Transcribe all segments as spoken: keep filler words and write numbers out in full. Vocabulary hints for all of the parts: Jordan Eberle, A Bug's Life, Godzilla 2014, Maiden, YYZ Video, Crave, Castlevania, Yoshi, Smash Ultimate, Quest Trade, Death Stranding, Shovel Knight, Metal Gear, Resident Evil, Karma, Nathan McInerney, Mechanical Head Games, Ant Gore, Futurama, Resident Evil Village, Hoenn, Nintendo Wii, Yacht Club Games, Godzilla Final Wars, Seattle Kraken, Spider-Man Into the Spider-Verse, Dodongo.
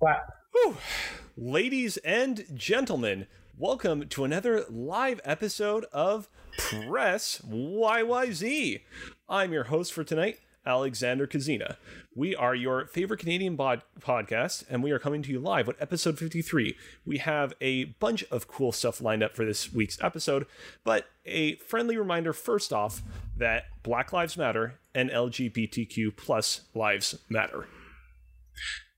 Wow. Whew. Ladies and gentlemen, welcome to another live episode of Press Y Y Z. I'm your host for tonight, Alexander Cazina. We are your favorite Canadian bod- podcast, and we are coming to you live with episode fifty-three. We have a bunch of cool stuff lined up for this week's episode, but a friendly reminder first off that Black Lives Matter and L G B T Q plus lives matter.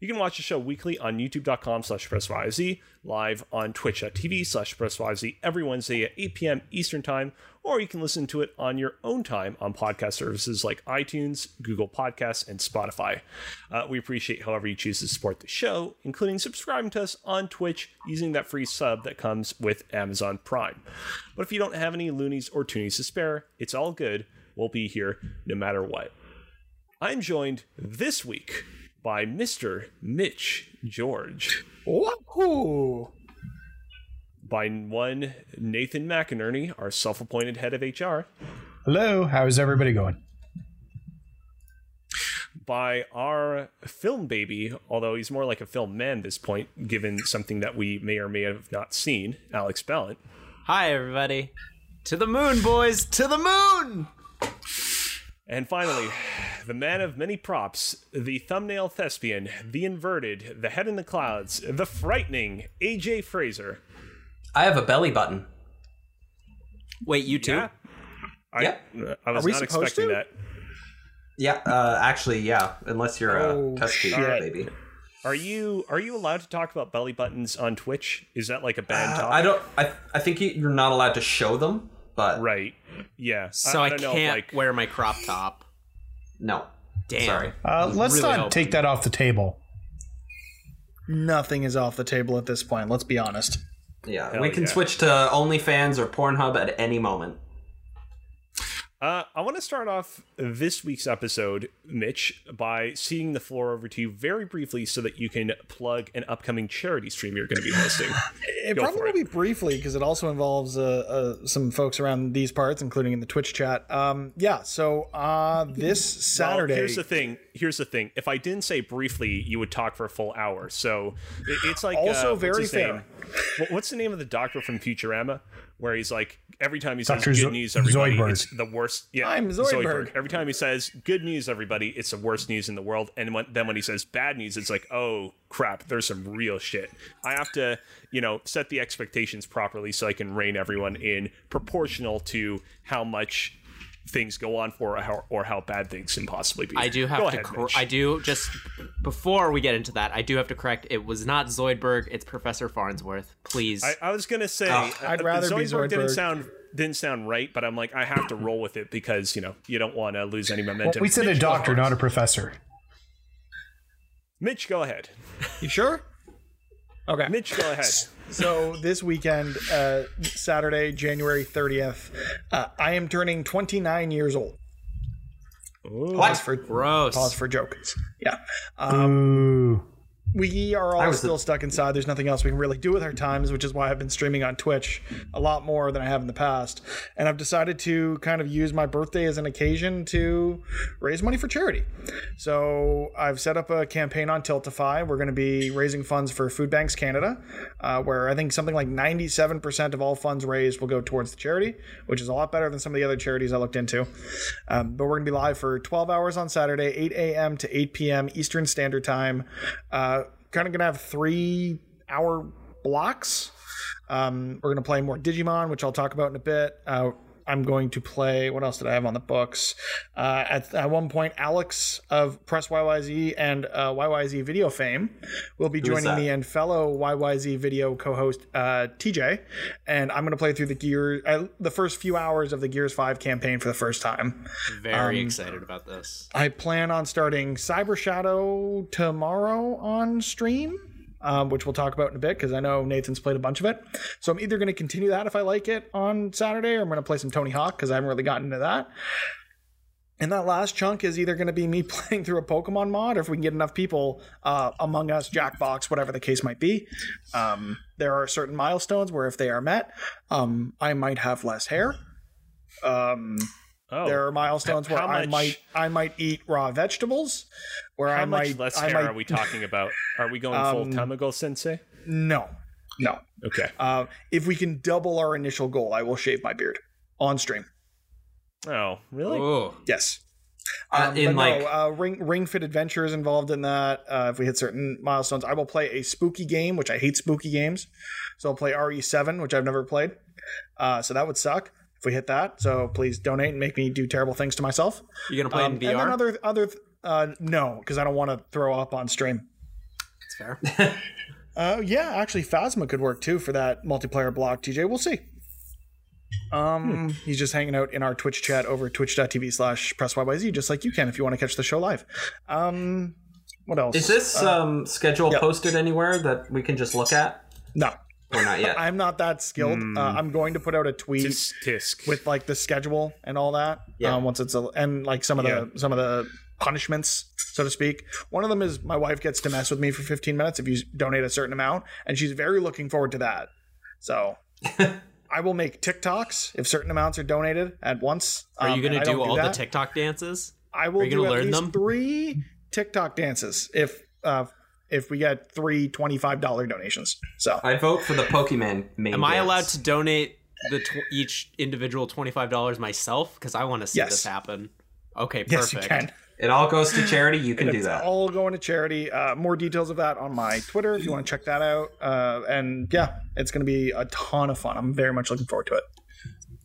You can watch the show weekly on youtube.com slash press Y Y Z, live on twitch.tv slash press Y Y Z every Wednesday at eight p.m. Eastern Time, or you can listen to it on your own time on podcast services like iTunes, Google Podcasts, and Spotify. Uh, we appreciate however you choose to support the show, including subscribing to us on Twitch using that free sub that comes with Amazon Prime. But if you don't have any loonies or toonies to spare, it's all good. We'll be here no matter what. I'm joined this week by Mister Mitch George. Wahoo! By one Nathan McInerney, our self-appointed head of H R. Hello, how's everybody going? By our film baby, although he's more like a film man at this point, given something that we may or may have not seen, Alex Ballant. Hi, everybody. To the moon, boys! To the moon! And finally, the man of many props, the thumbnail thespian, the inverted, the head in the clouds, the frightening A J Fraser. I have a belly button. Wait, you too? Yeah. I, yeah. I, I was not expecting to? that. Yeah, uh, actually, yeah, unless you're a oh, test tube baby. Are you are you allowed to talk about belly buttons on Twitch? Is that like a bad uh, topic? I don't. I I think you're not allowed to show them. But right, yeah. So I, I, I can't know, like, wear my crop top. No, damn. Sorry. Uh, let's really not open. Take that off the table. Nothing is off the table at this point. Let's be honest. Yeah, Hell we can yeah. switch to OnlyFans or Pornhub at any moment. Uh, I want to start off this week's episode, Mitch, by ceding the floor over to you very briefly so that you can plug an upcoming charity stream you're going to be hosting. It Go probably will be briefly because it also involves uh, uh, some folks around these parts, including in the Twitch chat. Um, yeah, so uh, this Saturday... Well, here's the thing. Here's the thing. If I didn't say briefly, you would talk for a full hour. So it, it's like... Also uh, very fair. Name? What's the name of the doctor from Futurama? Where he's like, every time he says Doctor good news, everybody, Zoidberg. It's the worst. Yeah, I'm Zoidberg. Zoidberg. Every time he says good news, everybody, it's the worst news in the world. And when, then when he says bad news, it's like, oh, crap, there's some real shit. I have to, you know, set the expectations properly so I can rein everyone in proportional to how much things go on for or how, or how bad things can possibly be. I do have go to, ahead, cor- I do just before we get into that, I do have to correct. It was not Zoidberg. It's Professor Farnsworth. Please. I, I was going to say, oh, I'd uh, rather Zoidberg be Zoidberg. Didn't sound, didn't sound right, but I'm like, I have to roll with it because, you know, you don't want to lose any momentum. Well, we said Mitch, a doctor, not a professor. Mitch, go ahead. You sure? Okay. Mitch, go ahead. So this weekend, uh, Saturday, January thirtieth, uh, I am turning twenty-nine years old. Ooh, pause for gross. Pause for jokes. Yeah. Um, Ooh. We are all still the- stuck inside. There's nothing else we can really do with our times, which is why I've been streaming on Twitch a lot more than I have in the past. And I've decided to kind of use my birthday as an occasion to raise money for charity. So I've set up a campaign on Tiltify. We're going to be raising funds for Food Banks Canada, uh, where I think something like ninety-seven percent of all funds raised will go towards the charity, which is a lot better than some of the other charities I looked into. Um, but we're going to be live for twelve hours on Saturday, eight a.m. to eight p.m. Eastern Standard Time. Uh, Kind of gonna have three hour blocks. Um, we're gonna play more Digimon, which I'll talk about in a bit. Uh, I'm going to play. What else did I have on the books? Uh, at, at one point, Alex of Press Y Y Z and uh, Y Y Z Video fame will be joining me and fellow Y Y Z Video co-host uh, T J, and I'm going to play through the gear uh, the first few hours of the Gears five campaign for the first time. Very um, excited about this. I plan on starting Cyber Shadow tomorrow on stream. Um, which we'll talk about in a bit because I know Nathan's played a bunch of it. So I'm either going to continue that if I like it on Saturday, or I'm going to play some Tony Hawk because I haven't really gotten into that. And that last chunk is either going to be me playing through a Pokemon mod, or if we can get enough people, uh, Among Us, Jackbox, whatever the case might be. Um, there are certain milestones where if they are met, um, I might have less hair. Um, Oh. There are milestones where how I much, might I might eat raw vegetables. Where how I much might, less I hair might, are we talking about? Are we going um, full Tamago Sensei? No, no. Okay. Uh, if we can double our initial goal, I will shave my beard on stream. Oh, really? Ooh. Yes. Um, uh, in like no, uh, Ring Ring Fit Adventure is involved in that. Uh, if we hit certain milestones, I will play a spooky game, which I hate spooky games. So I'll play R E seven, which I've never played. Uh, so that would suck if we hit that. So please donate and make me do terrible things to myself. You're gonna play um, in V R? And then other other uh, no, because I don't want to throw up on stream. That's fair. uh, yeah, actually, Phasma could work too for that multiplayer block. T J, we'll see. Um, hmm. He's just hanging out in our Twitch chat over twitch dot t v slash press Y Y Z, just like you can if you want to catch the show live. Um, what else? Is this uh, um, schedule yeah. posted anywhere that we can just look at? No. Or not yet. I'm not that skilled. Mm. Uh, I'm going to put out a tweet tisk, tisk. with like the schedule and all that. Yeah. Um, once it's a, and like some of yeah. the some of the punishments, so to speak. One of them is my wife gets to mess with me for fifteen minutes if you donate a certain amount, and she's very looking forward to that. So. I will make TikToks if certain amounts are donated at once. Um, are you going to do, do all that. the TikTok dances? I will do at learn least them? three TikTok dances if uh, if we get three twenty-five dollars donations. So I vote for the Pokemon main Am dance. I allowed to donate the tw- each individual twenty-five dollars myself? Because I want to see yes. this happen. Okay, perfect. Yes, you can. It all goes to charity. You can and do it's that. It's all going to charity. Uh, more details of that on my Twitter if you want to check that out. Uh, and yeah, it's going to be a ton of fun. I'm very much looking forward to it.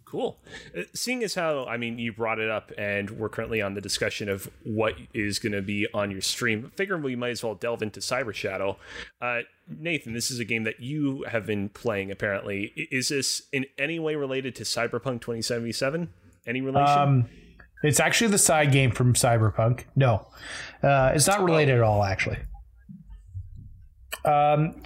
Cool. Uh, seeing as how, I mean, you brought it up and we're currently on the discussion of what is going to be on your stream, figuring we might as well delve into Cyber Shadow. Uh, Nathan, this is a game that you have been playing apparently. Is this in any way related to Cyberpunk twenty seventy-seven? Any relation? Um, It's actually the side game from Cyberpunk. No, uh, it's not related at all, actually. Um,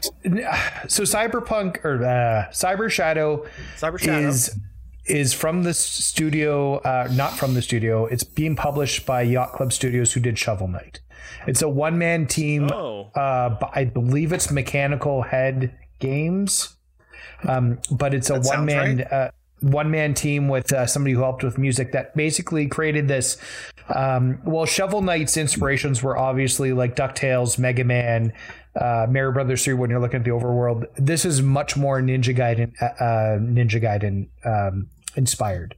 so Cyberpunk or uh, Cyber Shadow, Cyber Shadow is is from the studio, uh, not from the studio. It's being published by Yacht Club Studios, who did Shovel Knight. It's a one man team. Oh. Uh, I believe it's Mechanical Head Games, um, but it's a one man. Right. Uh, one man team with uh, somebody who helped with music that basically created this. Um, well, Shovel Knight's inspirations were obviously like DuckTales, Mega Man, uh, Mario Brothers three. When you're looking at the overworld, this is much more Ninja Gaiden, uh, Ninja Gaiden um, inspired.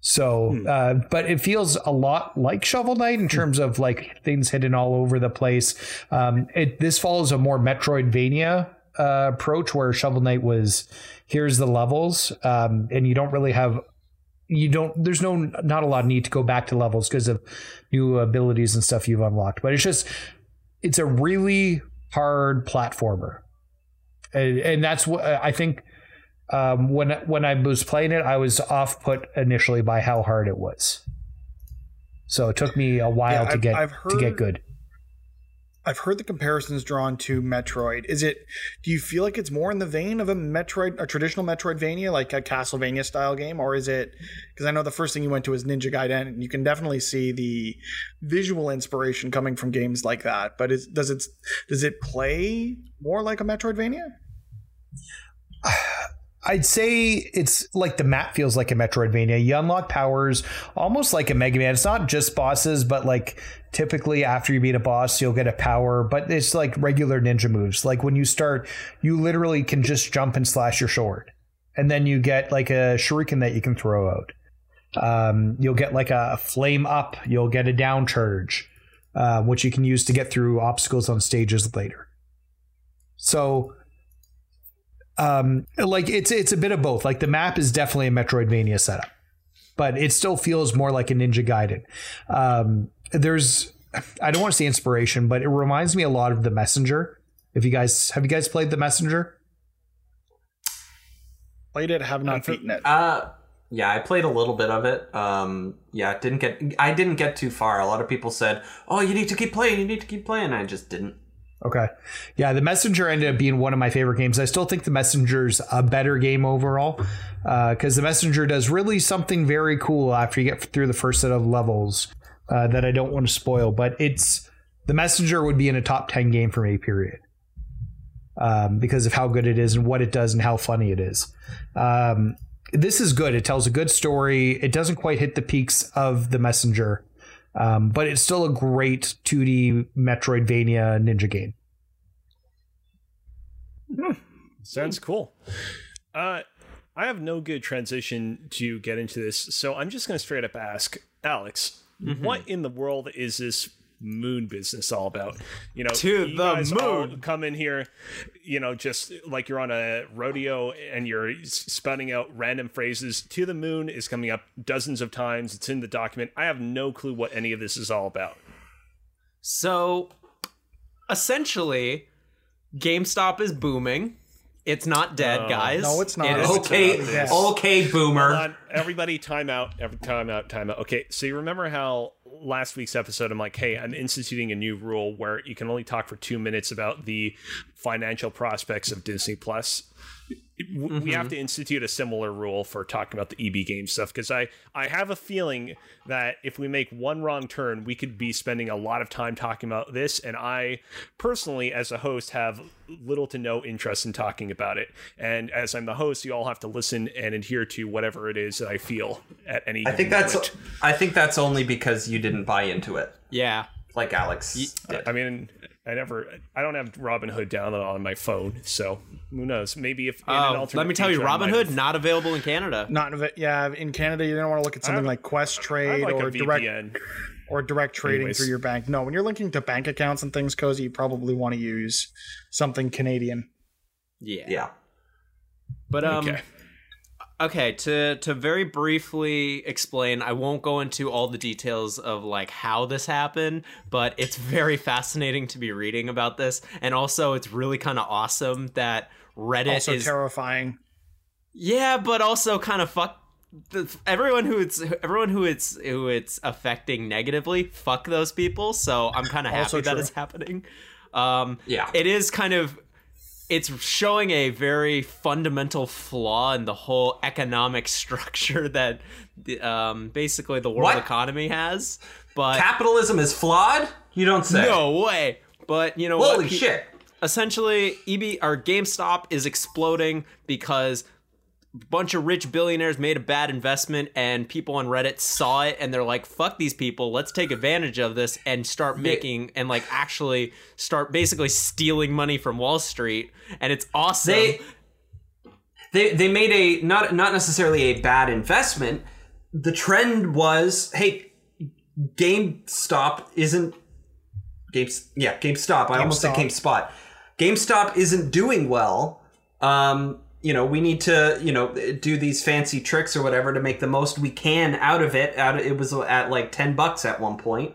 So, hmm. uh, but it feels a lot like Shovel Knight in terms of like things hidden all over the place. Um, it this follows a more Metroidvania Uh, approach where Shovel Knight was here's the levels um, and you don't really have you don't there's no not a lot of need to go back to levels because of new abilities and stuff you've unlocked, but it's just it's a really hard platformer and, and that's what I think um, when when I was playing it I was off put initially by how hard it was, so it took me a while yeah, to get I've heard- to get good. I've heard the comparisons drawn to Metroid. Is it? Do you feel like it's more in the vein of a Metroid, a traditional Metroidvania, like a Castlevania style game, or is it? Because I know the first thing you went to is Ninja Gaiden, and you can definitely see the visual inspiration coming from games like that. But is, does it does it play more like a Metroidvania? I'd say it's like the map feels like a Metroidvania. You unlock powers almost like a Mega Man. It's not just bosses, but like typically after you beat a boss, you'll get a power, but it's like regular ninja moves. Like when you start, you literally can just jump and slash your sword. And then you get like a shuriken that you can throw out. Um, you'll get like a flame up. You'll get a down charge, uh, which you can use to get through obstacles on stages later. So... Um, like it's it's a bit of both. Like the map is definitely a Metroidvania setup, but it still feels more like a Ninja Gaiden. Um, there's, I don't want to say inspiration, but it reminds me a lot of The Messenger. If you guys have you guys played The Messenger? Played it, have not beaten it. Uh, yeah, I played a little bit of it. Um, yeah, didn't get I didn't get too far. A lot of people said, "Oh, you need to keep playing. You need to keep playing." I just didn't. Okay. Yeah, The Messenger ended up being one of my favorite games. I still think The Messenger's a better game overall because uh, The Messenger does really something very cool after you get through the first set of levels uh, that I don't want to spoil. But it's The Messenger would be in a top ten game for me, period, um, because of how good it is and what it does and how funny it is. Um, this is good. It tells a good story. It doesn't quite hit the peaks of The Messenger, um, but it's still a great two D Metroidvania ninja game. Hmm. Sounds cool. Uh, I have no good transition to get into this, so I'm just going to straight up ask Alex, mm-hmm. what in the world is this moon business all about? You know, to you the guys moon. All come in here, you know, just like you're on a rodeo and you're spouting out random phrases. To the moon is coming up dozens of times. It's in the document. I have no clue what any of this is all about. So essentially, GameStop is booming. It's not dead, uh, guys. No, it's not. It okay, yes. okay, boomer. Everybody, time out. Every time out, time out. Okay, so you remember how last week's episode, I'm like, hey, I'm instituting a new rule where you can only talk for two minutes about the financial prospects of Disney Plus. Mm-hmm. We have to institute a similar rule for talking about the E B game stuff, because I, I have a feeling that if we make one wrong turn, we could be spending a lot of time talking about this. And I personally, as a host, have little to no interest in talking about it. And as I'm the host, you all have to listen and adhere to whatever it is that I feel at any I think moment. That's I think that's only because you didn't buy into it. Yeah. Like Alex you, did. I mean... I never, I don't have Robinhood downloaded on my phone, so who knows? Maybe if in uh, an alternate let me tell you, Robinhood not available in Canada. Not yeah, in Canada you don't want to look at something like Quest Trade like or direct or direct trading Anyways. Through your bank. No, when you're linking to bank accounts and things, Cozy, you probably want to use something Canadian. Yeah, yeah. But um, okay. Okay, to, to very briefly explain, I won't go into all the details of like how this happened, but it's very fascinating to be reading about this. And also it's really kind of awesome that Reddit also is... Also terrifying. Yeah, but also kind of fuck... The, everyone who it's everyone who it's who it's affecting negatively, fuck those people. So I'm kind of happy true. that it's happening. Um, yeah. It is kind of... It's showing a very fundamental flaw in the whole economic structure that the, um, basically the world what? economy has. But capitalism is flawed? You don't say. No way. But you know Holy what? Holy shit. Essentially, E B or GameStop is exploding because a bunch of rich billionaires made a bad investment and people on Reddit saw it and they're like, fuck these people. Let's take advantage of this and start making and like actually start basically stealing money from Wall Street. And it's awesome. They they, they made a not not necessarily a bad investment. The trend was, hey, GameStop isn't Games. Yeah, GameStop. I GameStop. almost said GameSpot. GameStop isn't doing well. Um, You know, we need to, you know, do these fancy tricks or whatever to make the most we can out of it. Out of, it was at like ten bucks at one point,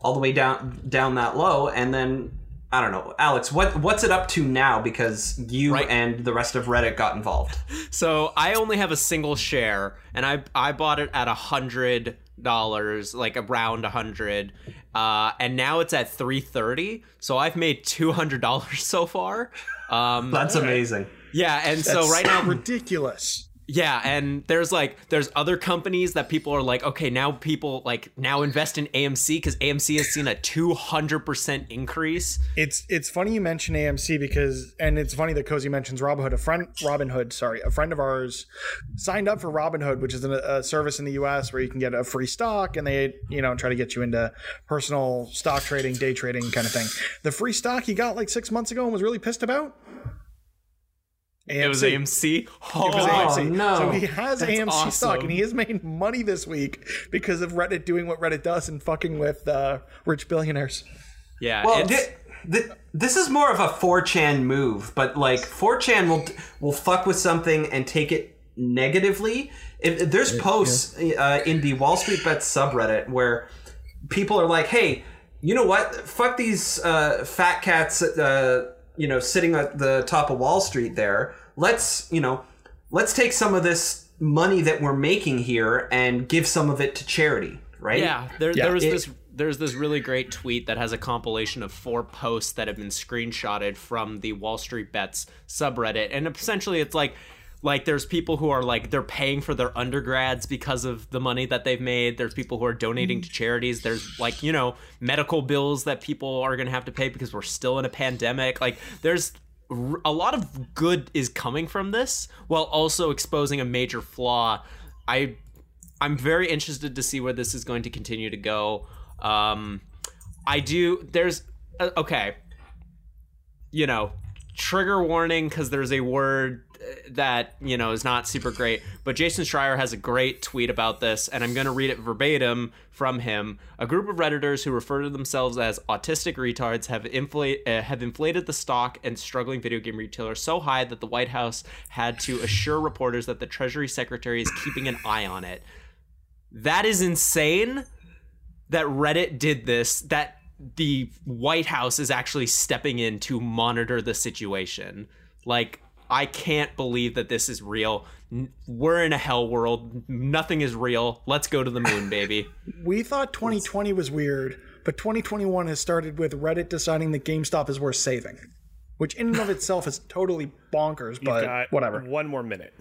all the way down down that low. And then, I don't know, Alex, what what's it up to now? Because you right. and the rest of Reddit got involved. So I only have a single share and I I bought it at one hundred dollars, like around one hundred. Uh, and now it's at three thirty. So I've made two hundred dollars so far. Um, That's amazing. Yeah, and That's so right now ridiculous. Yeah, and there's like there's other companies that people are like, okay, now people like now invest in A M C because A M C has seen a two hundred percent increase. It's it's funny you mention A M C because, and it's funny that Cozy mentions Robinhood. A friend, Robinhood, sorry, a friend of ours signed up for Robinhood, which is a, a service in the U S where you can get a free stock, and they you know try to get you into personal stock trading, day trading kind of thing. The free stock he got like six months ago and was really pissed about. A M C. It was A M C. Oh, it was A M C. No. So he has That's A M C awesome. stock, and he has made money this week because of Reddit doing what Reddit does and fucking with uh, rich billionaires. Yeah. Well, th- th- this is more of a four chan move, but like four chan will will fuck with something and take it negatively. If, there's posts uh, in the Wall Street Bets subreddit where people are like, "Hey, you know what? Fuck these uh, fat cats." Uh, you know, sitting at the top of Wall Street there, let's, you know, let's take some of this money that we're making here and give some of it to charity, right? Yeah, there, yeah. there was it, this there's this really great tweet that has a compilation of four posts that have been screenshotted from the Wall Street Bets subreddit. And essentially it's like, like there's people who are like, they're paying for their undergrads because of the money that they've made. There's people who are donating to charities. There's like, you know, medical bills that people are going to have to pay because we're still in a pandemic. Like there's a lot of good is coming from this, while also exposing a major flaw. I, I'm very interested to see where this is going to continue to go. Um, I do, there's, uh, okay, you know, trigger warning, because there's a word that, you know, is not super great, but Jason Schreier has a great tweet about this, and I'm going to read it verbatim from him. A group of Redditors who refer to themselves as autistic retards have inflate, uh, have inflated the stock and struggling video game retailer so high that the White House had to assure reporters that the Treasury Secretary is keeping an eye on it. That is insane that Reddit did this, that the White House is actually stepping in to monitor the situation. Like, I can't believe that this is real. We're in a hell world. Nothing is real. Let's go to the moon, baby. We thought twenty twenty was weird, but twenty twenty-one has started with Reddit deciding that GameStop is worth saving, which in and of itself is totally bonkers, but you got whatever. One more minute.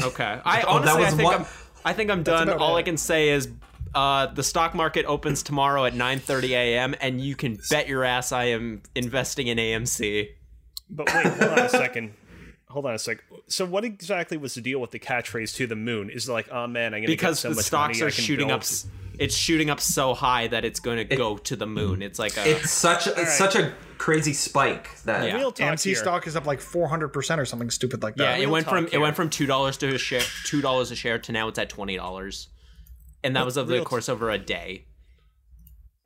Okay. I honestly, I think one... I'm, I think I'm done. All it. I can say is uh, the stock market opens tomorrow at nine thirty a.m. and you can bet your ass I am investing in A M C. But wait, hold on a second. Hold on a sec. So what exactly was the deal with the catchphrase to the moon? Is it like, oh man, I'm going to get so much money. Because the stocks are shooting build. up. It's shooting up so high that it's going to it, go to the moon. It's like a... It's such a, right. it's such a crazy spike that... Yeah. Real talk A M C here. Stock is up like four hundred percent or something stupid like that. Yeah, Real it went from here. It went from two dollars to a share, two dollars a share to now it's at twenty dollars. And that what, was over the course t- over a day.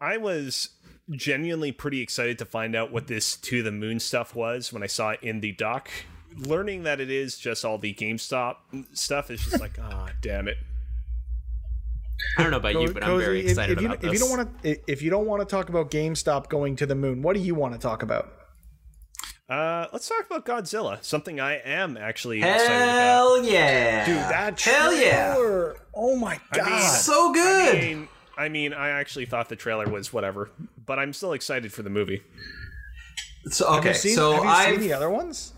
I was... genuinely pretty excited to find out what this to the moon stuff was when I saw it in the doc. Learning that it is just all the GameStop stuff is just like, ah, oh, damn it. I don't know about you, but I'm very excited if, if about you, this. If you don't want to, if you don't want to talk about GameStop going to the moon, what do you want to talk about? Uh, let's talk about Godzilla. Something I am actually Hell excited about. Hell yeah, dude! That Hell trailer. Yeah! Oh my god, I mean, so good. I mean, I mean, I actually thought the trailer was whatever, but I'm still excited for the movie. So okay, have you seen, so I seen the other ones.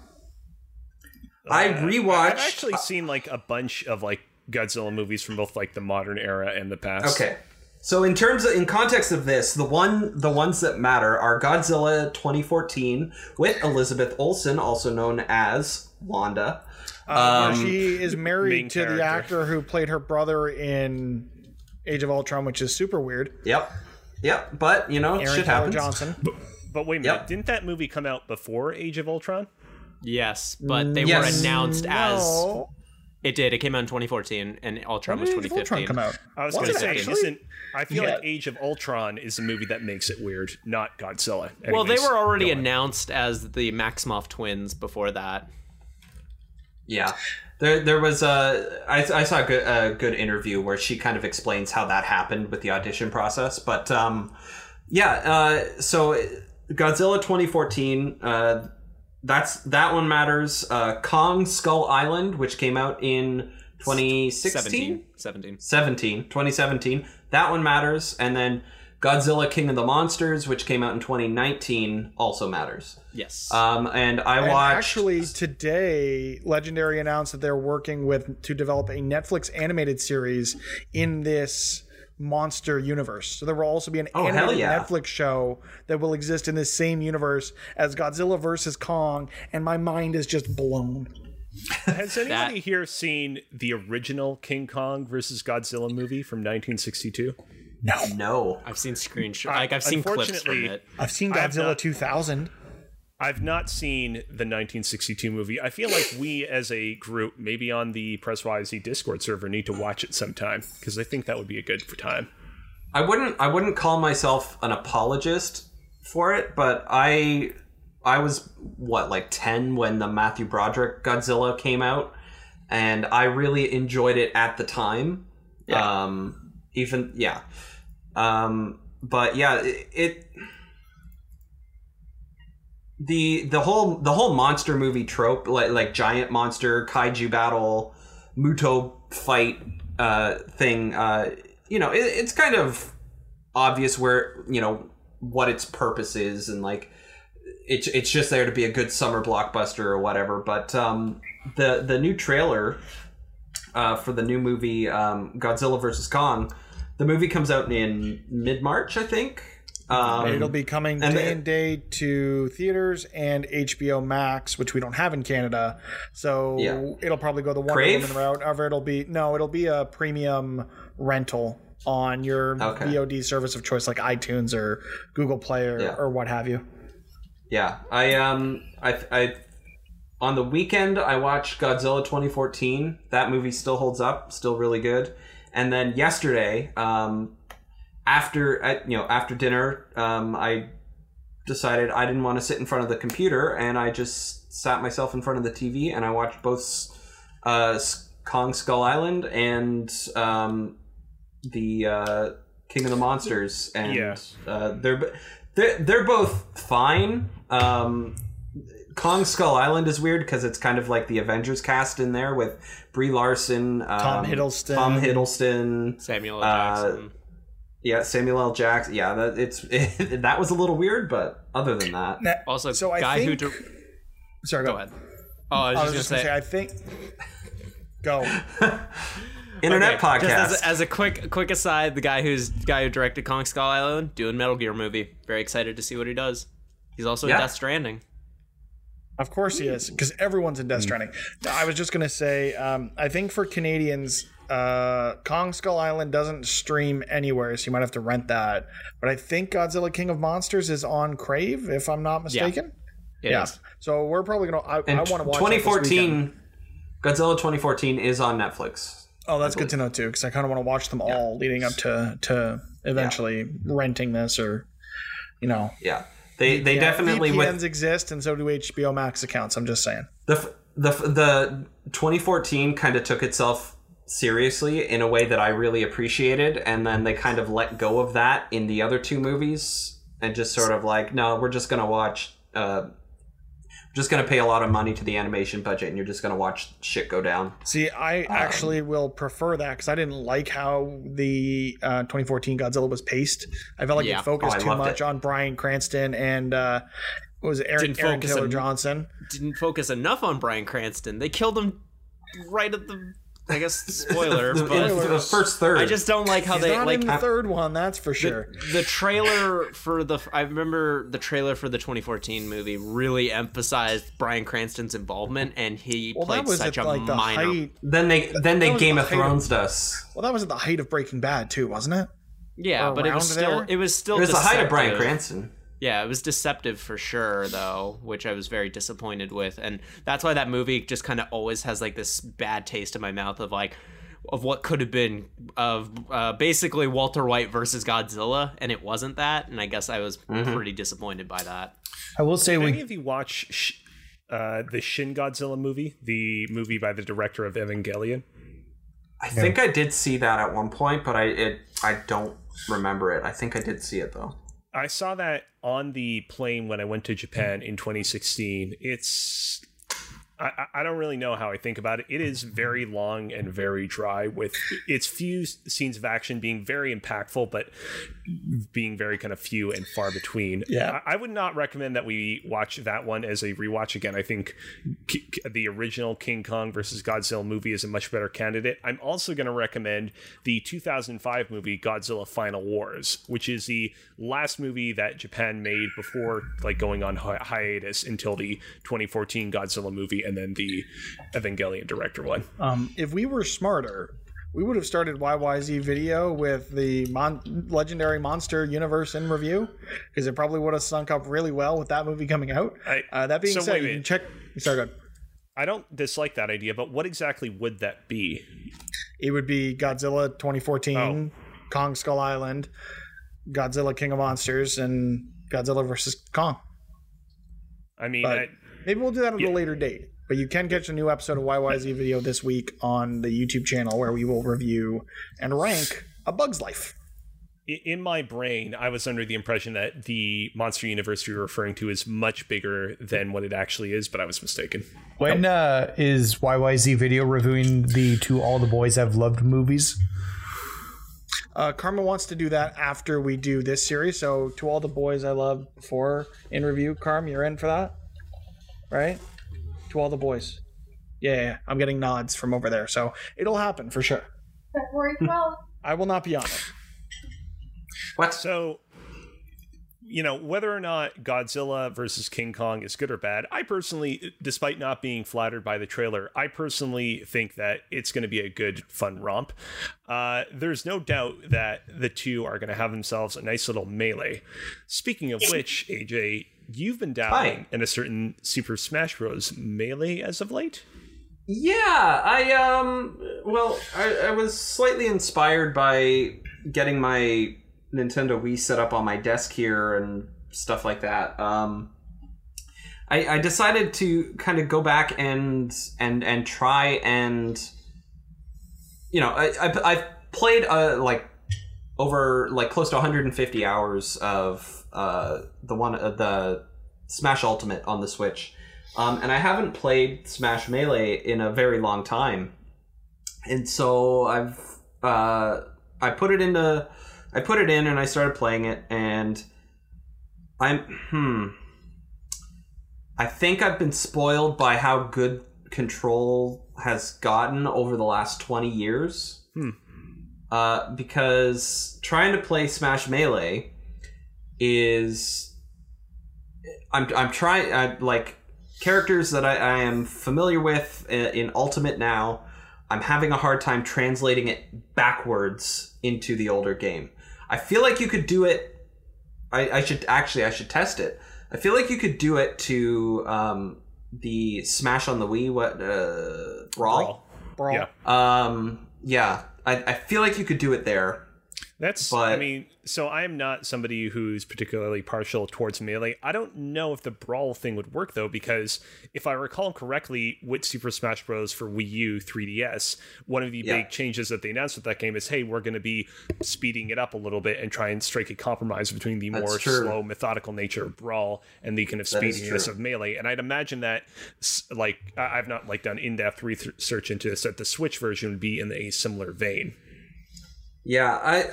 I uh, rewatched. I've actually uh, seen like a bunch of like Godzilla movies from both like the modern era and the past. Okay, so in terms of in context of this, the one the ones that matter are Godzilla twenty fourteen with Elizabeth Olsen, also known as Wanda. Uh, um, she is married to character. the actor who played her brother in Age of Ultron, which is super weid. Yep. Yep. But, you know, Aaron shit Taylor happens. Johnson. But, but wait a minute. Yep. Didn't that movie come out before Age of Ultron? Yes, but they yes. were announced no. as... It did. It came out in twenty fourteen, and Ultron when was twenty fifteen. Did Age of Ultron come out? I was, was going to say, listen, I feel yeah. like Age of Ultron is the movie that makes it weird, not Godzilla. Anyways, well, they were already announced as the Maximoff twins before that. Yeah. There, there was a. I, I saw a good, a good interview where she kind of explains how that happened with the audition process. But um, yeah, uh, so Godzilla twenty fourteen, uh, that's that one matters. Uh, Kong Skull Island, which came out in twenty sixteen, seventeen, seventeen, twenty seventeen. That one matters, and then Godzilla King of the Monsters, which came out in twenty nineteen, also matters. Yes. Um, and I and watched... Actually, today, Legendary announced that they're working with to develop a Netflix animated series in this monster universe. So there will also be an oh, animated yeah. Netflix show that will exist in this same universe as Godzilla versus Kong, and my mind is just blown. Has anybody that... here seen the original King Kong versus Godzilla movie from nineteen sixty-two? No, no. I've seen screenshots. Like I've seen clips from it. I've seen Godzilla not, two thousand. I've not seen the nineteen sixty-two movie. I feel like we, as a group, maybe on the Press Y Y Z Discord server, need to watch it sometime because I think that would be a good time. I wouldn't. I wouldn't call myself an apologist for it, but I, I was what like ten when the Matthew Broderick Godzilla came out, and I really enjoyed it at the time. Yeah. Um, even yeah. Um, but yeah, it, it the the whole the whole monster movie trope, like like giant monster kaiju battle, Muto fight uh, thing. Uh, you know, it, it's kind of obvious where you know what its purpose is, and like it's it's just there to be a good summer blockbuster or whatever. But um, the the new trailer uh, for the new movie um, Godzilla versus Kong. The movie comes out in mid-March, I think. Um, It'll be coming and day and day to theaters and H B O Max, which we don't have in Canada. So yeah. it'll probably go the Wonder Crave? Woman route. However, it'll be no, it'll be a premium rental on your okay. V O D service of choice, like iTunes or Google Play or, yeah. or what have you. Yeah, I um, I I on the weekend I watched Godzilla twenty fourteen. That movie still holds up, still really good. And then yesterday, um. After you know, after dinner, um, I decided I didn't want to sit in front of the computer, and I just sat myself in front of the T V, and I watched both uh, Kong Skull Island and um, the uh, King of the Monsters, and yeah. uh, they're they're they're both fine. Um, Kong Skull Island is weird because it's kind of like the Avengers cast in there with Brie Larson, um, Tom Hiddleston, Tom Hiddleston, Samuel L. Jackson. Uh, Yeah, Samuel L. Jackson. Yeah, that it's it, that was a little weird, but other than that, now, also so guy I think, who. Do... Sorry, go, go ahead. Oh, I was, I was just, just gonna say, say. I think. Go. Internet okay, podcast. Just as, as a quick quick aside, the guy who's the guy who directed Kong Skull Island doing Metal Gear movie. Very excited to see what he does. He's also yeah. in Death Stranding. Of course he is, because everyone's in Death Stranding. Mm. I was just gonna say, um, I think for Canadians. Uh, Kong Skull Island doesn't stream anywhere, so you might have to rent that. But I think Godzilla King of Monsters is on Crave, if I'm not mistaken. Yeah. yeah. So we're probably gonna. I, I want to watch. twenty fourteen, Godzilla twenty fourteen is on Netflix. Oh, that's good to know too, because I kind of want to watch them yeah. all leading up to to eventually yeah. renting this, or you know. Yeah. They they yeah, definitely V P Ns with, exist, and so do H B O Max accounts. I'm just saying. The the the twenty fourteen kind of took itself seriously in a way that I really appreciated, and then they kind of let go of that in the other two movies and just sort of like, no, we're just gonna watch uh just gonna pay a lot of money to the animation budget, and you're just gonna watch shit go down. See, I um, actually will prefer that, because I didn't like how the uh twenty fourteen Godzilla was paced. I felt like yeah. it focused oh, too much it. on Brian Cranston and uh what was it, Aaron, Aaron Taylor en- Johnson. Didn't focus enough on Brian Cranston. They killed him right at the I guess spoilers, the, but the first third. I just don't like how He's they not like in the third one. That's for sure. The, the trailer for the I remember the trailer for the twenty fourteen movie really emphasized Brian Cranston's involvement, and he well, played such a like the minor. Height, then they then they Game of Thrones us. Well, that was at the height of Breaking Bad too, wasn't it? Yeah, or but it was still there? it was still it was deceptive. The height of Brian Cranston. Yeah, it was deceptive for sure, though, which I was very disappointed with. And that's why that movie just kind of always has like this bad taste in my mouth of like of what could have been of uh, basically Walter White versus Godzilla. And it wasn't that. And I guess I was mm-hmm. pretty disappointed by that. I will say, did any of you watch uh, the Shin Godzilla movie, the movie by the director of Evangelion? I yeah. think I did see that at one point, but I it I don't remember it. I think I did see it, though. I saw that on the plane when I went to Japan in twenty sixteen. It's I, I don't really know how I think about it. It is very long and very dry, with its few scenes of action being very impactful, but being very kind of few and far between. Yeah, I, I would not recommend that we watch that one as a rewatch again. I think K- the original King Kong versus Godzilla movie is a much better candidate. I'm also going to recommend the two thousand five movie Godzilla Final Wars, which is the last movie that Japan made before like going on hi- hiatus until the twenty fourteen Godzilla movie. And then the Evangelion director one. Um, if we were smarter, we would have started Y Y Z Video with the Mon- Legendary Monster Universe in review, because it probably would have sunk up really well with that movie coming out. I, uh, that being so said, you can check. Sorry, go ahead. I don't dislike that idea, but what exactly would that be? It would be Godzilla twenty fourteen, oh. Kong Skull Island, Godzilla King of Monsters, and Godzilla versus Kong. I mean. But, I, Maybe we'll do that at yeah. a later date, but you can catch a new episode of Y Y Z Video this week on the YouTube channel, where we will review and rank A Bug's Life. In my brain, I was under the impression that the monster universe you're referring to is much bigger than what it actually is, but I was mistaken. When uh, is Y Y Z Video reviewing the two All the Boys I've Loved movies? Uh, Karma wants to do that after we do this series, so To All the Boys I Loved before in review. Karma, you're in for that? Right? To All the Boys. Yeah, yeah, I'm getting nods from over there, so it'll happen for sure. February twelfth. I will not be on it. What? So you know, whether or not Godzilla versus King Kong is good or bad, I personally, despite not being flattered by the trailer, I personally think that it's going to be a good, fun romp. Uh, there's no doubt that the two are going to have themselves a nice little melee. Speaking of which, A J, you've been dabbling Hi. in a certain Super Smash Bros. Melee as of late? Yeah, I, um, well, I, I was slightly inspired by getting my Nintendo Wii set up on my desk here and stuff like that. Um, I, I decided to kind of go back and and and try and, you know, I, I I've played uh, like over like close to one hundred fifty hours of uh, the one uh, the Smash Ultimate on the Switch, um, and I haven't played Smash Melee in a very long time, and so I've uh, I put it into. I put it in and I started playing it, and I'm, hmm, I think I've been spoiled by how good control has gotten over the last twenty years. Hmm. Uh, because trying to play Smash Melee is, I'm, I'm trying, I like characters that I, I am familiar with in, in Ultimate now. I'm having a hard time translating it backwards into the older game. I feel like you could do it. I, I should actually, I should test it. I feel like you could do it to um, the Smash on the Wii, what uh, Brawl, Brawl. Yeah. Um, yeah. I, I feel like you could do it there. That's. But, I mean, so I'm not somebody who's particularly partial towards Melee. I don't know if the Brawl thing would work though, because if I recall correctly, with Super Smash Bros. For Wii U, three D S, one of the yeah. big changes that they announced with that game is, hey, we're going to be speeding it up a little bit and try and strike a compromise between the That's more true. slow, methodical nature of Brawl and the kind of speediness of Melee. And I'd imagine that, like, I've not like done in-depth research into this, that the Switch version would be in a similar vein. Yeah, I,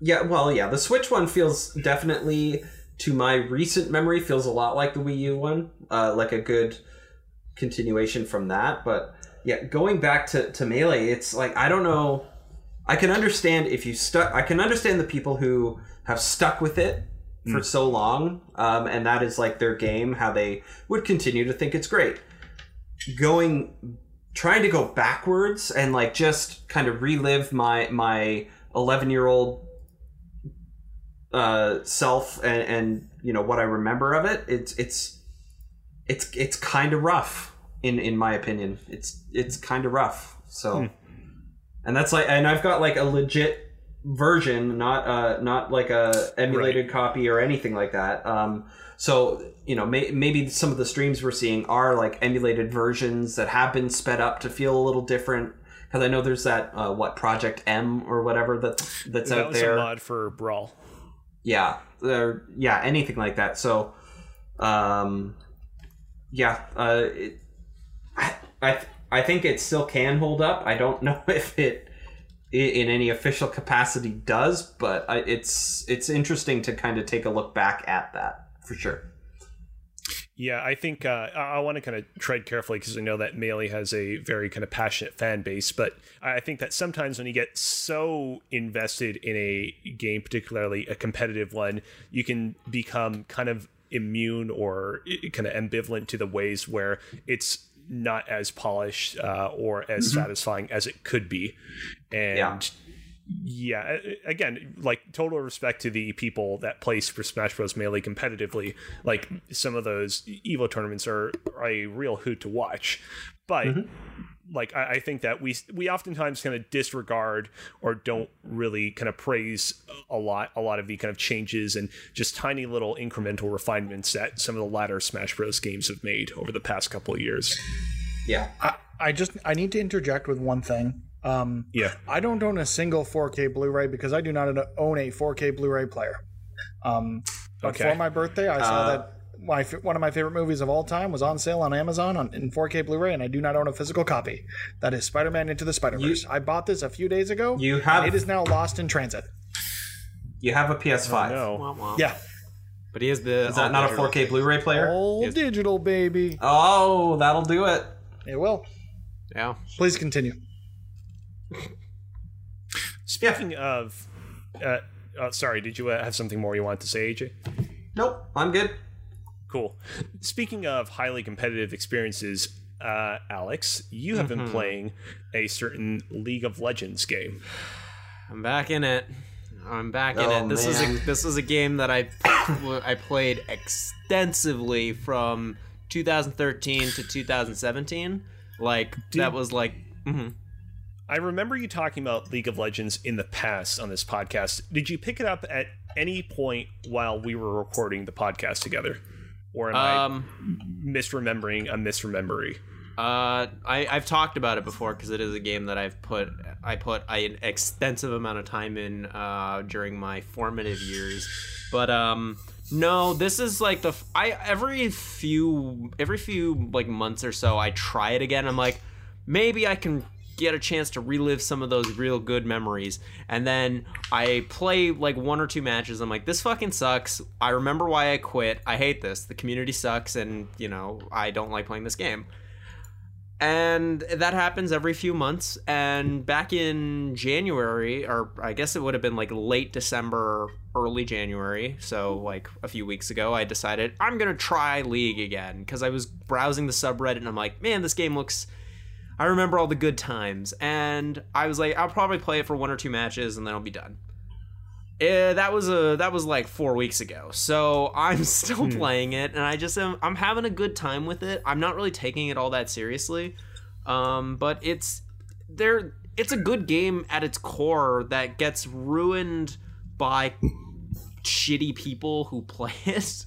yeah, well, yeah, the Switch one feels definitely, to my recent memory, feels a lot like the Wii U one, uh, like a good continuation from that. But yeah, going back to, to Melee, it's like, I don't know, I can understand if you stuck, I can understand the people who have stuck with it for mm. so long, um, and that is like their game, how they would continue to think it's great. Going, trying to go backwards and like just kind of relive my, my, eleven year old uh self and, and you know what I remember of it, it's it's it's it's kind of rough in in my opinion. It's it's kind of rough. So hmm. and that's like, and I've got like a legit version, not uh not like a emulated right. copy or anything like that. Um so you know may, maybe some of the streams we're seeing are like emulated versions that have been sped up to feel a little different. Because I know there's that, uh, what, Project M or whatever that's, that's that out there. That was a mod for Brawl. Yeah. Or, yeah, anything like that. So, um, yeah. Uh, it, I, I, th- I think it still can hold up. I don't know if it, it in any official capacity does, but I, it's it's interesting to kind of take a look back at that, for sure. Yeah, I think uh, I want to kind of tread carefully because I know that Melee has a very kind of passionate fan base. But I think that sometimes when you get so invested in a game, particularly a competitive one, you can become kind of immune or kind of ambivalent to the ways where it's not as polished uh, or as mm-hmm. satisfying as it could be. And yeah. Yeah, again, like total respect to the people that play Super Smash Bros. Melee competitively. Like some of those EVO tournaments are, are a real hoot to watch. But mm-hmm. like I, I think that we we oftentimes kind of disregard or don't really kind of praise a lot a lot of the kind of changes and just tiny little incremental refinements that some of the latter Smash Bros. Games have made over the past couple of years. Yeah, I, I just I need to interject with one thing. Um, yeah, I don't own a single four K Blu-ray because I do not own a four K Blu-ray player. Um, but okay. for my birthday, I uh, saw that my, one of my favorite movies of all time was on sale on Amazon on, in four K Blu-ray, and I do not own a physical copy. That is Spider-Man Into the Spider-Verse. You, I bought this a few days ago. You have, and it is now lost in transit. You have a P S five. Oh, no. Wow. Yeah. But he has the... Is that not a four K Blu-ray player? All yes. digital, baby. Oh, that'll do it. It will. Yeah. Please continue. Speaking yeah. of, uh, oh, sorry, did you uh, have something more you wanted to say, A J? Nope, I'm good. Cool. Speaking of highly competitive experiences, uh, Alex, you have mm-hmm. been playing a certain League of Legends game. I'm back in it. I'm back in oh, it. This man. is a, this is a game that I I played extensively from two thousand thirteen to two thousand seventeen. Like Dude, that was like. Mm-hmm. I remember you talking about League of Legends in the past on this podcast. Did you pick it up at any point while we were recording the podcast together, or am um, I misremembering a misremembery? Uh, I, I've talked about it before because it is a game that I've put I put an extensive amount of time in uh, during my formative years. But um, no, this is like the I every few every few like months or so I try it again. I'm like, maybe I can get a chance to relive some of those real good memories. And then I play like one or two matches. I'm like, this fucking sucks. I remember why I quit. I hate this. The community sucks, and you know I don't like playing this game. And that happens every few months. And back in January, or I guess it would have been like late December, early January, so like a few weeks ago, I decided I'm going to try League again because I was browsing the subreddit and I'm like, man, this game looks... I remember all the good times. And I was like, I'll probably play it for one or two matches and then I'll be done. Yeah, that was a that was like four weeks ago, so I'm still playing it, and I just am I'm having a good time with it. I'm not really taking it all that seriously, um, but it's there. It's a good game at its core that gets ruined by shitty people who play it,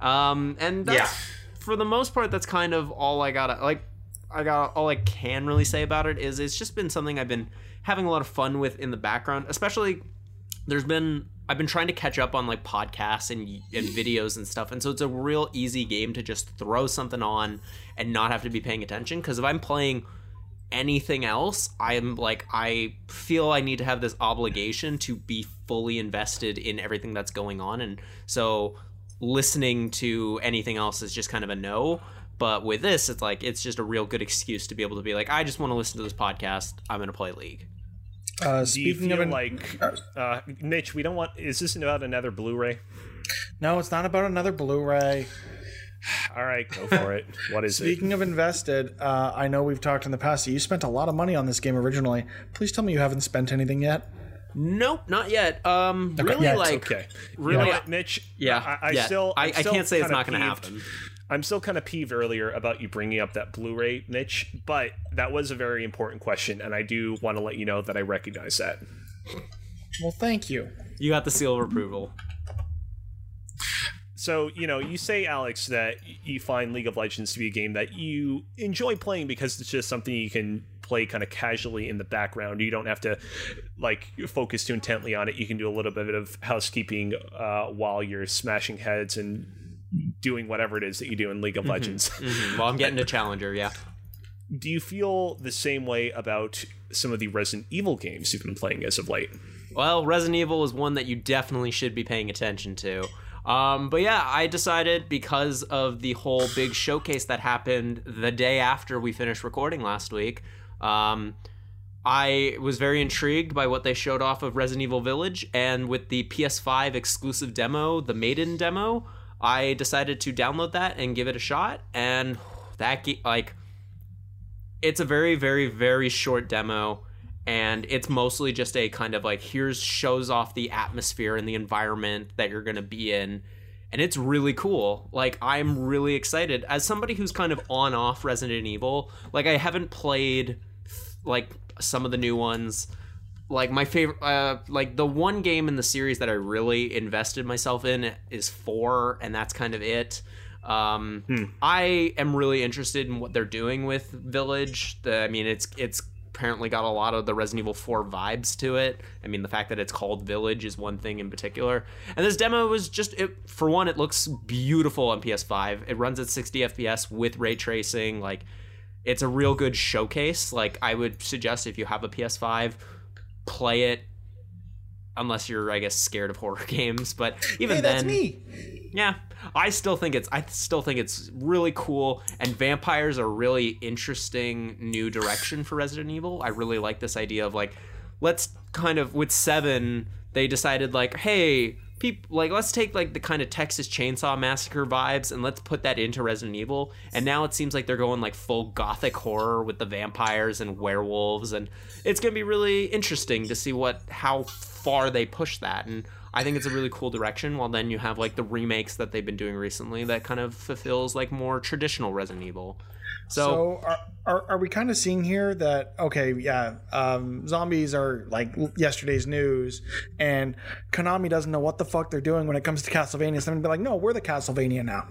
um, and that's, yeah. for the most part, that's kind of all I gotta like. I got all I can really say about it is it's just been something I've been having a lot of fun with in the background, especially. There's been I've been trying to catch up on like podcasts and, and videos and stuff, and so it's a real easy game to just throw something on and not have to be paying attention, because if I'm playing anything else, I'm like I feel I need to have this obligation to be fully invested in everything that's going on, and so listening to anything else is just kind of a no. But with this, it's like it's just a real good excuse to be able to be like, I just want to listen to this podcast. I'm going to play League. Uh, speaking Do you feel of an- like uh, Mitch, we don't want. Is this about another Blu-ray? No, it's not about another Blu-ray. All right, go for it. What is speaking it? Speaking of invested, uh, I know we've talked in the past. You spent a lot of money on this game originally. Please tell me you haven't spent anything yet. Nope, not yet. Um, okay. Really, yeah, like okay. really, yeah. Mitch. Yeah, I, I yeah. still, I, I still can't say it's not going to happen. I'm still kind of peeved earlier about you bringing up that Blu-ray, Mitch, but that was a very important question, and I do want to let you know that I recognize that. Well, thank you. You got the seal of approval. So, you know, you say, Alex, that you find League of Legends to be a game that you enjoy playing because it's just something you can play kind of casually in the background. You don't have to, like, focus too intently on it. You can do a little bit of housekeeping uh, while you're smashing heads and doing whatever it is that you do in League of mm-hmm. Legends. Mm-hmm. Well, I'm getting a challenger, yeah. Do you feel the same way about some of the Resident Evil games you've been playing as of late? Well, Resident Evil is one that you definitely should be paying attention to. Um, but yeah, I decided because of the whole big showcase that happened the day after we finished recording last week, um, I was very intrigued by what they showed off of Resident Evil Village, and with the P S five exclusive demo, the Maiden demo, I decided to download that and give it a shot, and that ge- like it's a very very very short demo, and it's mostly just a kind of like here's shows off the atmosphere and the environment that you're going to be in, and it's really cool. Like I'm really excited as somebody who's kind of on off Resident Evil. Like I haven't played like some of the new ones. Like my favorite, uh, like the one game in the series that I really invested myself in is four, and that's kind of it. Um, hmm. I am really interested in what they're doing with Village. The, I mean, it's it's apparently got a lot of the Resident Evil four vibes to it. I mean, the fact that it's called Village is one thing in particular. And this demo was just, it, for one, it looks beautiful on P S five. It runs at sixty F P S with ray tracing. Like, it's a real good showcase. Like, I would suggest if you have a P S five, play it, unless you're, I guess, scared of horror games. But even hey, that's then, me. yeah, I still think it's I still think it's really cool. And vampires are really interesting new direction for Resident Evil. I really like this idea of like, let's kind of with seven, they decided like, hey, people, like, let's take like the kind of Texas Chainsaw Massacre vibes and let's put that into Resident Evil. And now it seems like they're going like full gothic horror with the vampires and werewolves, and it's gonna be really interesting to see what how far they push that. And I think it's a really cool direction. While then you have like the remakes that they've been doing recently that kind of fulfills like more traditional Resident Evil. So, so are, are are we kind of seeing here that, okay, yeah, um, zombies are like yesterday's news, and Konami doesn't know what the fuck they're doing when it comes to Castlevania. So I'm gonna be like, no, we're the Castlevania now.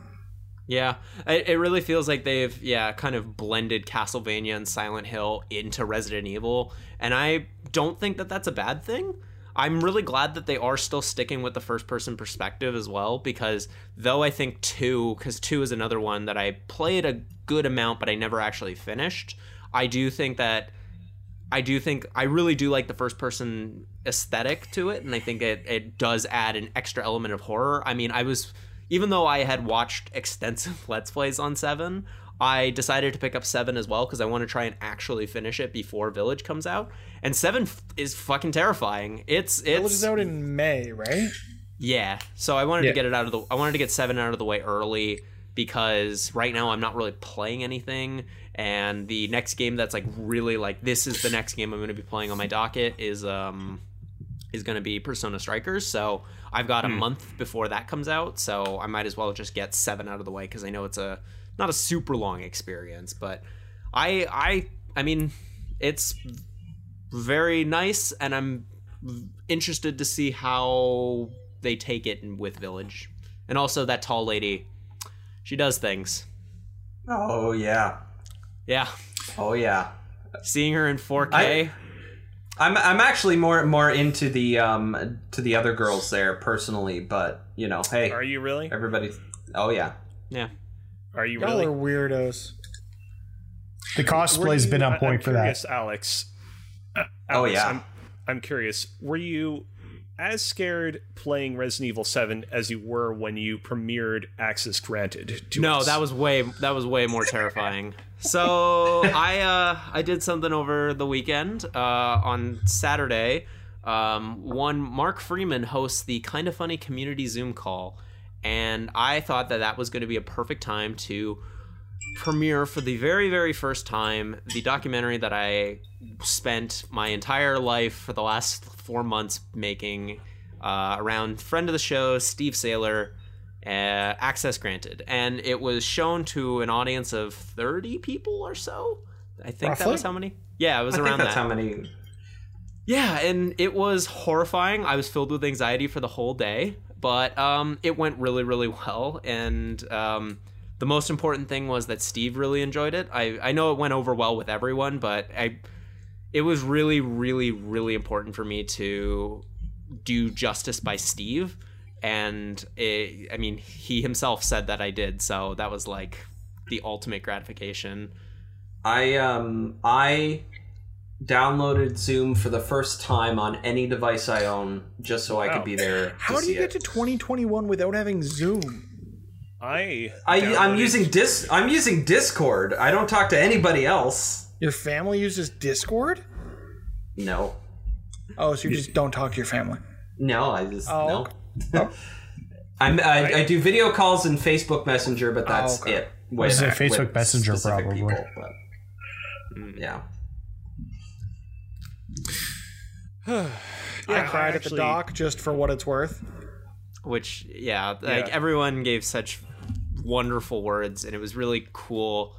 Yeah, it, it really feels like they've, yeah, kind of blended Castlevania and Silent Hill into Resident Evil, and I don't think that that's a bad thing. I'm really glad that they are still sticking with the first-person perspective as well, because though I think two, because two is another one that I played a good amount, but I never actually finished. I do think that, I do think, I really do like the first-person aesthetic to it, and I think it, it does add an extra element of horror. I mean, I was, even though I had watched extensive Let's Plays on seven, I decided to pick up seven as well because I want to try and actually finish it before Village comes out. And seven f- is fucking terrifying. It's it's Village is out in May, right? Yeah. So I wanted yeah. to get it out of the I wanted to get seven out of the way early, because right now I'm not really playing anything, and the next game that's like really like this is the next game I'm going to be playing on my docket is um is going to be Persona Strikers. So I've got hmm. a month before that comes out, so I might as well just get seven out of the way, because I know it's a not a super long experience, but I, I, I mean, it's very nice, and I'm interested to see how they take it with Village. And also that tall lady, she does things. Oh yeah, yeah. Oh yeah. Seeing her in four K. I, I'm I'm actually more more into the um to the other girls there personally, but you know, hey, are you really? Everybody. Oh yeah. Yeah. Are you Y'all really? Y'all are weirdos. The cosplay's you, been on point I'm for curious, that. Alex. Uh, Alex. Oh yeah. I'm, I'm curious. Were you as scared playing Resident Evil seven as you were when you premiered Access Granted? No, us? that was way that was way more terrifying. So I uh, I did something over the weekend uh, on Saturday. Um, one Mark Freeman hosts the Kind of Funny Community Zoom call. And I thought that that was going to be a perfect time to premiere for the very, very first time the documentary that I spent my entire life for the last four months making uh, around friend of the show, Steve Saylor, uh, Access Granted. And it was shown to an audience of thirty people or so. I think Roughly? that was how many? Yeah, it was I around think that's that. How many? Yeah, and it was horrifying. I was filled with anxiety for the whole day. But um, it went really, really well, and um, the most important thing was that Steve really enjoyed it. I, I know it went over well with everyone, but I, it was really, really, really important for me to do justice by Steve, and it, I mean, he himself said that I did, so that was like the ultimate gratification. I um I downloaded Zoom for the first time on any device I own just so I could be there. How do you get to twenty twenty-one without having Zoom? I, I I'm using dis I'm using Discord. I don't talk to anybody else. Your family uses Discord? No. Oh, so you just don't talk to your family? No, I just oh, no. Okay. I'm, I I do video calls and Facebook Messenger, but that's oh, okay. it. With, this is a Facebook Messenger probably. People, but, yeah. yeah, I cried I actually, at the dock just for what it's worth. Which, yeah, like yeah. everyone gave such wonderful words, and it was really cool.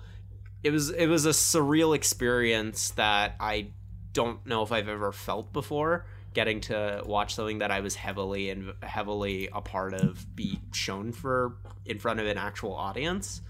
It was it was a surreal experience that I don't know if I've ever felt before. Getting to watch something that I was heavily and heavily a part of be shown for in front of an actual audience,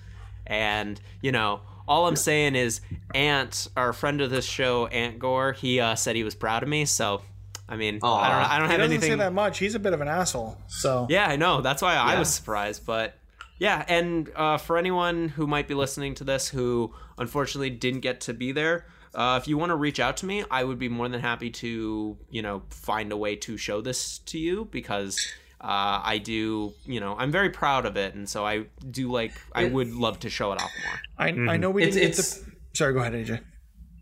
and you know. All I'm saying is, Ant, our friend of this show, Ant Gore, he uh, said he was proud of me. So, I mean, Aww. I don't, I don't have anything. He doesn't say that much. He's a bit of an asshole. So yeah, I know. That's why yeah. I was surprised. But yeah, and uh, for anyone who might be listening to this who unfortunately didn't get to be there, uh, if you want to reach out to me, I would be more than happy to, you know, find a way to show this to you, because uh, I do, you know, I'm very proud of it, and so I do like, I would love to show it off more. I mm. I know we it's, didn't it's, get the... Sorry, go ahead, A J.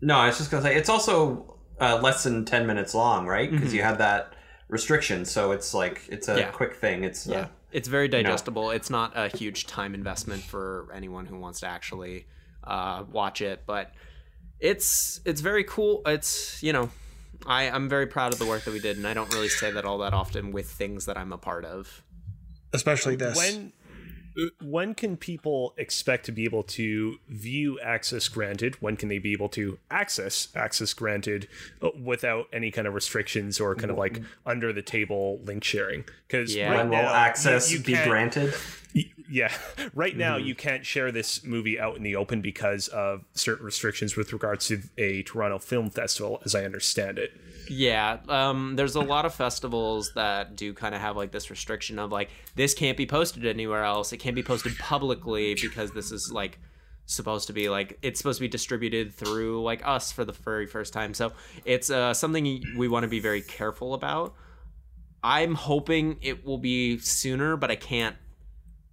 No, I was just going to say, it's also uh, less than ten minutes long, right? Because mm-hmm. you had that restrictions, so it's like it's a yeah. quick thing. It's yeah, uh, it's very digestible. You know. It's not a huge time investment for anyone who wants to actually uh, watch it, but it's it's very cool. It's you know, I I'm very proud of the work that we did, and I don't really say that all that often with things that I'm a part of. Especially this. When when can people expect to be able to view Access Granted? When can they be able to access Access Granted without any kind of restrictions or kind of like under the table link sharing? Because yeah. right when will access you, you be granted? Yeah. Right now, mm-hmm. you can't share this movie out in the open because of certain restrictions with regards to a Toronto Film Festival, as I understand it. Yeah. Um, there's a lot of festivals that do kind of have like this restriction of like, this can't be posted anywhere else. It can't be posted publicly because this is like supposed to be like, it's supposed to be distributed through like us for the very first time. So it's uh, something we want to be very careful about. I'm hoping it will be sooner, but I can't.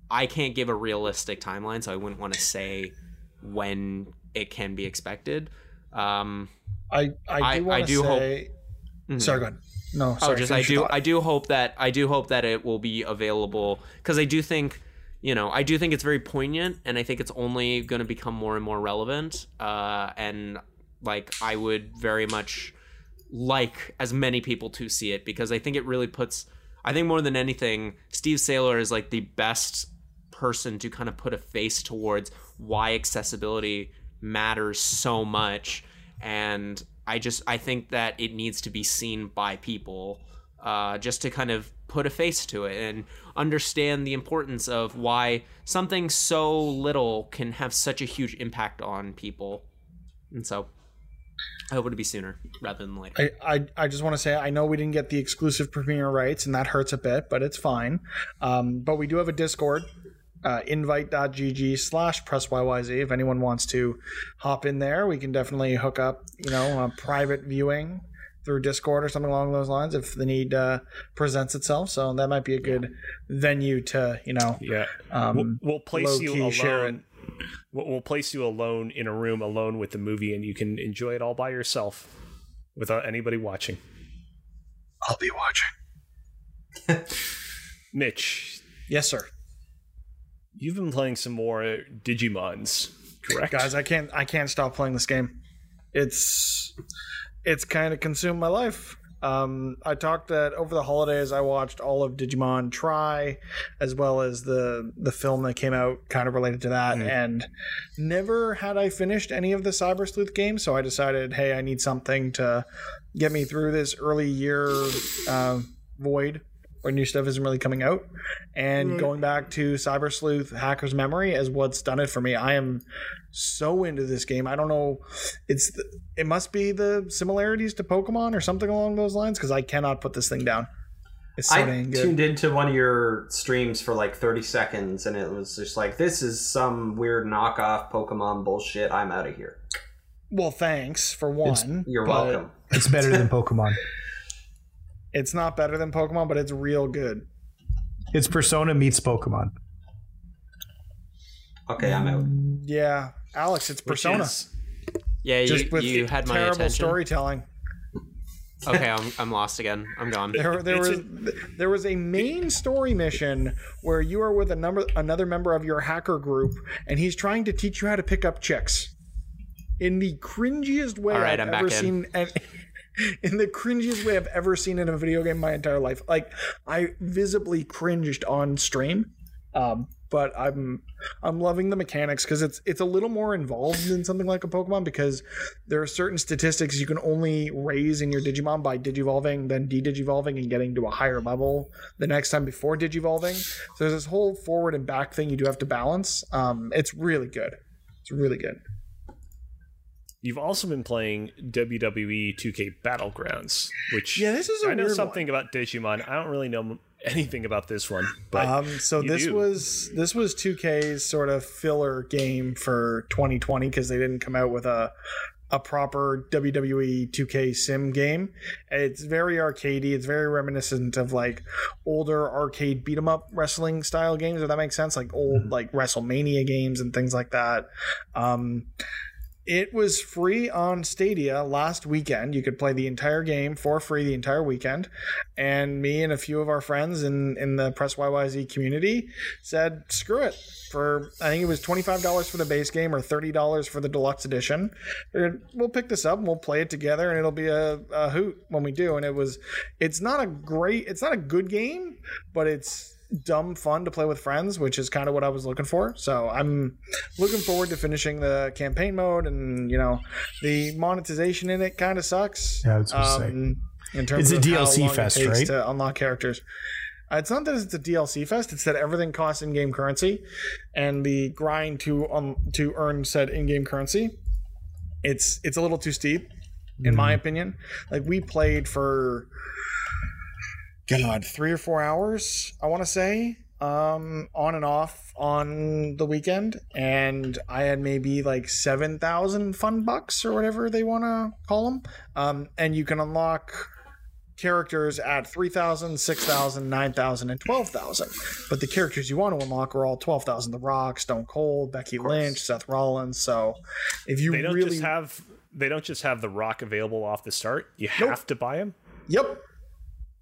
I can't give a realistic timeline, so I wouldn't want to say when it can be expected. Um, I I do, want I, I do to say, hope. Mm-hmm. Sorry, go ahead. No, sorry, oh, just I do. I do hope that I do hope that it will be available because I do think, you know, I do think it's very poignant, and I think it's only going to become more and more relevant. Uh, and like, I would very much like as many people to see it because I think it really puts. I think more than anything, Steve Saylor is like the best person to kind of put a face towards why accessibility matters so much. And I just I think that it needs to be seen by people uh, just to kind of put a face to it and understand the importance of why something so little can have such a huge impact on people. And so I hope it'll be sooner rather than later. I, I, I just want to say I know we didn't get the exclusive premiere rights, and that hurts a bit, but it's fine. Um, but we do have a Discord, uh, invite.gg slash pressyyz. If anyone wants to hop in there, we can definitely hook up, you know, uh, private viewing through Discord or something along those lines if the need uh, presents itself. So that might be a good yeah. venue to, you know, yeah. um, we'll, we'll place you alone. Share it. We'll place you alone in a room alone with the movie and you can enjoy it all by yourself without anybody watching. I'll be watching. Mitch. Yes, sir. You've been playing some more Digimons, correct? Guys, I can't I can't stop playing this game. It's it's kind of consumed my life. Um, I talked that over the holidays I watched all of Digimon Tri, as well as the the film that came out kind of related to that, mm. and never had I finished any of the Cyber Sleuth games, so I decided, hey, I need something to get me through this early year uh, void where new stuff isn't really coming out, and mm. going back to Cyber Sleuth Hacker's Memory is what's done it for me. I am so into this game. I don't know, it's the, it must be the similarities to Pokemon or something along those lines because I cannot put this thing down. It's so I dang good. Tuned into one of your streams for like thirty seconds and it was just like, this is some weird knockoff Pokemon bullshit, I'm out of here. Well, thanks for one. It's, you're welcome. It's better than Pokemon. It's not better than Pokemon, but it's real good. It's Persona meets Pokemon. Okay, I'm out. Yeah. Alex, it's Persona. Is, yeah, you, just with you had my attention. Terrible storytelling. Okay, I'm I'm lost again. I'm gone. There, there was a, there was a main story mission where you are with a number another member of your hacker group, and he's trying to teach you how to pick up chicks in the cringiest way right, I've I'm ever seen. In. In the cringiest way I've ever seen in a video game my entire life. Like I visibly cringed on stream. Um, But I'm I'm loving the mechanics because it's it's a little more involved than something like a Pokemon because there are certain statistics you can only raise in your Digimon by digivolving, then de-digivolving, and getting to a higher level the next time before digivolving. So there's this whole forward and back thing you do have to balance. Um, it's really good. It's really good. You've also been playing W W E two K Battlegrounds, which yeah, this is a I know something one. About Digimon. I don't really know anything about this one, but um, so this do. was this was two K's sort of filler game for twenty twenty because they didn't come out with a a proper W W E two K sim game. It's very arcadey. It's very reminiscent of like older arcade beat 'em up wrestling style games, if that makes sense, like old like WrestleMania games and things like that. Um, It was free on Stadia last weekend. You could play the entire game for free the entire weekend. And me and a few of our friends in, in the Press Y Y Z community said, screw it. For, I think it was twenty-five dollars for the base game or thirty dollars for the deluxe edition. We'll pick this up and we'll play it together, and it'll be a, a hoot when we do. And it was, it's not a great, it's not a good game, but it's dumb fun to play with friends, which is kind of what I was looking for. So I'm looking forward to finishing the campaign mode, and you know, the monetization in it kind of sucks. Yeah, that's what um, in terms it's of a D L C fest, right? To unlock characters. It's not that it's a D L C fest. It's that everything costs in-game currency, and the grind to um, to earn said in-game currency, it's it's a little too steep, in mm. my opinion. Like we played for. God, three or four hours, I want to say, um, on and off on the weekend. And I had maybe like seven thousand fun bucks or whatever they want to call them. Um, and you can unlock characters at three thousand, six thousand, nine thousand, and twelve thousand. But the characters you want to unlock are all twelve thousand. The Rock, Stone Cold, Becky Lynch, Seth Rollins. So if you they don't really... Just have, they don't just have The Rock available off the start. You have nope. to buy him? Yep.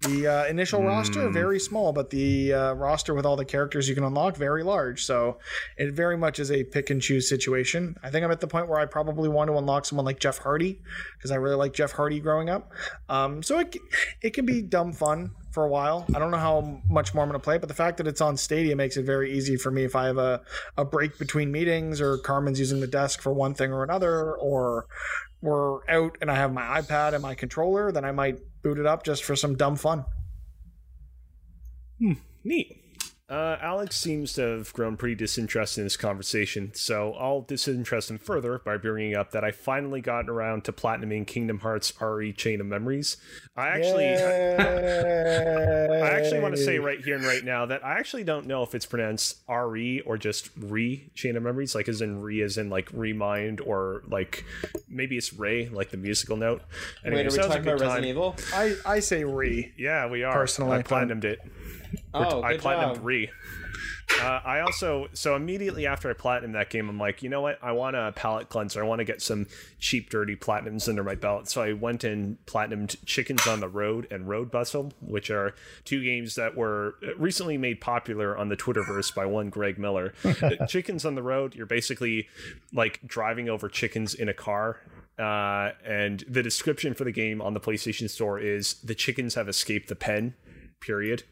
The uh, initial mm. roster, very small, but the uh, roster with all the characters you can unlock, very large. So it very much is a pick and choose situation. I think I'm at the point where I probably want to unlock someone like Jeff Hardy, because I really like Jeff Hardy growing up. Um, so it it can be dumb fun for a while. I don't know how much more I'm going to play, but the fact that it's on Stadia makes it very easy for me if I have a, a break between meetings, or Carmen's using the desk for one thing or another, or we're out and I have my iPad and my controller, then I might boot it up just for some dumb fun. Hmm, neat. Uh, Alex seems to have grown pretty disinterested in this conversation, so I'll disinterest him further by bringing up that I finally got around to platinuming Kingdom Hearts R E Chain of Memories. I actually, I actually want to say right here and right now that I actually don't know if it's pronounced R E or just Re Chain of Memories, like as in Re, as in like Remind, or like maybe it's Ray, like the musical note. Anyway, wait, are we talking about Resident time. Evil? I, I say Re. Yeah, we are. Personally, I platinumed it. Oh, I platinumed Re. Uh, I also, so immediately after I platinumed that game, I'm like, you know what? I want a palate cleanser. I want to get some cheap, dirty platinums under my belt. So I went and platinumed Chickens on the Road and Road Bustle, which are two games that were recently made popular on the Twitterverse by one Greg Miller. Chickens on the Road, you're basically like driving over chickens in a car. Uh, and the description for the game on the PlayStation Store is the chickens have escaped the pen, period.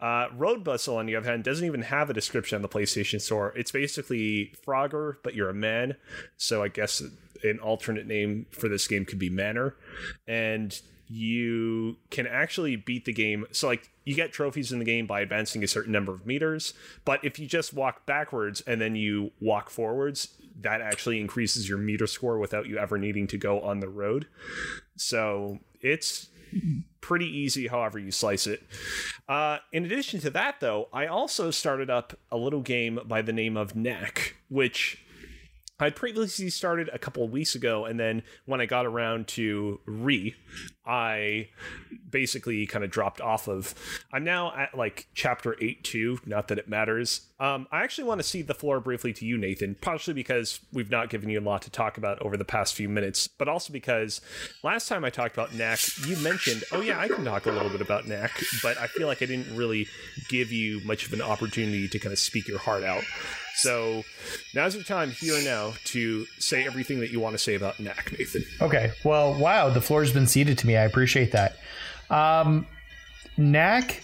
uh, Road Bustle, on the other hand, doesn't even have a description on the PlayStation Store. It's basically Frogger, but you're a man. So I guess an alternate name for this game could be Manor. And you can actually beat the game. So like you get trophies in the game by advancing a certain number of meters. But if you just walk backwards and then you walk forwards, that actually increases your meter score without you ever needing to go on the road. So it's pretty easy however you slice it. Uh, in addition to that, though, I also started up a little game by the name of Knack, which I'd previously started a couple of weeks ago, and then when I got around to Re, I basically kind of dropped off of. I'm now at like chapter eight point two, not that it matters. Um, I actually want to cede the floor briefly to you, Nathan, partially because we've not given you a lot to talk about over the past few minutes, but also because last time I talked about Knack, you mentioned, oh yeah, I can talk a little bit about Knack, but I feel like I didn't really give you much of an opportunity to kind of speak your heart out. So now's your time here and now to say everything that you want to say about Knack, Nathan. Okay. Well, wow, the floor's been ceded to me. I appreciate that. Um, Knack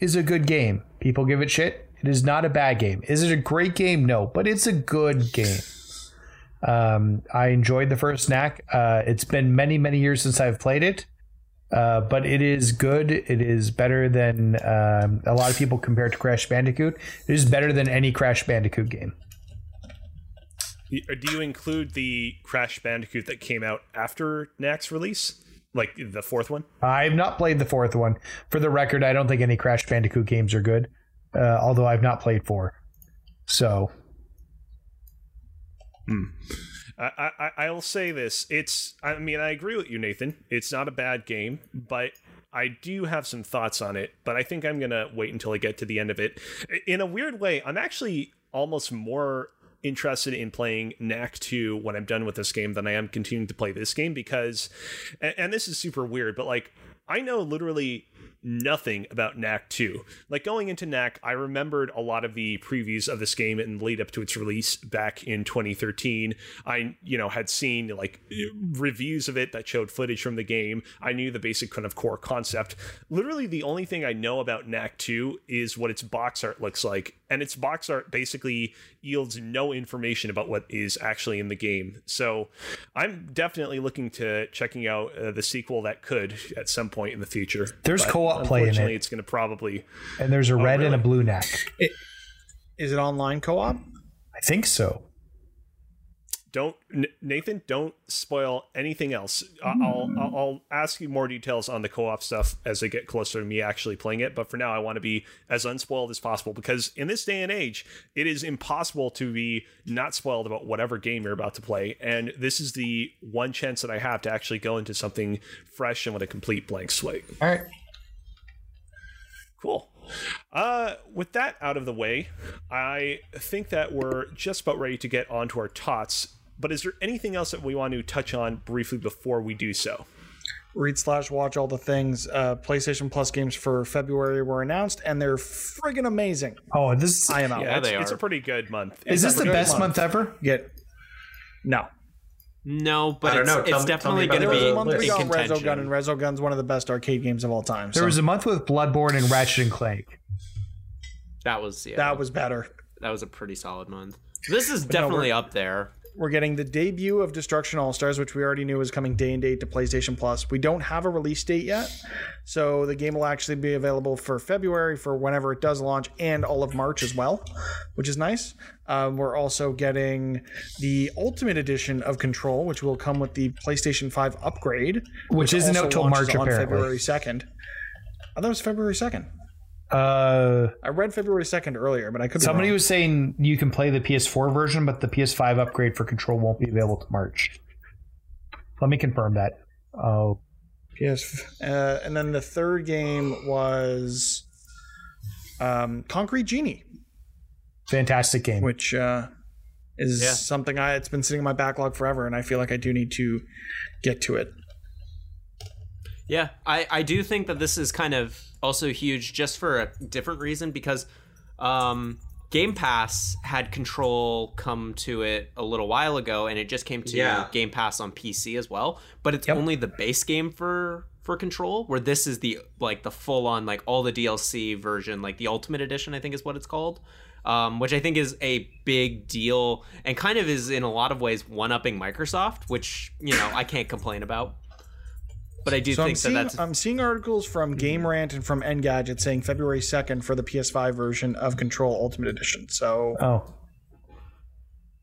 is a good game. People give it shit. It is not a bad game. Is it a great game? No, but it's a good game. Um, I enjoyed the first Knack. Uh, it's been many, many years since I've played it, uh, but it is good. It is better than um, a lot of people compare it to Crash Bandicoot. It is better than any Crash Bandicoot game. Do you include the Crash Bandicoot that came out after Knack's release? Like the fourth one? I've not played the fourth one. For the record, I don't think any Crash Bandicoot games are good. Uh, although I've not played four. So. Hmm. I, I, I'll say this. It's, I mean, I agree with you, Nathan. It's not a bad game, but I do have some thoughts on it, but I think I'm going to wait until I get to the end of it. In a weird way, I'm actually almost more interested in playing Knack two when I'm done with this game than I am continuing to play this game, because, and, and this is super weird, but like, I know literally nothing about Knack two. Like, going into Knack, I remembered a lot of the previews of this game and lead up to its release back in twenty thirteen. I, you know, had seen like reviews of it that showed footage from the game. I knew the basic kind of core concept. Literally the only thing I know about Knack two is what its box art looks like. And its box art basically yields no information about what is actually in the game. So I'm definitely looking to checking out uh, the sequel that could at some point in the future. There's but co-op play in it. It's going to probably... And there's a oh, red really? and a blue Knack. It, is it online co-op? I think so. Don't, Nathan, don't spoil anything else. Mm. I'll, I'll I'll ask you more details on the co-op stuff as I get closer to me actually playing it. But for now, I want to be as unspoiled as possible, because in this day and age, it is impossible to be not spoiled about whatever game you're about to play. And this is the one chance that I have to actually go into something fresh and with a complete blank slate. All right. Cool. Uh, with that out of the way, I think that we're just about ready to get onto our tots. But is there anything else that we want to touch on briefly before we do so? Read slash watch all the things. Uh, PlayStation Plus games for February were announced, and they're friggin' amazing. Oh, this I am out. Yeah, it's, they are. It's a pretty good month. Is it's this the best month, month ever? Yeah. No. No, but it's, it's tell, definitely going to be a month in contention. Resogun, and Resogun's one of the best arcade games of all time. So. There was a month with Bloodborne and Ratchet and Clank. That was yeah, that was better. That was a pretty solid month. This is definitely no, up there. We're getting the debut of Destruction All-Stars, which we already knew was coming day and date to PlayStation Plus. We don't have a release date yet, so the game will actually be available for February for whenever it does launch, and all of March as well, which is nice. Um, we're also getting the Ultimate Edition of Control, which will come with the PlayStation five upgrade, which, which isn't out till March, on apparently. February second. I thought it was February second. Uh, I read February second earlier, but I could. Somebody was saying you can play the P S four version, but the P S five upgrade for Control won't be available to March. Let me confirm that. Oh, P S. Uh, and then the third game was um, Concrete Genie. Fantastic game, which uh, is yeah. something I. It's been sitting in my backlog forever, and I feel like I do need to get to it. Yeah, I, I do think that this is kind of also huge just for a different reason, because um, Game Pass had Control come to it a little while ago, and it just came to yeah. Game Pass on P C as well. But it's yep. only the base game for for Control, where this is the like the full on like all the D L C version, like the Ultimate Edition, I think is what it's called, um, which I think is a big deal and kind of is in a lot of ways one-upping Microsoft, which you know I can't complain about. But I do so think I'm seeing, that that's... I'm seeing articles from Game Rant and from Engadget saying February second for the P S five version of Control Ultimate Edition. So oh.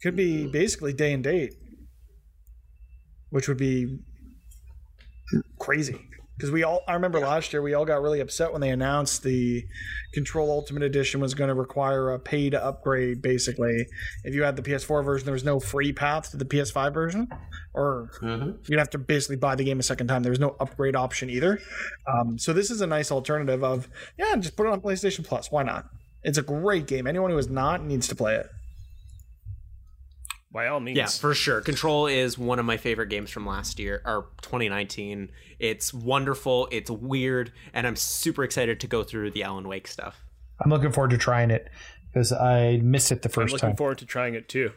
could be basically day and date, which would be crazy. Because we all, I remember yeah. last year, we all got really upset when they announced the Control Ultimate Edition was going to require a paid upgrade, basically. If you had the P S four version, there was no free path to the P S five version. Or mm-hmm. you'd have to basically buy the game a second time. There was no upgrade option either. Um, so this is a nice alternative of, yeah, just put it on PlayStation Plus. Why not? It's a great game. Anyone who is not needs to play it. By all means. Yeah, for sure. Control is one of my favorite games from last year, or twenty nineteen. It's wonderful, it's weird, and I'm super excited to go through the Alan Wake stuff. I'm looking forward to trying it, because I missed it the first time. I'm looking time. forward to trying it, too.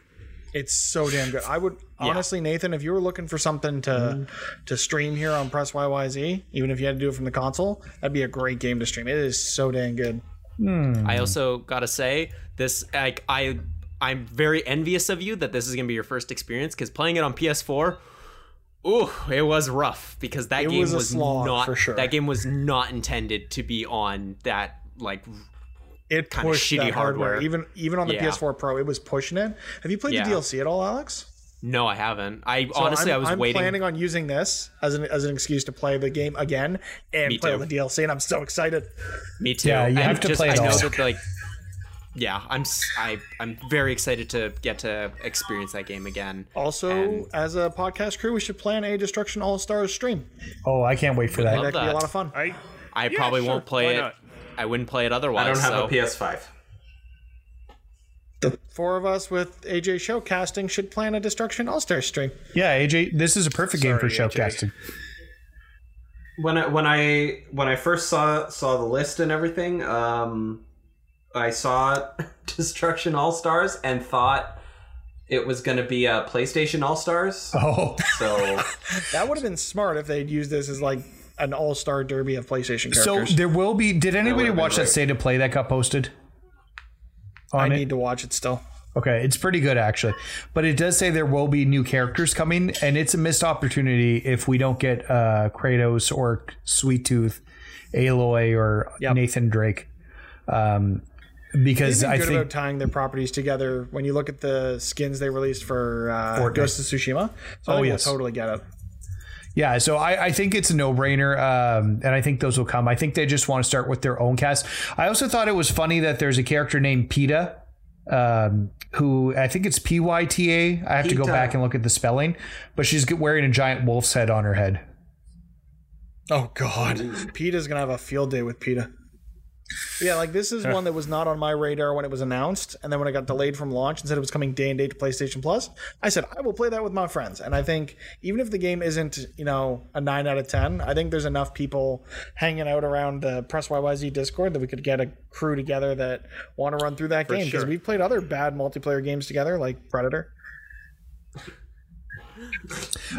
It's so damn good. I would, yeah. honestly, Nathan, if you were looking for something to mm-hmm. to stream here on Press Y Y Z, even if you had to do it from the console, that'd be a great game to stream. It is so dang good. Hmm. I also gotta say, this, like, I... I'm very envious of you that this is going to be your first experience, because playing it on P S four, ooh, it was rough, because that it game was, was slog, not for sure. That game was not intended to be on that like it kind of shitty hardware. hardware. Even even on the yeah. P S four Pro, it was pushing it. Have you played yeah. the D L C at all, Alex? No, I haven't. I so honestly, I'm, I was I'm waiting. I'm planning on using this as an as an excuse to play the game again and play all the D L C, and I'm so excited. Me too. Yeah, you and have to just, play. It I know that like. Yeah, I'm I, I'm very excited to get to experience that game again. Also, and as a podcast crew, we should plan a Destruction All-Stars stream. Oh, I can't wait for that. That could be a lot of fun. I, I yeah, probably sure. won't play it. I wouldn't play it otherwise. I don't have so. a P S five. the four of us with A J showcasting should plan a Destruction All-Star stream. Yeah, A J, this is a perfect Sorry, game for showcasting. A J. When I when I when I first saw saw the list and everything, um, I saw Destruction All-Stars and thought it was going to be a PlayStation All-Stars. Oh, so that would have been smart if they'd used this as like an All-Star Derby of PlayStation characters. So there will be. Did anybody watch that State of Play that got posted? I it? need to watch it still. Okay, it's pretty good actually, but it does say there will be new characters coming, and it's a missed opportunity if we don't get uh, Kratos or Sweet Tooth, Aloy or yep. Nathan Drake, um, because I good think about tying their properties together. When you look at the skins they released for uh, Ghost of Tsushima, so oh I yes, we'll totally get it. Yeah, so I, I think it's a no-brainer, um, and I think those will come. I think they just want to start with their own cast. I also thought it was funny that there's a character named PETA. Um, who I think it's P Y T A. I have Pita. to go back and look at the spelling, but she's wearing a giant wolf's head on her head. Oh God, PETA's gonna have a field day with PETA. Yeah, like this is one that was not on my radar when it was announced, and then when it got delayed from launch and said it was coming day and date to PlayStation Plus, I said I will play that with my friends. And I think even if the game isn't, you know, a nine out of ten, I think there's enough people hanging out around the Press Y Y Z Discord that we could get a crew together that want to run through that For game because sure. we've played other bad multiplayer games together, like Predator.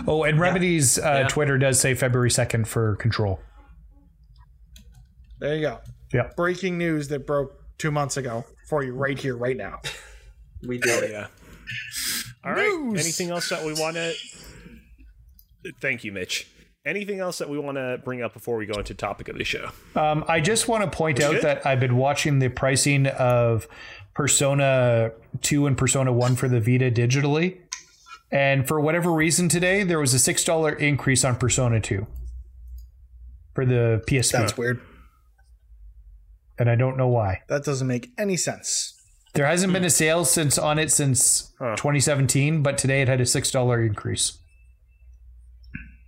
Oh, and Remedy's yeah. Uh, yeah. Twitter does say February second for Control. There you go. Yeah. Breaking news that broke two months ago for you right here, right now. We do it. Yeah. All news. Right. Anything else that we want to... Thank you, Mitch. Anything else that we want to bring up before we go into topic of the show? Um, I just want to point we out should? that I've been watching the pricing of Persona two and Persona one for the Vita digitally. And for whatever reason today, there was a six dollars increase on Persona two for the P S P. That's weird. And I don't know why. That doesn't make any sense. There hasn't been a sale since on it since huh. twenty seventeen, but today it had a six dollars increase.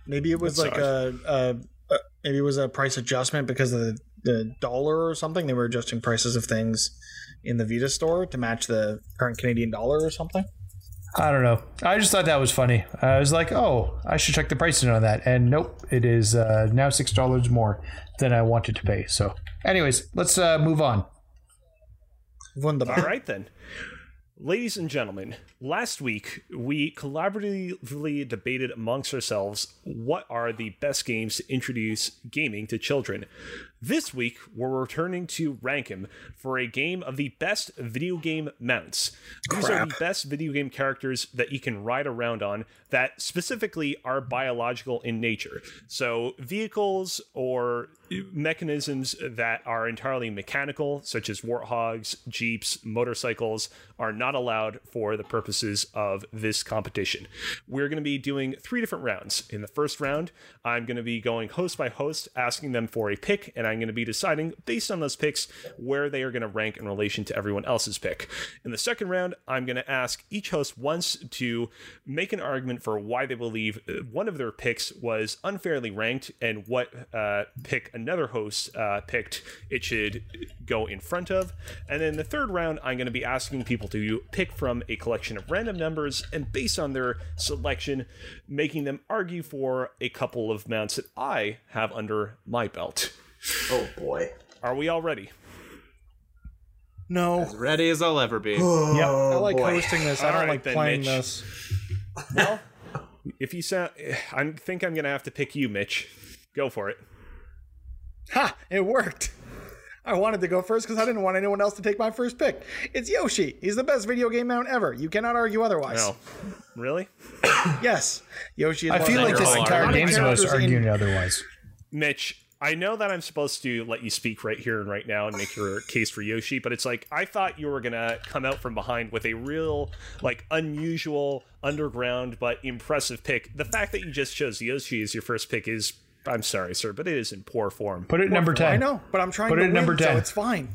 Maybe it was That's like a, a, a maybe it was a price adjustment because of the, the dollar or something. They were adjusting prices of things in the Vita store to match the current Canadian dollar or something. I don't know. I just thought that was funny. I was like, oh, I should check the pricing on that. And nope, it is uh, now six dollars more than I wanted to pay. So anyways, let's uh, move on. Wunderbar. All right, then. Ladies and gentlemen, last week we collaboratively debated amongst ourselves what are the best games to introduce gaming to children. This week, we're returning to Rankem for a game of the best video game mounts. Crap. These are the best video game characters that you can ride around on that specifically are biological in nature. So vehicles or mechanisms that are entirely mechanical, such as warthogs, jeeps, motorcycles, are not allowed for the purposes of this competition. We're going to be doing three different rounds. In the first round, I'm going to be going host by host, asking them for a pick, and I I'm going to be deciding based on those picks where they are going to rank in relation to everyone else's pick. In the second round, I'm going to ask each host once to make an argument for why they believe one of their picks was unfairly ranked and what uh, pick another host uh, picked it should go in front of. And then the third round, I'm going to be asking people to pick from a collection of random numbers and based on their selection, making them argue for a couple of mounts that I have under my belt. Oh boy. Are we all ready? No. As ready as I'll ever be. Oh, yep. I like boy. hosting this. I all don't right, like then, playing Mitch. this. Well, if you sound... I think I'm going to have to pick you, Mitch. Go for it. Ha! It worked. I wanted to go first because I didn't want anyone else to take my first pick. It's Yoshi. He's the best video game mount ever. You cannot argue otherwise. No. Really? Yes. Yoshi is I feel like this entire game is about arguing otherwise. Mitch... I know that I'm supposed to let you speak right here and right now and make your case for Yoshi, but it's like, I thought you were going to come out from behind with a real, like, unusual, underground, but impressive pick. The fact that you just chose Yoshi as your first pick is, I'm sorry, sir, but it is in poor form. Put it at number ten. I know, but I'm trying Put to it win, number ten. So it's fine.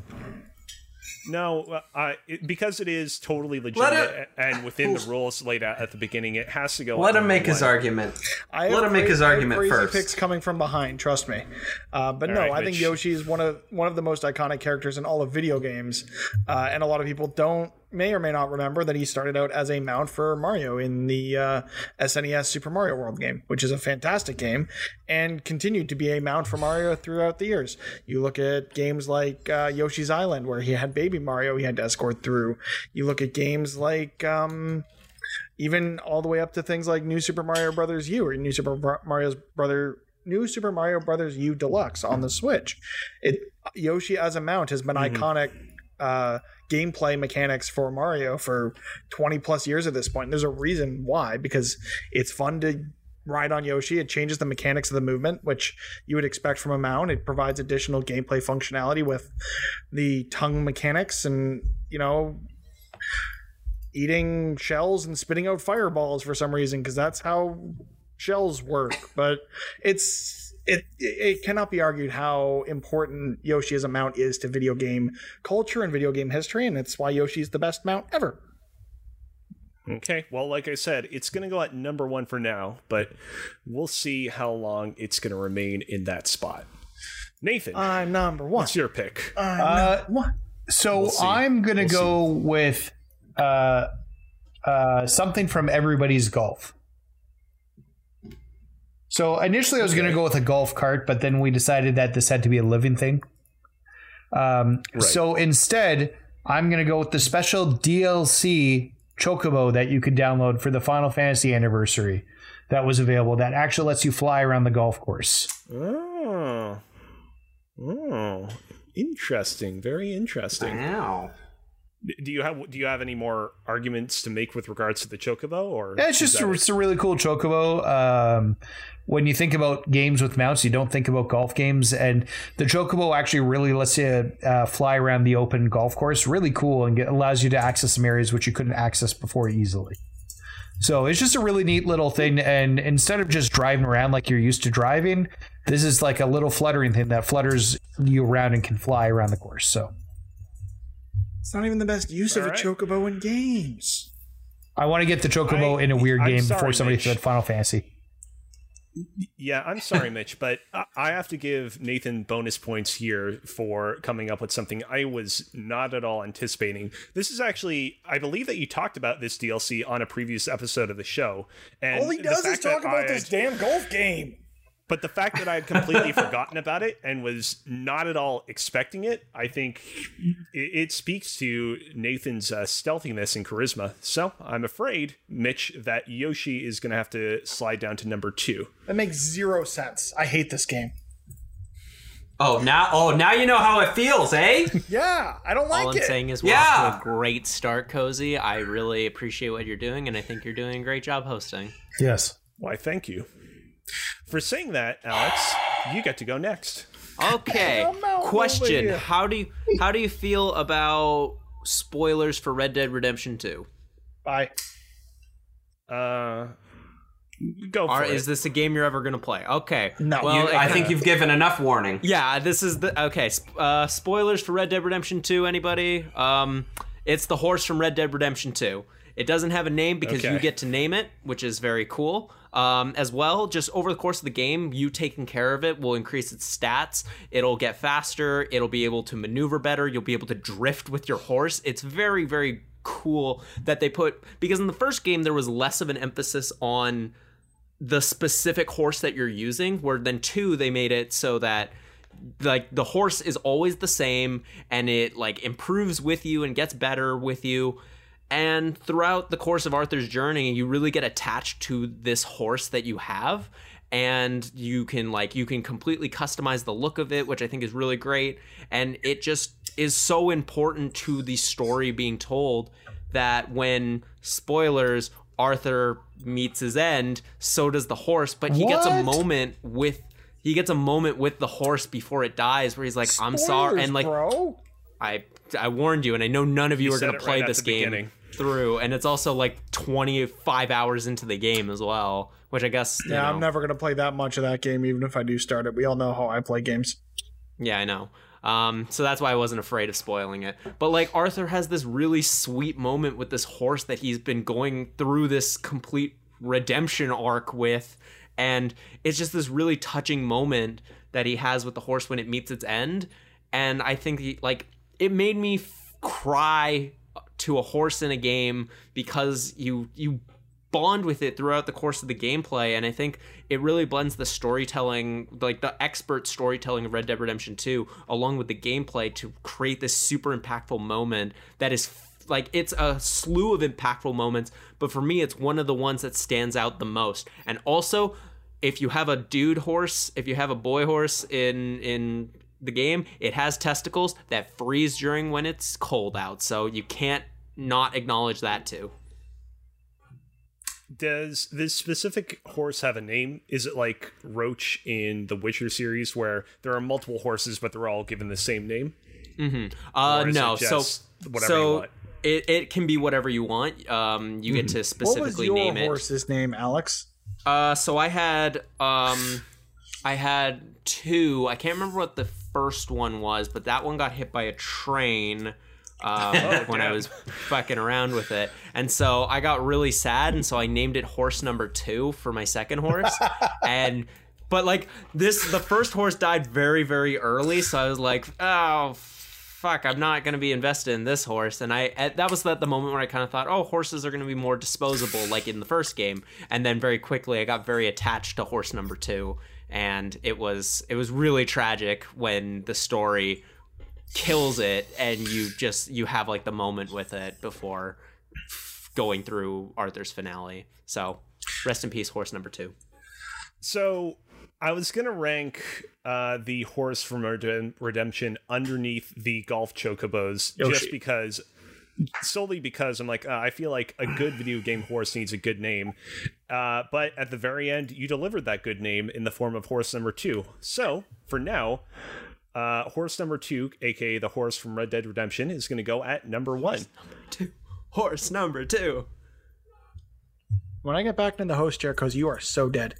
No, uh, it, because it is totally legitimate a, and within the rules laid out at the beginning, it has to go. Let him make his argument. I let him make his argument first. Crazy picks coming from behind, trust me. Uh, but all no, right, I Mitch. think Yoshi is one of one of the most iconic characters in all of video games, uh, and a lot of people don't may or may not remember that he started out as a mount for Mario in the uh, S N E S Super Mario World game, which is a fantastic game, and continued to be a mount for Mario throughout the years. You look at games like uh, Yoshi's Island, where he had baby Mario he had to escort through. You look at games like... Um, even all the way up to things like New Super Mario Brothers U or New Super Mario's Brother... New Super Mario Brothers U Deluxe on the Switch. It Yoshi as a mount has been mm-hmm. iconic uh, gameplay mechanics for Mario for twenty plus years at this point. And there's a reason why, because it's fun to ride on Yoshi. It changes the mechanics of the movement, which you would expect from a mount. It provides additional gameplay functionality with the tongue mechanics and, you know, eating shells and spitting out fireballs for some reason, because that's how... shells work. But it's it it cannot be argued how important Yoshi as a mount is to video game culture and video game history, and it's why Yoshi's the best mount ever. Okay, well, like I said, it's going to go at number one for now, but we'll see how long it's going to remain in that spot. Nathan, I'm number one. What's your pick? I'm uh, one. So we'll I'm going to we'll go see. with uh, uh, something from Everybody's Golf. So initially I was okay. going to go with a golf cart, but then we decided that this had to be a living thing. Um, right. So instead, I'm going to go with the special D L C Chocobo that you could download for the Final Fantasy anniversary that was available that actually lets you fly around the golf course. Oh, oh. Interesting. Very interesting. Wow. Do you have do you have any more arguments to make with regards to the Chocobo? Or yeah, it's just a, it's a really cool Chocobo. Um, when you think about games with mounts, you don't think about golf games, and the Chocobo actually really lets you uh, fly around the open golf course. Really cool, and get, allows you to access some areas which you couldn't access before easily. So it's just a really neat little thing. And instead of just driving around like you're used to driving, this is like a little fluttering thing that flutters you around and can fly around the course. So. It's not even the best use All of right. a Chocobo in games. I want to get the Chocobo I, in a weird I'm game sorry, before somebody Mitch. said Final Fantasy. Yeah, I'm sorry, Mitch, but I have to give Nathan bonus points here for coming up with something I was not at all anticipating. This is actually, I believe that you talked about this D L C on a previous episode of the show. And all he does is talk about I this had... damn golf game. But the fact that I had completely forgotten about it and was not at all expecting it, I think it, it speaks to Nathan's uh, stealthiness and charisma. So I'm afraid, Mitch, that Yoshi is going to have to slide down to number two. That makes zero sense. I hate this game. Oh, now oh now you know how it feels, eh? Yeah, I don't like it. All I'm it. saying is we're yeah. off to a great start, Cozy. I really appreciate what you're doing, and I think you're doing a great job hosting. Yes. Why, thank you. For saying that, Alex, you get to go next. Okay. Question: How do you how do you feel about spoilers for Red Dead Redemption two? Bye. Uh, go for Are, it. Is this a game you're ever going to play? Okay. No. Well, you, I uh, think you've given enough warning. Yeah. This is the okay. Uh, spoilers for Red Dead Redemption two. Anybody? Um, it's the horse from Red Dead Redemption two. It doesn't have a name because okay. you get to name it, which is very cool. Um, as well, just over the course of the game, you taking care of it will increase its stats. It'll get faster. It'll be able to maneuver better. You'll be able to drift with your horse. It's very, very cool that they put, because in the first game, there was less of an emphasis on the specific horse that you're using, where then two, they made it so that like the horse is always the same and it like improves with you and gets better with you. And throughout the course of Arthur's journey, you really get attached to this horse that you have, and you can like you can completely customize the look of it, which I think is really great. And it just is so important to the story being told that when, spoilers, Arthur meets his end, so does the horse, but he what? gets a moment with he gets a moment with the horse before it dies, where he's like, spoilers, "I'm sorry," and like, bro. I I warned you, and I know none of you, you are going to play right this game. Beginning. Through and it's also like twenty-five hours into the game as well, which I guess yeah know. I'm never gonna play that much of that game, even if I do start it. We all know how I play games. Yeah, I know. Um so that's why I wasn't afraid of spoiling it, but like Arthur has this really sweet moment with this horse that he's been going through this complete redemption arc with, and it's just this really touching moment that he has with the horse when it meets its end. And I think he, like it made me f- cry to a horse in a game because you you bond with it throughout the course of the gameplay. And I think it really blends the storytelling, like the expert storytelling of Red Dead Redemption two, along with the gameplay to create this super impactful moment that is like, it's a slew of impactful moments, but for me, it's one of the ones that stands out the most. And also, if you have a dude horse, if you have a boy horse in in the game, it has testicles that freeze during when it's cold out. So you can't not acknowledge that too. Does this specific horse have a name? Is it like Roach in the Witcher series where there are multiple horses, but they're all given the same name? Mm-hmm. Uh, no. So whatever so you want. It, it can be whatever you want. Um, you mm-hmm. get to specifically name it. What was your horse's name, Alex? Uh, so I had, um, I had two. I can't remember what the first one was, but that one got hit by a train um, oh, when I was fucking around with it. And so I got really sad. And so I named it horse number two for my second horse. And, but like this, the first horse died very, very early. So I was like, oh, fuck, I'm not going to be invested in this horse. And I at, that was at the moment where I kind of thought, oh, horses are going to be more disposable like in the first game. And then very quickly, I got very attached to horse number two. And it was it was really tragic when the story kills it and you just you have like the moment with it before going through Arthur's finale. So rest in peace, horse number two. So I was going to rank uh, the horse from Redemption underneath the golf chocobos, Yoshi. just because, solely because I'm like, uh, I feel like a good video game horse needs a good name. Uh, but at the very end, you delivered that good name in the form of horse number two. So for now, uh, horse number two, aka the horse from Red Dead Redemption, is going to go at number one. Horse number two. Horse number two. When I get back in the host chair, because you are so dead.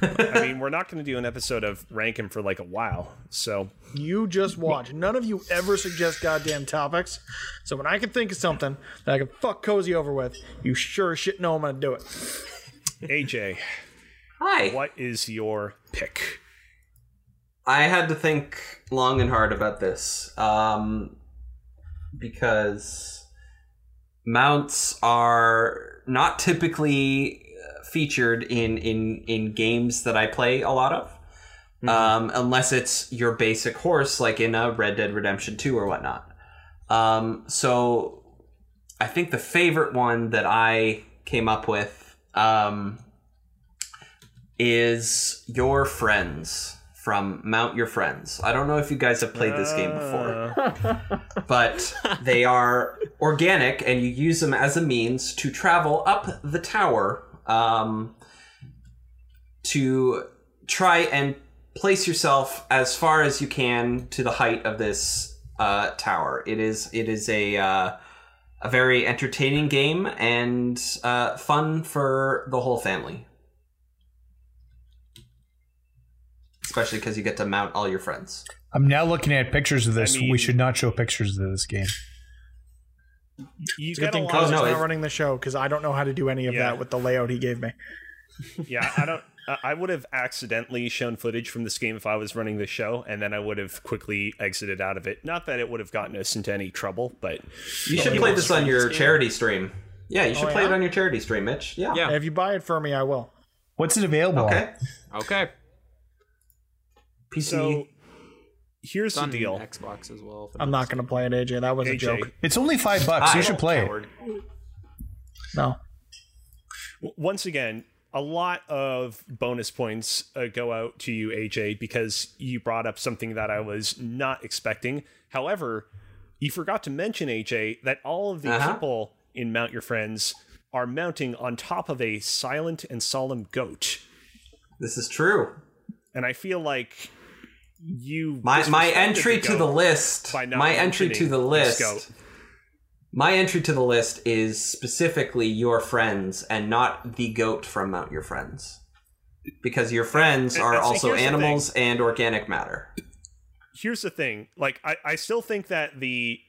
I mean, we're not going to do an episode of Rank 'em for like a while, so you just watch. None of you ever suggest goddamn topics, so when I can think of something that I can fuck Cozy over with, you sure as shit know I'm going to do it. A J, hi. What is your pick? I had to think long and hard about this, um, because mounts are not typically featured in, in, in games that I play a lot of, mm-hmm. um, unless it's your basic horse, like in a Red Dead Redemption two or whatnot. Um, so I think the favorite one that I came up with um, is Your Friends from Mount Your Friends. I don't know if you guys have played this game before, but they are organic and you use them as a means to travel up the tower Um, to try and place yourself as far as you can to the height of this uh, tower. It is it is a uh, a very entertaining game and uh, fun for the whole family, especially because you get to mount all your friends. I'm now looking at pictures of this. I mean, we should not show pictures of this game. You it's a good thing Cozy's not it. running the show, because I don't know how to do any of yeah. that with the layout he gave me. Yeah, I don't. I would have accidentally shown footage from this game if I was running the show, and then I would have quickly exited out of it. Not that it would have gotten us into any trouble, but you should play this on your charity stream. Yeah, you should oh, play yeah? it on your charity stream, Mitch. Yeah. yeah. If you buy it for me, I will. What's it available? Okay. Okay. P C. So, here's the deal. Xbox as well. I'm not going to play it, A J. That was A J. A joke. It's only five bucks. I you should play coward. it. No. Once again, a lot of bonus points uh, go out to you, A J, because you brought up something that I was not expecting. However, you forgot to mention, A J, that all of the uh-huh. people in Mount Your Friends are mounting on top of a silent and solemn goat. This is true. And I feel like You my my entry to the list my entry to the list my entry to the list is specifically Your Friends and not the goat from Mount Your Friends, because your friends are also animals and organic matter. Here's the thing, like I, I still think that the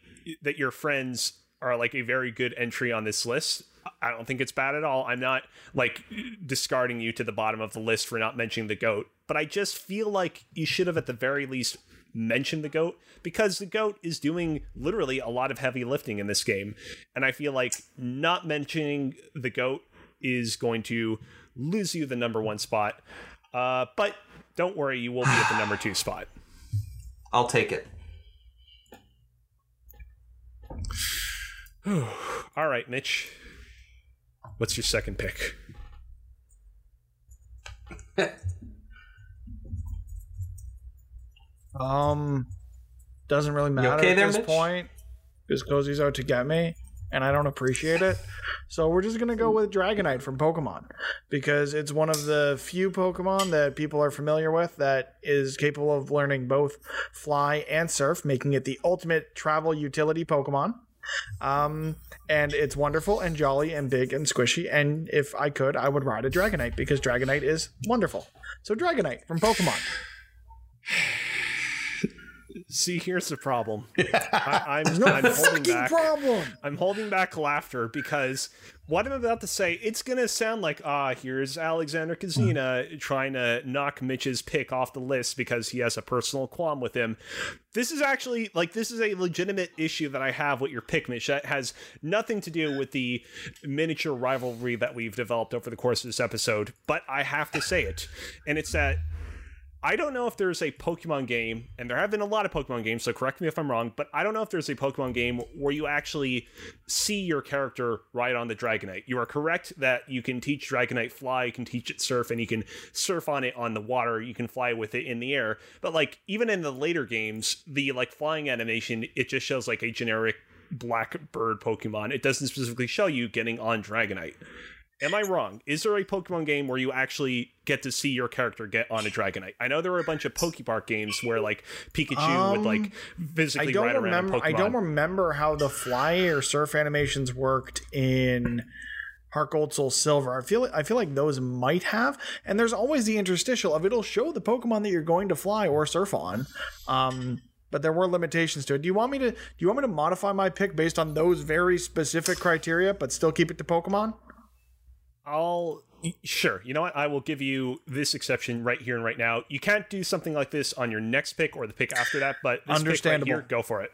that Your Friends are like a very good entry on this list. I don't think it's bad at all. I'm not like discarding you to the bottom of the list for not mentioning the goat, but I just feel like you should have at the very least mention the GOAT, because the GOAT is doing literally a lot of heavy lifting in this game. And I feel like not mentioning the GOAT is going to lose you the number one spot. Uh, but don't worry, you will be at the number two spot. I'll take it. All right, Mitch. What's your second pick? um, doesn't really matter okay at there, this Mitch? point, because these are to get me, and I don't appreciate it. So we're just gonna go with Dragonite from Pokemon, because it's one of the few Pokemon that people are familiar with that is capable of learning both Fly and Surf, making it the ultimate travel utility Pokemon. Um, and it's wonderful and jolly and big and squishy, and if I could, I would ride a Dragonite, because Dragonite is wonderful. So Dragonite from Pokemon. See, here's the problem. I, I'm, no I'm holding back. Problem. I'm holding back laughter, because what I'm about to say, it's gonna sound like, ah, here's Alexander Cazina trying to knock Mitch's pick off the list because he has a personal qualm with him. This is actually like this is a legitimate issue that I have with your pick, Mitch. That has nothing to do with the miniature rivalry that we've developed over the course of this episode. But I have to say it, and it's that. I don't know if there's a Pokemon game, and there have been a lot of Pokemon games, so correct me if I'm wrong, but I don't know if there's a Pokemon game where you actually see your character ride on the Dragonite. You are correct that you can teach Dragonite Fly, you can teach it Surf, and you can surf on it on the water, you can fly with it in the air. But, like, even in the later games, the, like, flying animation, it just shows, like, a generic black bird Pokemon. It doesn't specifically show you getting on Dragonite. Am I wrong? Is there a Pokemon game where you actually get to see your character get on a Dragonite? I know there were a bunch of Pokepark games where, like, Pikachu um, would, like, physically ride remember, around Pokemon. I don't remember how the Fly or Surf animations worked in Heart Gold, Soul Silver. I feel, I feel like those might have. And there's always the interstitial of it'll show the Pokemon that you're going to fly or surf on. Um... But there were limitations to it. Do you want me to? Do you want me to modify my pick based on those very specific criteria, but still keep it to Pokemon? I'll sure. You know what? I will give you this exception right here and right now. You can't do something like this on your next pick or the pick after that, but this understandable. Pick right here, go for it.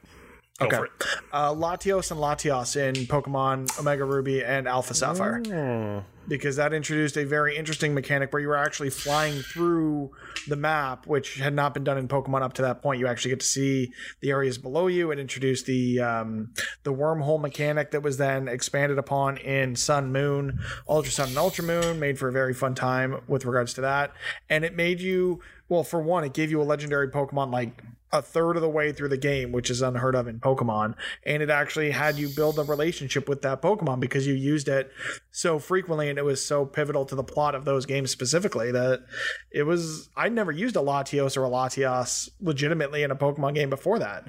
Go okay. for it. Uh, Latios and Latias in Pokemon Omega Ruby and Alpha Sapphire, mm. because that introduced a very interesting mechanic where you were actually flying through the map, which had not been done in Pokemon up to that point. You actually get to see the areas below you. It introduced the um, the wormhole mechanic that was then expanded upon in Sun, Moon, Ultra Sun, and Ultra Moon, made for a very fun time with regards to that. And it made you, well, for one, it gave you a legendary Pokemon like a third of the way through the game, which is unheard of in Pokemon. And it actually had you build a relationship with that Pokemon because you used it so frequently and it was so pivotal to the plot of those games specifically that it was, I'd never used a Latios or a Latias legitimately in a Pokemon game before that.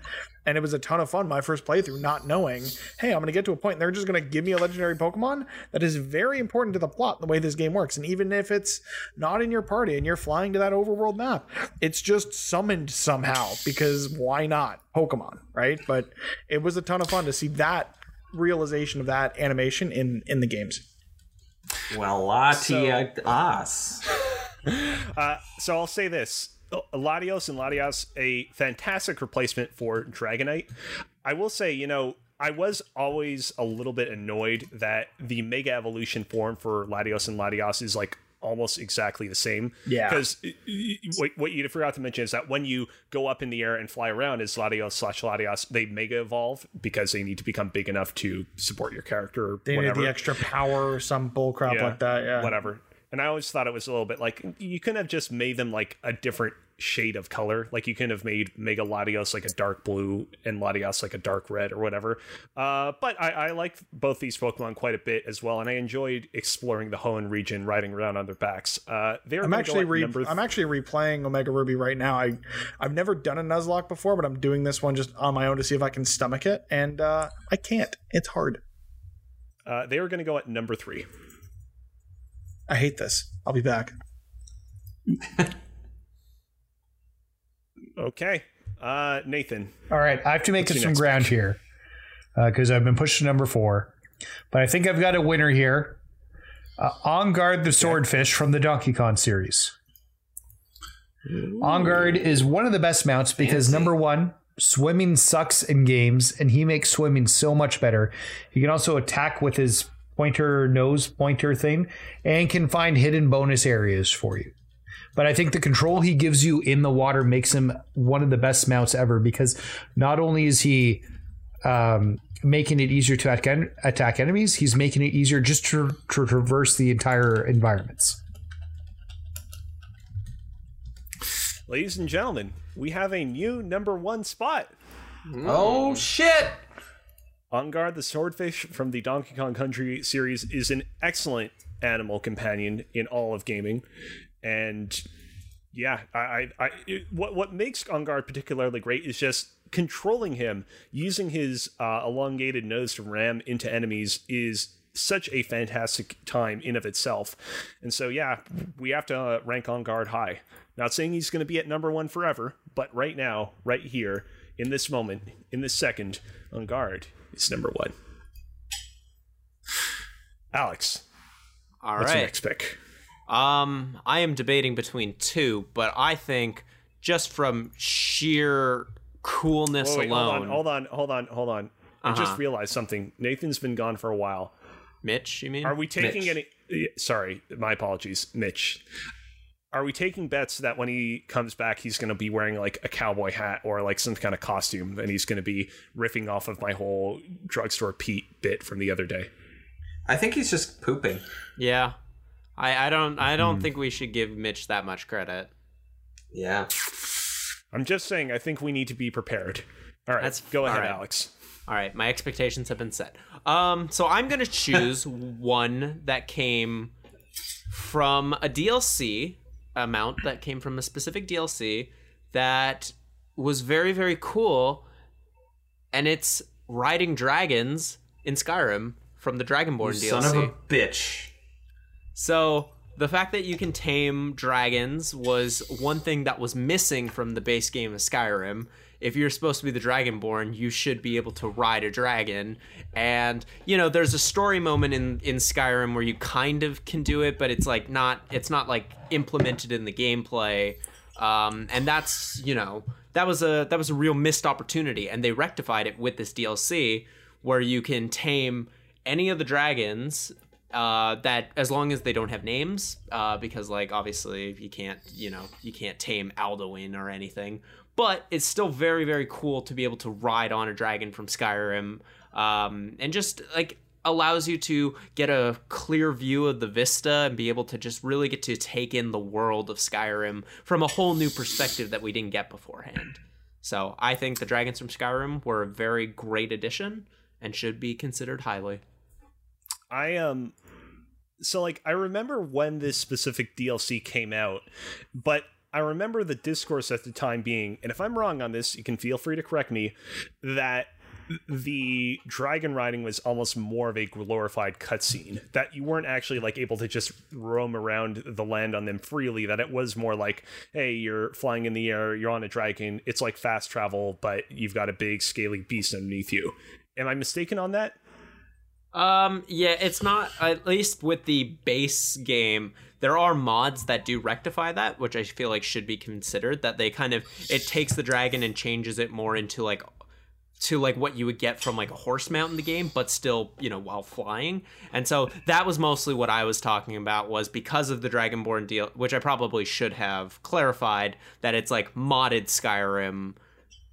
And it was a ton of fun my first playthrough, not knowing, hey, I'm going to get to a point and they're just going to give me a legendary Pokemon. That is very important to the plot and the way this game works. And even if it's not in your party and you're flying to that overworld map, it's just summoned somehow because why not? Pokemon, right? But it was a ton of fun to see that realization of that animation in, in the games. Well, Latias. Uh, so I'll say this. Latios and Latias, a fantastic replacement for Dragonite. I will say, you know, I was always a little bit annoyed that the Mega Evolution form for Latios and Latias is like almost exactly the same. Yeah. Because what you forgot to mention is that when you go up in the air and fly around as Latios slash Latias, they Mega Evolve because they need to become big enough to support your character. Or they whatever. Need the extra power or some bullcrap yeah, like that. Yeah. Whatever. And I always thought it was a little bit like you couldn't have just made them like a different shade of color. Like you couldn't have made Mega Latios like a dark blue and Latias like a dark red or whatever. Uh, but I, I liked both these Pokemon quite a bit as well, and I enjoyed exploring the Hoenn region, riding around on their backs. Uh, I'm actually re- th- I'm actually replaying Omega Ruby right now. I I've never done a Nuzlocke before, but I'm doing this one just on my own to see if I can stomach it, and uh, I can't. It's hard. Uh, they are going to go at number three. I hate this. I'll be back. Okay. Uh, Nathan. All right. I have to make up some ground here because uh, I've been pushed to number four. But I think I've got a winner here. Uh, On Guard the Swordfish from the Donkey Kong series. Ooh. On Guard is one of the best mounts because, number one, swimming sucks in games, and he makes swimming so much better. He can also attack with his pointer, nose pointer thing, and can find hidden bonus areas for you. But I think the control he gives you in the water makes him one of the best mounts ever, because not only is he um, making it easier to attack, attack enemies, he's making it easier just to, to traverse the entire environments. Ladies and gentlemen, we have a new number one spot. Oh, shit. On Guard, the swordfish from the Donkey Kong Country series, is an excellent animal companion in all of gaming. And yeah, I, I, I it, what what makes On Guard particularly great is just controlling him, using his uh, elongated nose to ram into enemies is such a fantastic time in of itself. And so yeah, we have to uh, rank On Guard high. Not saying he's going to be at number one forever, but right now, right here, in this moment, in this second, On Guard is number one. Alex, all what's right. your next pick? Um, I am debating between two, but I think just from sheer coolness whoa, wait, alone. Hold on, hold on, hold on. Uh-huh. I just realized something. Nathan's been gone for a while. Mitch, you mean? Are we taking Mitch. any? Sorry, my apologies, Mitch. Are we taking bets that when he comes back, he's going to be wearing like a cowboy hat or like some kind of costume, and he's going to be riffing off of my whole drugstore Pete bit from the other day? I think he's just pooping. Yeah, I, I don't. I don't mm. think we should give Mitch that much credit. Yeah, I'm just saying. I think we need to be prepared. All right, That's, go ahead, all right. Alex. All right, my expectations have been set. Um, so I'm going to choose one that came from a D L C. Amount that came from a specific D L C that was very, very cool, and it's riding dragons in Skyrim from the Dragonborn D L C. Son of a bitch. So the fact that you can tame dragons was one thing that was missing from the base game of Skyrim. If you're supposed to be the Dragonborn, you should be able to ride a dragon. And, you know, there's a story moment in, in Skyrim where you kind of can do it, but it's like not, it's not like implemented in the gameplay. Um, and that's, you know, that was a, that was a real missed opportunity. And they rectified it with this D L C where you can tame any of the dragons uh, that, as long as they don't have names, uh, because like, obviously you can't, you know, you can't tame Alduin or anything. But it's still very, very cool to be able to ride on a dragon from Skyrim, um, and just like allows you to get a clear view of the vista and be able to just really get to take in the world of Skyrim from a whole new perspective that we didn't get beforehand. So I think the dragons from Skyrim were a very great addition and should be considered highly. I um, so like I remember when this specific D L C came out, but I remember the discourse at the time being, and if I'm wrong on this, you can feel free to correct me, that the dragon riding was almost more of a glorified cutscene, that you weren't actually like able to just roam around the land on them freely, that it was more like, hey, you're flying in the air, you're on a dragon, it's like fast travel, but you've got a big scaly beast underneath you. Am I mistaken on that? Um, yeah, it's not, at least with the base game, there are mods that do rectify that, which I feel like should be considered, that they kind of, it takes the dragon and changes it more into like, to like what you would get from like a horse mount in the game, but still, you know, while flying. And so that was mostly what I was talking about, was because of the Dragonborn deal, which I probably should have clarified, that it's like modded Skyrim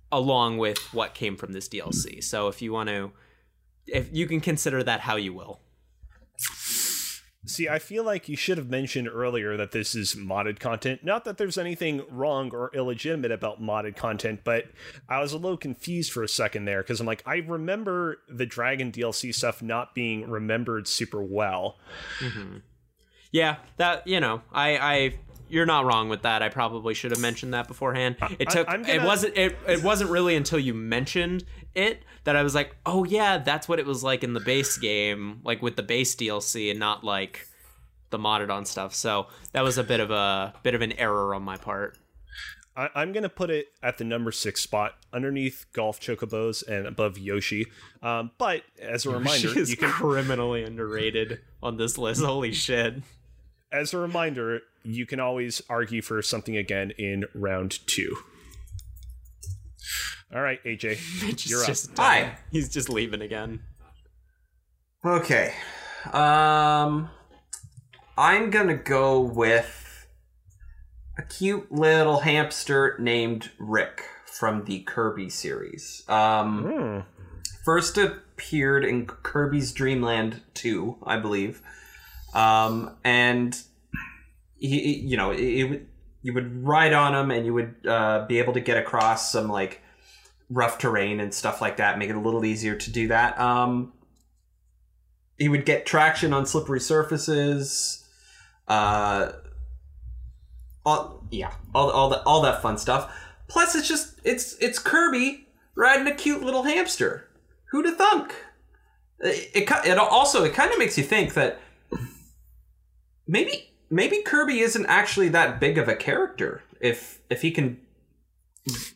along with what came from this D L C. So if you want to, if you can consider that how you will. See, I feel like you should have mentioned earlier that this is modded content. Not that there's anything wrong or illegitimate about modded content, but I was a little confused for a second there, because I'm like, I remember the Dragon D L C stuff not being remembered super well. Mm-hmm. Yeah, that, you know, I, I, you're not wrong with that. I probably should have mentioned that beforehand. It took, I, gonna... it wasn't, it, it wasn't really until you mentioned it that I was like, oh yeah, that's what it was like in the base game, like with the base D L C, and not like the modded on stuff. So that was a bit of a bit of an error on my part. I, I'm gonna put it at the number six spot, underneath Golf Chocobos and above Yoshi. Um, but as a reminder, Yoshi is you can criminally underrated on this list. Holy shit! As a reminder, you can always argue for something again in round two. All right, A J, you're just up. Hi. He's just leaving again. Okay. Um, I'm going to go with a cute little hamster named Rick from the Kirby series. Um, mm. First appeared in Kirby's Dream Land two, I believe. Um, and, he, you know, it, it, you would ride on him and you would uh, be able to get across some, like, rough terrain and stuff like that, make it a little easier to do that. Um, he would get traction on slippery surfaces. Uh, all, yeah, all, all, the, all that fun stuff. Plus, it's just, it's it's Kirby riding a cute little hamster. Who'da thunk? It, it, it also, it kind of makes you think that maybe maybe Kirby isn't actually that big of a character if if he can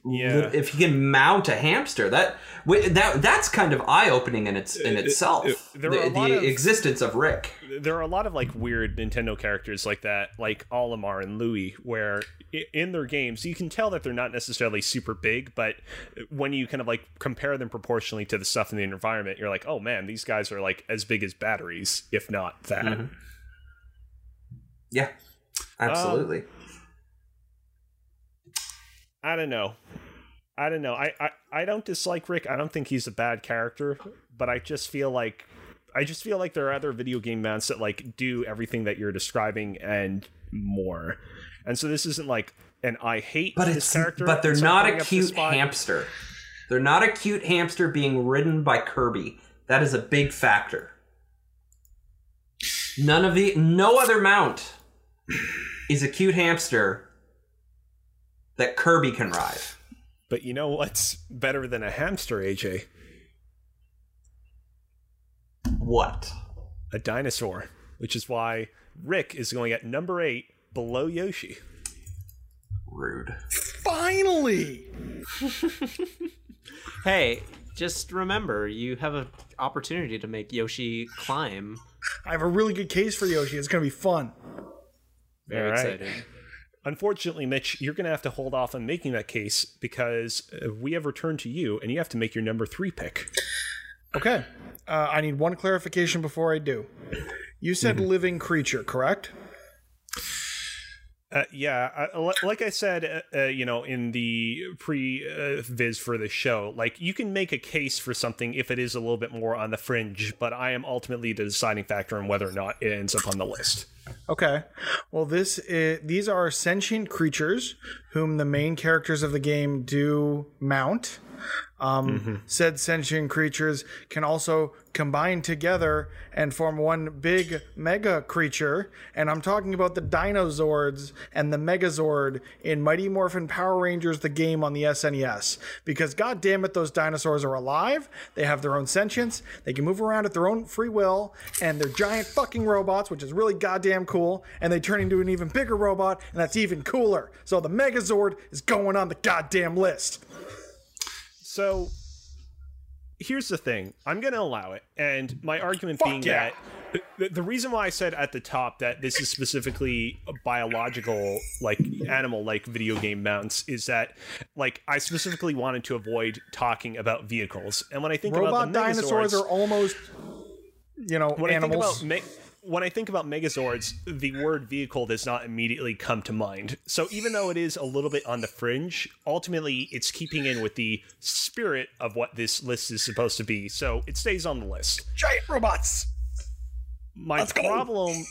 yeah if he can mount a hamster. That that that's kind of eye-opening in its in itself. It, it, there the, the of, existence of Rick. There are a lot of like weird Nintendo characters like that, like Olimar and Louie, where in their games you can tell that they're not necessarily super big, but when you kind of like compare them proportionally to the stuff in the environment, you're like, oh man, these guys are like as big as batteries, if not that. Mm-hmm. Yeah, absolutely. Um, I don't know. I don't know. I, I, I don't dislike Rick. I don't think he's a bad character, but I just feel like I just feel like there are other video game mounts that like do everything that you're describing and more. And so this isn't like an I hate but this character. But they're not a cute hamster. They're not a cute hamster being ridden by Kirby. That is a big factor. None of the no other mount is a cute hamster that Kirby can ride. But you know what's better than a hamster, A J? What? A dinosaur. Which is why Rick is going at number eight, below Yoshi. Rude. Finally! Hey, just remember, you have an opportunity to make Yoshi climb. I have a really good case for Yoshi. It's going to be fun. Very right. exciting. Unfortunately, Mitch, you're going to have to hold off on making that case because we have returned to you and you have to make your number three pick. Okay. Uh, I need one clarification before I do. You said mm-hmm. living creature, correct? Uh, yeah. Uh, like I said, uh, uh, you know, in the pre-viz uh, for the show, like you can make a case for something if it is a little bit more on the fringe, but I am ultimately the deciding factor in whether or not it ends up on the list. Okay, well, this is, these are sentient creatures whom the main characters of the game do mount. Um, mm-hmm. Said sentient creatures can also combine together and form one big mega creature. And I'm talking about the Dinozords and the Megazord in Mighty Morphin Power Rangers, the game on the S N E S. Because god damn it, those dinosaurs are alive. They have their own sentience. They can move around at their own free will. And they're giant fucking robots, which is really goddamn cool. And they turn into an even bigger robot. And that's even cooler. So the Megazord is going on the goddamn list. So here's the thing. I'm going to allow it. And my argument Fuck being yeah. that the, the reason why I said at the top that this is specifically a biological, like animal, like video game mounts is that like I specifically wanted to avoid talking about vehicles. And when I think Robot about the dinosaurs are almost, you know, when animals. I think about me- When I think about Megazords, the word vehicle does not immediately come to mind. So even though it is a little bit on the fringe, ultimately it's keeping in with the spirit of what this list is supposed to be. So it stays on the list. Giant robots. My Let's problem... Go.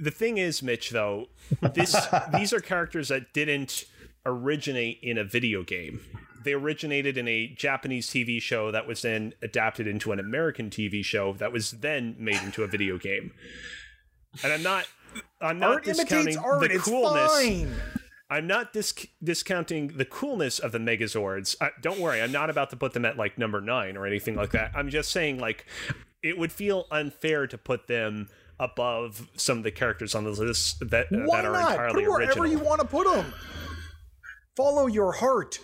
The thing is, Mitch, though, this these are characters that didn't originate in a video game. They originated in a Japanese T V show that was then adapted into an American T V show that was then made into a video game. And I'm not, I'm not art discounting art, the coolness. I'm not disc- discounting the coolness of the Megazords. I, don't worry, I'm not about to put them at like number nine or anything like that. I'm just saying like it would feel unfair to put them above some of the characters on the list that uh, Why that are not? entirely put original. Wherever you want to put them. Follow your heart.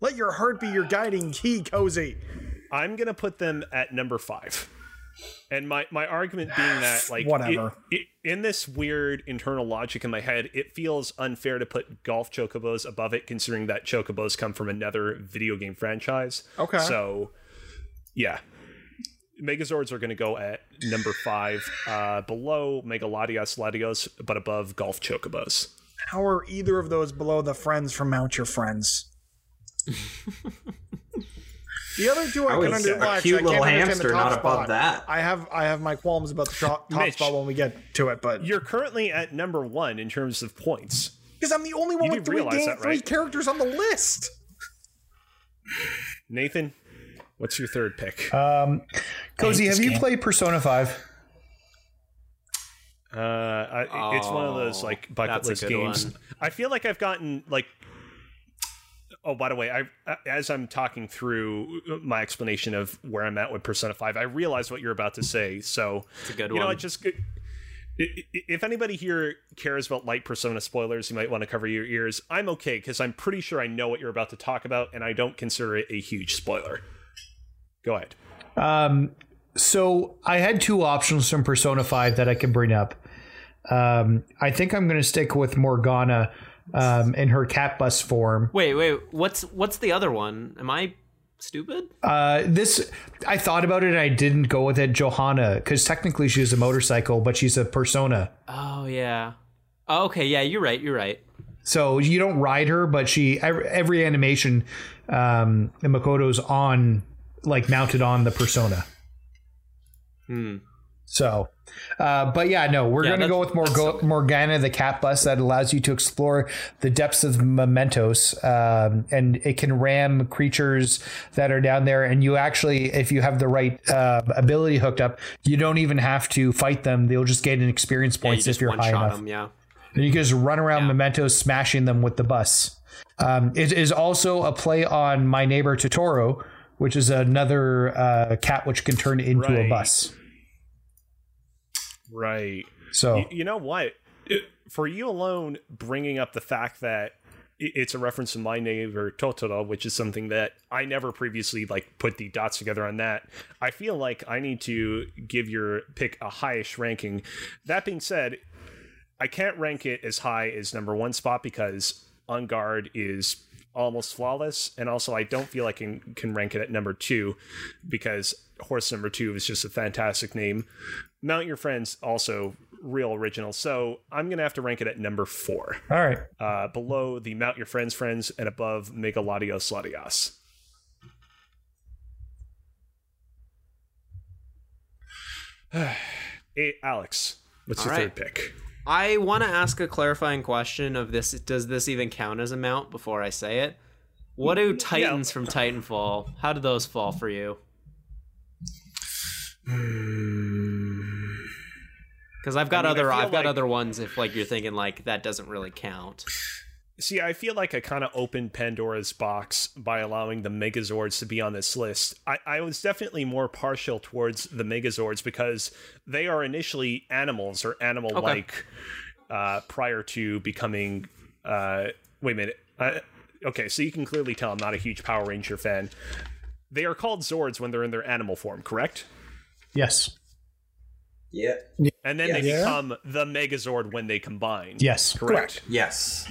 Let your heart be your guiding key, Cozy. I'm going to put them at number five. And my, my argument being that, like, whatever. It, it, in this weird internal logic in my head, it feels unfair to put golf chocobos above it, considering that chocobos come from another video game franchise. Okay. So, yeah. Megazords are going to go at number five, uh, below Megalodios Latios, but above golf chocobos. How are either of those below the friends from Mount Your Friends? The other two I, I can understand. Cute little hamster, not above spot. That. I have I have my qualms about the top, top Mitch, spot when we get to it, but you're currently at number one in terms of points. Because I'm the only one you with three, game, that, right? three characters on the list. Nathan, what's your third pick? Um, Cozy, have you game. played Persona five? Uh, I, oh, it's one of those like bucket list games. One. I feel like I've gotten like. Oh, by the way, I as I'm talking through my explanation of where I'm at with Persona five, I realize what you're about to say. So, it's a good you one. know, I just if anybody here cares about light Persona spoilers, you might want to cover your ears. I'm okay because I'm pretty sure I know what you're about to talk about, and I don't consider it a huge spoiler. Go ahead. Um, so I had two options from Persona five that I can bring up. Um, I think I'm going to stick with Morgana. Um, in her cat bus form. Wait, wait. What's what's the other one? Am I stupid? Uh, this I thought about it and I didn't go with it. Johanna, because technically she's a motorcycle, but she's a persona. Oh yeah. Oh, okay. Yeah, you're right. You're right. So you don't ride her, but she every, every animation, um, Makoto's on like mounted on the persona. Hmm. So, uh, but yeah, no, we're yeah, going to go with Morg- Morgana, the cat bus that allows you to explore the depths of mementos. Um, and it can ram creatures that are down there. And you actually, if you have the right uh, ability hooked up, you don't even have to fight them. They'll just gain an experience points yeah, you if you're high enough. Them, yeah. And you can just run around yeah. mementos, smashing them with the bus. Um, it is also a play on My Neighbor Totoro, which is another uh, cat which can turn into right. a bus. Right. So you, you know what? It, for you alone, bringing up the fact that it's a reference to My Neighbor Totoro, which is something that I never previously like put the dots together on that. I feel like I need to give your pick a highish ranking. That being said, I can't rank it as high as number one spot because On Guard is almost flawless, and also I don't feel I can can rank it at number two because Horse Number Two is just a fantastic name. Mount Your Friends also real original, so I'm gonna have to rank it at number four. All right, uh, below the Mount Your Friends Friends and above Megalodios Latios. Hey, Alex, what's All your right. third pick? I want to ask a clarifying question of this. Does this even count as a mount before I say it? What do Titans yeah. from Titanfall, how do those fall for you? Because I've got I mean, other I've got like, other ones if like you're thinking like that doesn't really count. See, I feel like I kind of opened Pandora's box by allowing the Megazords to be on this list. I, I was definitely more partial towards the Megazords because they are initially animals or animal-like okay. uh, prior to becoming... Uh, wait a minute. Uh, okay, so you can clearly tell I'm not a huge Power Ranger fan. They are called Zords when they're in their animal form, correct? Yes. Yeah. And then yeah. they become the Megazord when they combine. Yes. Correct. correct. Yes.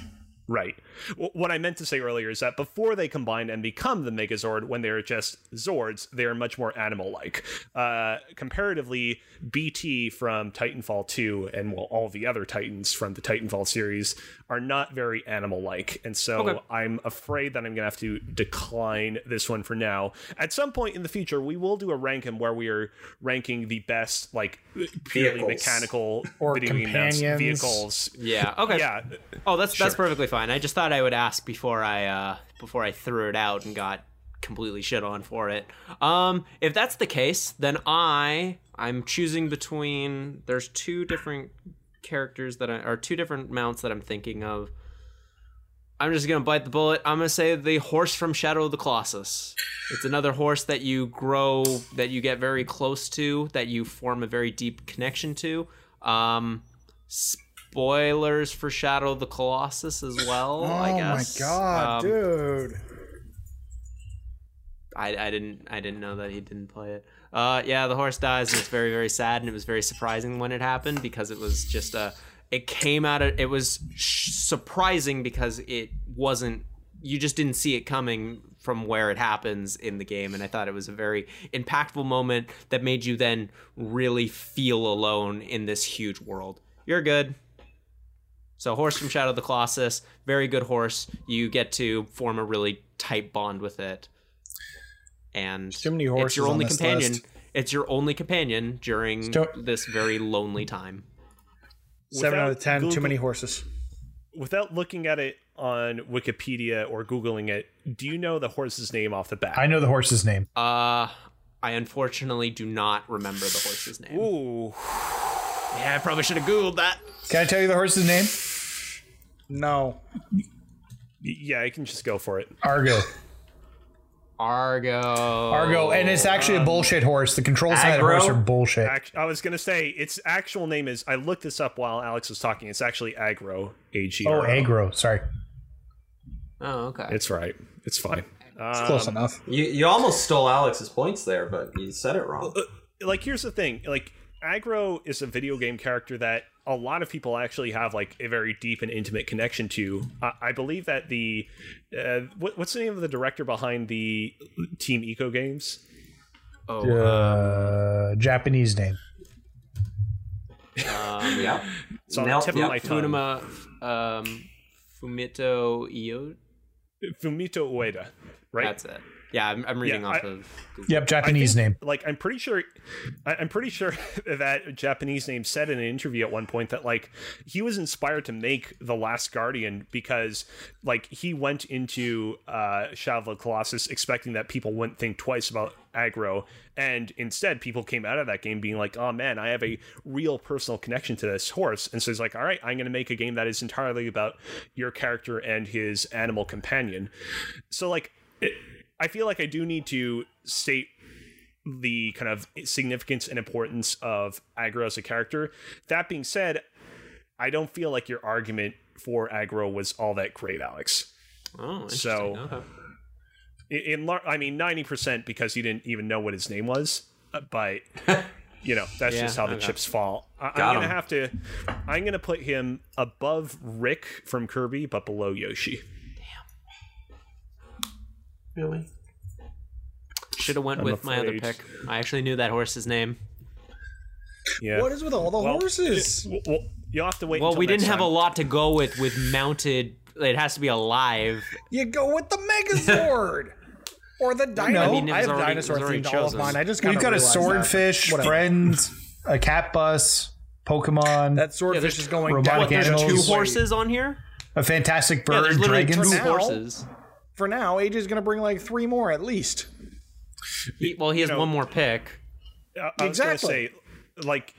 Right. What I meant to say earlier is that before they combine and become the Megazord, when they're just Zords, they are much more animal-like. Uh, comparatively, B T from Titanfall two and well, all the other Titans from the Titanfall series are not very animal-like. And so okay. I'm afraid that I'm going to have to decline this one for now. At some point in the future, we will do a ranking where we are ranking the best, like, purely vehicles. mechanical or video companions. Vehicles. Yeah. Okay. Yeah. Oh, that's sure. that's perfectly fine. I just thought I would ask before I uh, before I threw it out and got completely shit on for it. Um, if that's the case, then I I'm choosing between there's two different characters that I, or two different mounts that I'm thinking of. I'm just gonna bite the bullet. I'm gonna say the horse from Shadow of the Colossus. It's another horse that you grow, that you get very close to, that you form a very deep connection to. Um, sp- Spoilers for Shadow of the Colossus as well, oh I guess. Oh my god, um, dude! I I didn't I didn't know that he didn't play it. Uh, yeah, the horse dies. It's very, very sad, and it was very surprising when it happened because it was just a. Uh, it came out of. It was sh- surprising because it wasn't. You just didn't see it coming from where it happens in the game, and I thought it was a very impactful moment that made you then really feel alone in this huge world. You're good. So horse from Shadow of the Colossus, very good horse. You get to form a really tight bond with it. And too many horses it's your only on this companion. List. It's your only companion during too- this very lonely time. Seven Without out of ten, Google- too many horses. Without looking at it on Wikipedia or Googling it, do you know the horse's name off the bat? I know the horse's name. Uh, I unfortunately do not remember the horse's name. Ooh. Yeah, I probably should have Googled that. Can I tell you the horse's name? No. Yeah, I can just go for it. Argo. Argo. Argo, and it's actually um, a bullshit horse. The controls on that horse are bullshit. Act- I was going to say, its actual name is, I looked this up while Alex was talking, it's actually Aggro, A G R O. Oh, Aggro, sorry. Oh, okay. It's right. It's fine. It's um, close enough. You, you almost stole Alex's points there, but you said it wrong. Like, here's the thing. Like, Aggro is a video game character that a lot of people actually have like a very deep and intimate connection to. I, I believe that the uh, what, what's the name of the director behind the Team Eco games? Oh, uh, um, Japanese name. Um, yeah, it's on now, the tip yeah. of my tongue. Funuma, um, Fumito Ueda. Fumito Ueda, right? That's it. Yeah, I'm, I'm reading yeah, off I, of. Google. Yep, Japanese think, name. Like, I'm pretty sure, I, I'm pretty sure that Japanese name said in an interview at one point that like he was inspired to make The Last Guardian because like he went into uh, Shadow of the Colossus expecting that people wouldn't think twice about Aggro, and instead people came out of that game being like, oh man, I have a real personal connection to this horse. And so he's like, all right, I'm going to make a game that is entirely about your character and his animal companion. So like. It, I feel like I do need to state the kind of significance and importance of Aggro as a character. That being said, I don't feel like your argument for Aggro was all that great, Alex. Oh, interesting. So, okay. in, in I mean, ninety percent because you didn't even know what his name was, but you know that's yeah, just how the okay. chips fall. I, I'm gonna him. have to. I'm gonna put him above Rick from Kirby, but below Yoshi. Really? Should have went I'm with afraid. my other pick. I actually knew that horse's name. Yeah. What is with all the well, horses? It, well, you'll have to wait. Well, until we didn't time. have a lot to go with with mounted. It has to be alive. You go with the Megazord or the dino. I, mean, I have already, dinosaur themed all of mine. I just we've got a swordfish, friends, a cat bus, Pokemon. That swordfish yeah, is going. Robotic down. What, there's two horses on here. A fantastic bird. Yeah, there's literally dragons. Two horses. For now, A J's going to bring like three more at least. He, well, he has you know, one more pick. I, I exactly. was going to say, like,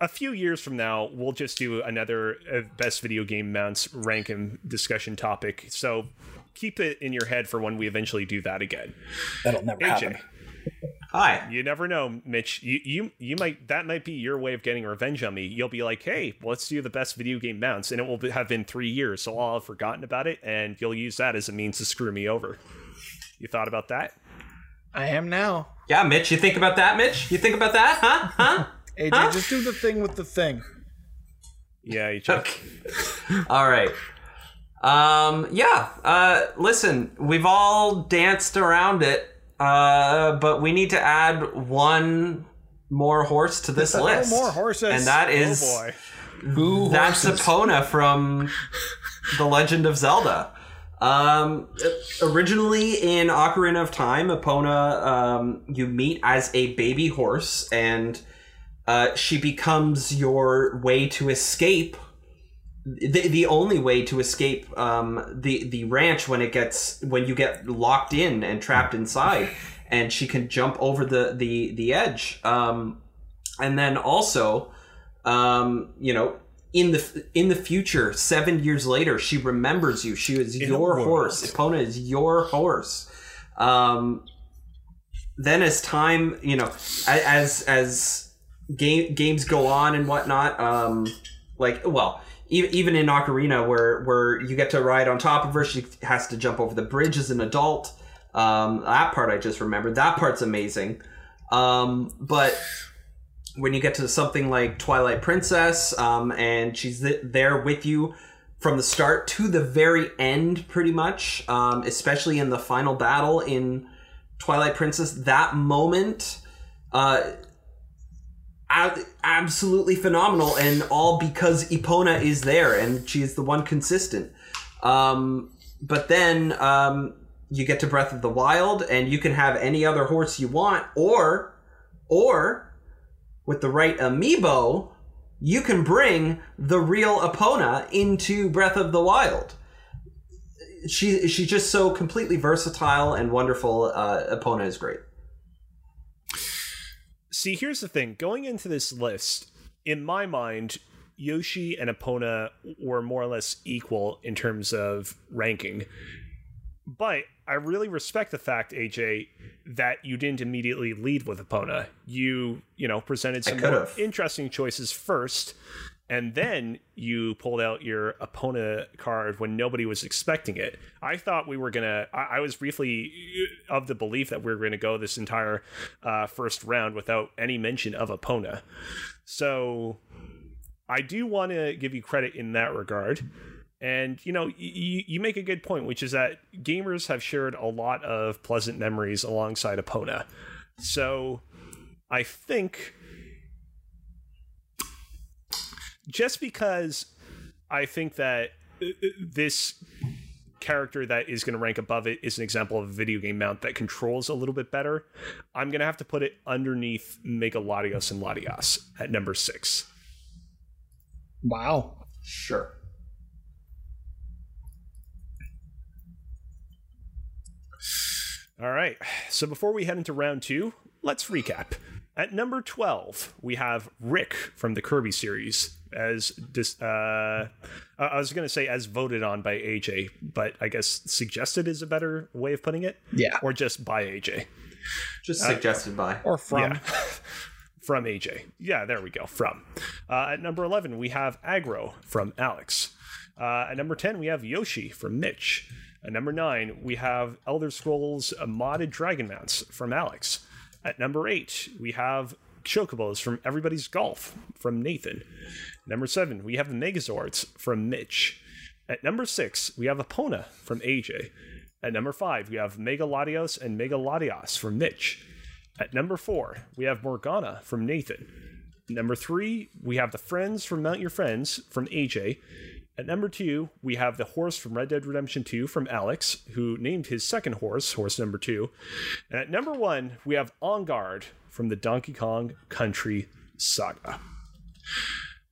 a few years from now, we'll just do another best video game mounts rank and discussion topic. So keep it in your head for when we eventually do that again. That'll never A J, happen. Hi. You never know, Mitch. You, you you might that might be your way of getting revenge on me. You'll be like, hey, let's do the best video game mounts, and it will be, have been three years, so I'll have forgotten about it, and you'll use that as a means to screw me over. You thought about that? I am now. Yeah, Mitch, you think about that, Mitch? You think about that, huh? Huh? A J, huh? Just do the thing with the thing. Yeah, you check. Okay. All right. Um. Yeah. Uh. Listen, we've all danced around it. Uh, but we need to add one more horse to this no list. More horses, and that is oh boy. that's Epona from The Legend of Zelda. Um, originally in Ocarina of Time, Epona um, you meet as a baby horse, and uh, she becomes your way to escape. The, the only way to escape um, the the ranch when it gets when you get locked in and trapped inside, and she can jump over the the the edge. Um, and then also, um, you know, in the in the future, seven years later, she remembers you. She is in your horse. Epona is your horse. Um, then as time, you know, as as game, games go on and whatnot, um, like well. Even in Ocarina, where, where you get to ride on top of her, she has to jump over the bridge as an adult. Um, that part I just remembered. That part's amazing. Um, but when you get to something like Twilight Princess, um, and she's th- there with you from the start to the very end, pretty much, um, especially in the final battle in Twilight Princess, that moment, uh, ab- absolutely phenomenal, and all because Epona is there and she is the one consistent. Um, but then um, you get to Breath of the Wild, and you can have any other horse you want, or, or with the right amiibo, you can bring the real Epona into Breath of the Wild. She she's just so completely versatile and wonderful. Uh, Epona is great. See, here's the thing. Going into this list, in my mind, Yoshi and Epona were more or less equal in terms of ranking. But I really respect the fact, A J, that you didn't immediately lead with Epona. You, you know, presented some more interesting choices first, and then you pulled out your Epona card when nobody was expecting it. I thought we were going to... I was briefly of the belief that we were going to go this entire uh, first round without any mention of Epona. So I do want to give you credit in that regard. And, you know, you, you make a good point, which is that gamers have shared a lot of pleasant memories alongside Epona. So I think just because I think that this character that is going to rank above it is an example of a video game mount that controls a little bit better, I'm going to have to put it underneath Megalodios and Latias at number six. Wow. Sure. All right, so before we head into round two, let's recap. At number twelve, we have Rick from the Kirby series, as dis- uh, I was going to say as voted on by A J, but I guess suggested is a better way of putting it. Yeah. Or just by A J. Just suggested uh, by. Or from. Yeah. From A J. Yeah, there we go. From. Uh, at number eleven, we have Aggro from Alex. Uh, at number ten, we have Yoshi from Mitch. At number nine, we have Elder Scrolls modded Dragon Mounts from Alex. At number eight, we have Chocobos from Everybody's Golf from Nathan. At number seven, we have the Megazords from Mitch. At number six, we have Epona from A J. At number five, we have Megalodios and Megalodias from Mitch. At number four, we have Morgana from Nathan. At number three, we have the Friends from Mount Your Friends from A J. At number two, we have the horse from Red Dead Redemption two from Alex, who named his second horse, horse number two. And at number one, we have On Guard from the Donkey Kong Country Saga.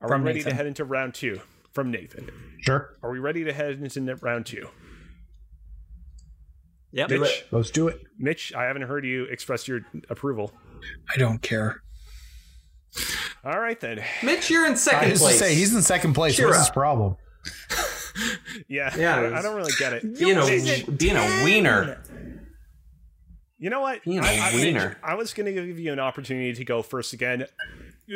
Are from we ready Nathan. to head into round two? From Nathan. Sure. Are we ready to head into round two? Yep. Mitch, do it. Let's do it. Mitch, I haven't heard you express your approval. I don't care. All right, then. Mitch, you're in second I was place. Say, he's in second place. Cheer What's up. His problem? yeah, yeah I, I don't really get it. Being, a, being a wiener. You know what? Being a I, wiener. I, I was going to give you an opportunity to go first again.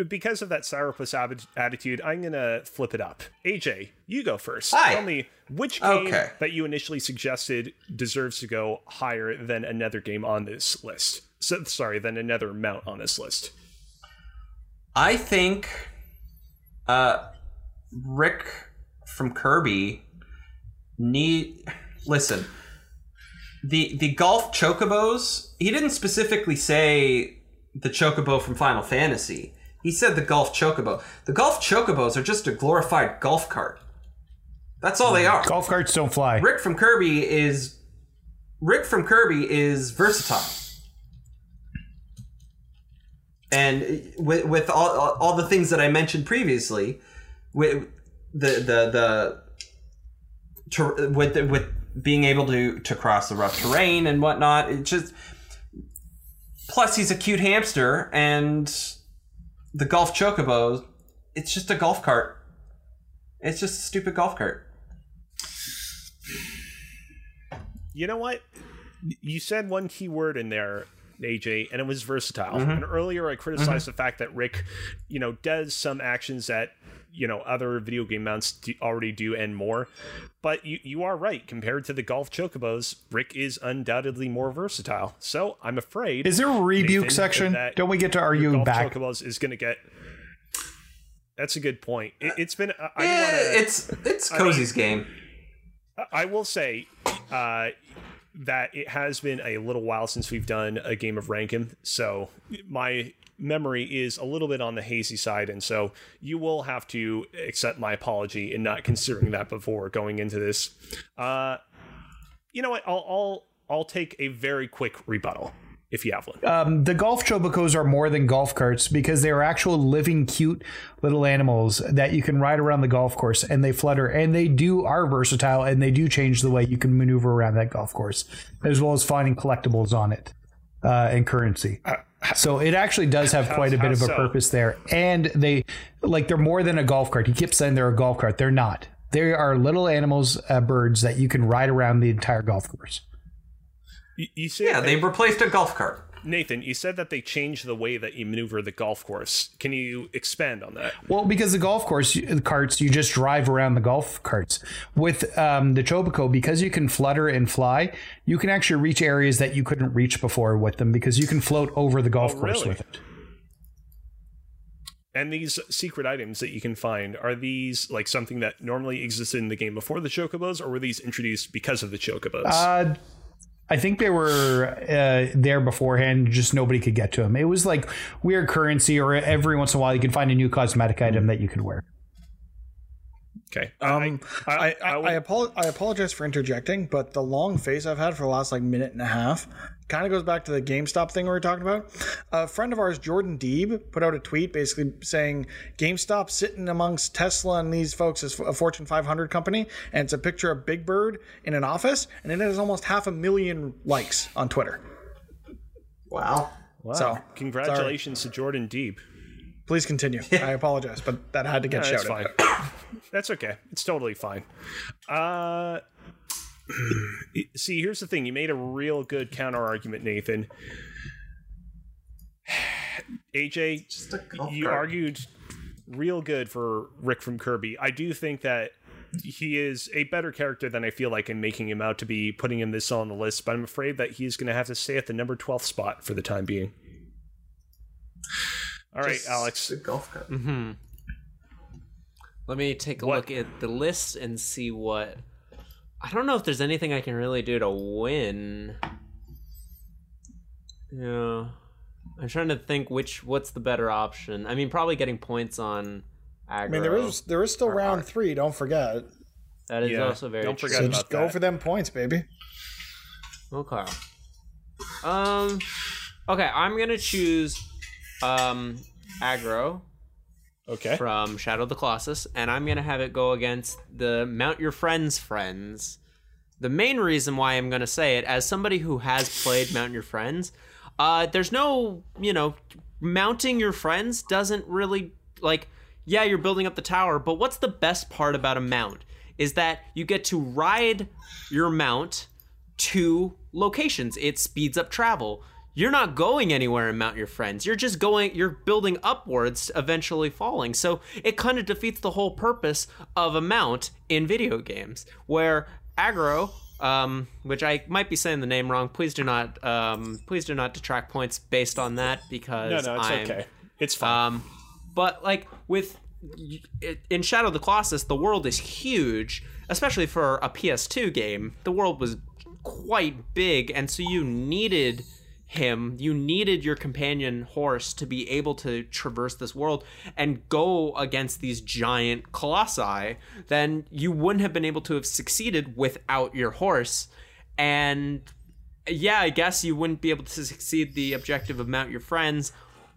Because of that sourpuss ab- attitude, I'm going to flip it up. A J, you go first. Hi. Tell me which game okay. that you initially suggested deserves to go higher than another game on this list. So, sorry, than another mount on this list. I think uh, Rick from Kirby need listen the the golf chocobos. He didn't specifically say the chocobo from Final Fantasy. He said the golf chocobo. The golf chocobos are just a glorified golf cart. That's all they are. Golf carts don't fly. Rick from Kirby is Rick from Kirby is versatile, and with with all all the things that I mentioned previously, with The the the ter- with the, with being able to to cross the rough terrain and whatnot, it just plus he's a cute hamster, and the golf chocobo, it's just a golf cart. It's just a stupid golf cart. You know what? You said one key word in there, A J, and it was versatile. Mm-hmm. And earlier I criticized mm-hmm. the fact that Rick, you know, does some actions that you know, other video game mounts do, already do and more. But you, you are right. Compared to the golf chocobos, Rick is undoubtedly more versatile. So I'm afraid... Is there a rebuke Nathan, section? That Don't we get to argue back? Golf chocobos is going to get... That's a good point. It, it's been... Uh, I yeah, wanna, it's, it's Cozy's I mean, game. I will say... Uh, that it has been a little while since we've done a game of Rankin, so my memory is a little bit on the hazy side, and so you will have to accept my apology in not considering that before going into this. Uh, you know what? I'll, I'll I'll take a very quick rebuttal if you have one. Um, the golf chobacos are more than golf carts because they are actual living, cute little animals that you can ride around the golf course, and they flutter, and they do are versatile, and they do change the way you can maneuver around that golf course, as well as finding collectibles on it uh, and currency. Uh, so it actually does have quite a bit of a purpose there. And they like they're more than a golf cart. He keeps saying they're a golf cart. They're not. They are little animals, uh, birds that you can ride around the entire golf course. You, you said yeah, they replaced a golf cart. Nathan, you said that they changed the way that you maneuver the golf course. Can you expand on that? Well, because the golf course the carts, you just drive around the golf carts. With um, the Chobaco, because you can flutter and fly, you can actually reach areas that you couldn't reach before with them because you can float over the golf oh, course really? with it. And these secret items that you can find, are these like something that normally existed in the game before the Chocobos, or were these introduced because of the Chocobos? Uh, I think they were uh, there beforehand, just nobody could get to them. It was like weird currency, or every once in a while you can find a new cosmetic item that you could wear. Okay. Um, I, I, I, I, I, I, apolo- I apologize for interjecting, but the long face I've had for the last like minute and a half kind of goes back to the GameStop thing we were talking about. A friend of ours, Jordan Deeb, put out a tweet basically saying GameStop sitting amongst Tesla and these folks is a Fortune five hundred company, and it's a picture of Big Bird in an office, and it has almost half a million likes on Twitter. Wow. Wow. So, Congratulations sorry. to Jordan Deeb. Please continue. I apologize, but that had to get no, shouted that's fine. That's okay. It's totally fine. Uh, see, here's the thing. You made a real good counter-argument, Nathan. A J, you card. argued real good for Rick from Kirby. I do think that he is a better character than I feel like I'm making him out to be, putting him this on the list, but I'm afraid that he's going to have to stay at the number twelfth spot for the time being. All right, Just Alex. The golf cart. Mm-hmm. Let me take a what? look at the list and see what... I don't know if there's anything I can really do to win. Yeah. I'm trying to think which what's the better option. I mean, probably getting points on aggro. I mean, there is, there is still round art. three, don't forget. That is yeah, also very don't forget true. So just go that. for them points, baby. Okay. Um, okay, I'm going to choose... Um, aggro okay. from Shadow of the Colossus, and I'm going to have it go against the Mount Your Friends Friends. The main reason why I'm going to say it, as somebody who has played Mount Your Friends, uh, there's no, you know, mounting your friends doesn't really, like, yeah, you're building up the tower, but what's the best part about a mount is that you get to ride your mount to locations. It speeds up travel. You're not going anywhere and mount your friends. You're just going, you're building upwards, eventually falling. So it kind of defeats the whole purpose of a mount in video games, where aggro, um, which I might be saying the name wrong. Please do not, um, please do not detract points based on that because no, no, it's I'm, okay. It's fine. Um, but like with in Shadow of the Colossus, the world is huge, especially for a P S two game. The world was quite big, and so you needed. him you needed your companion horse to be able to traverse this world and go against these giant colossi. Then you wouldn't have been able to have succeeded without your horse, and yeah I guess you wouldn't be able to succeed the objective of mount your friends,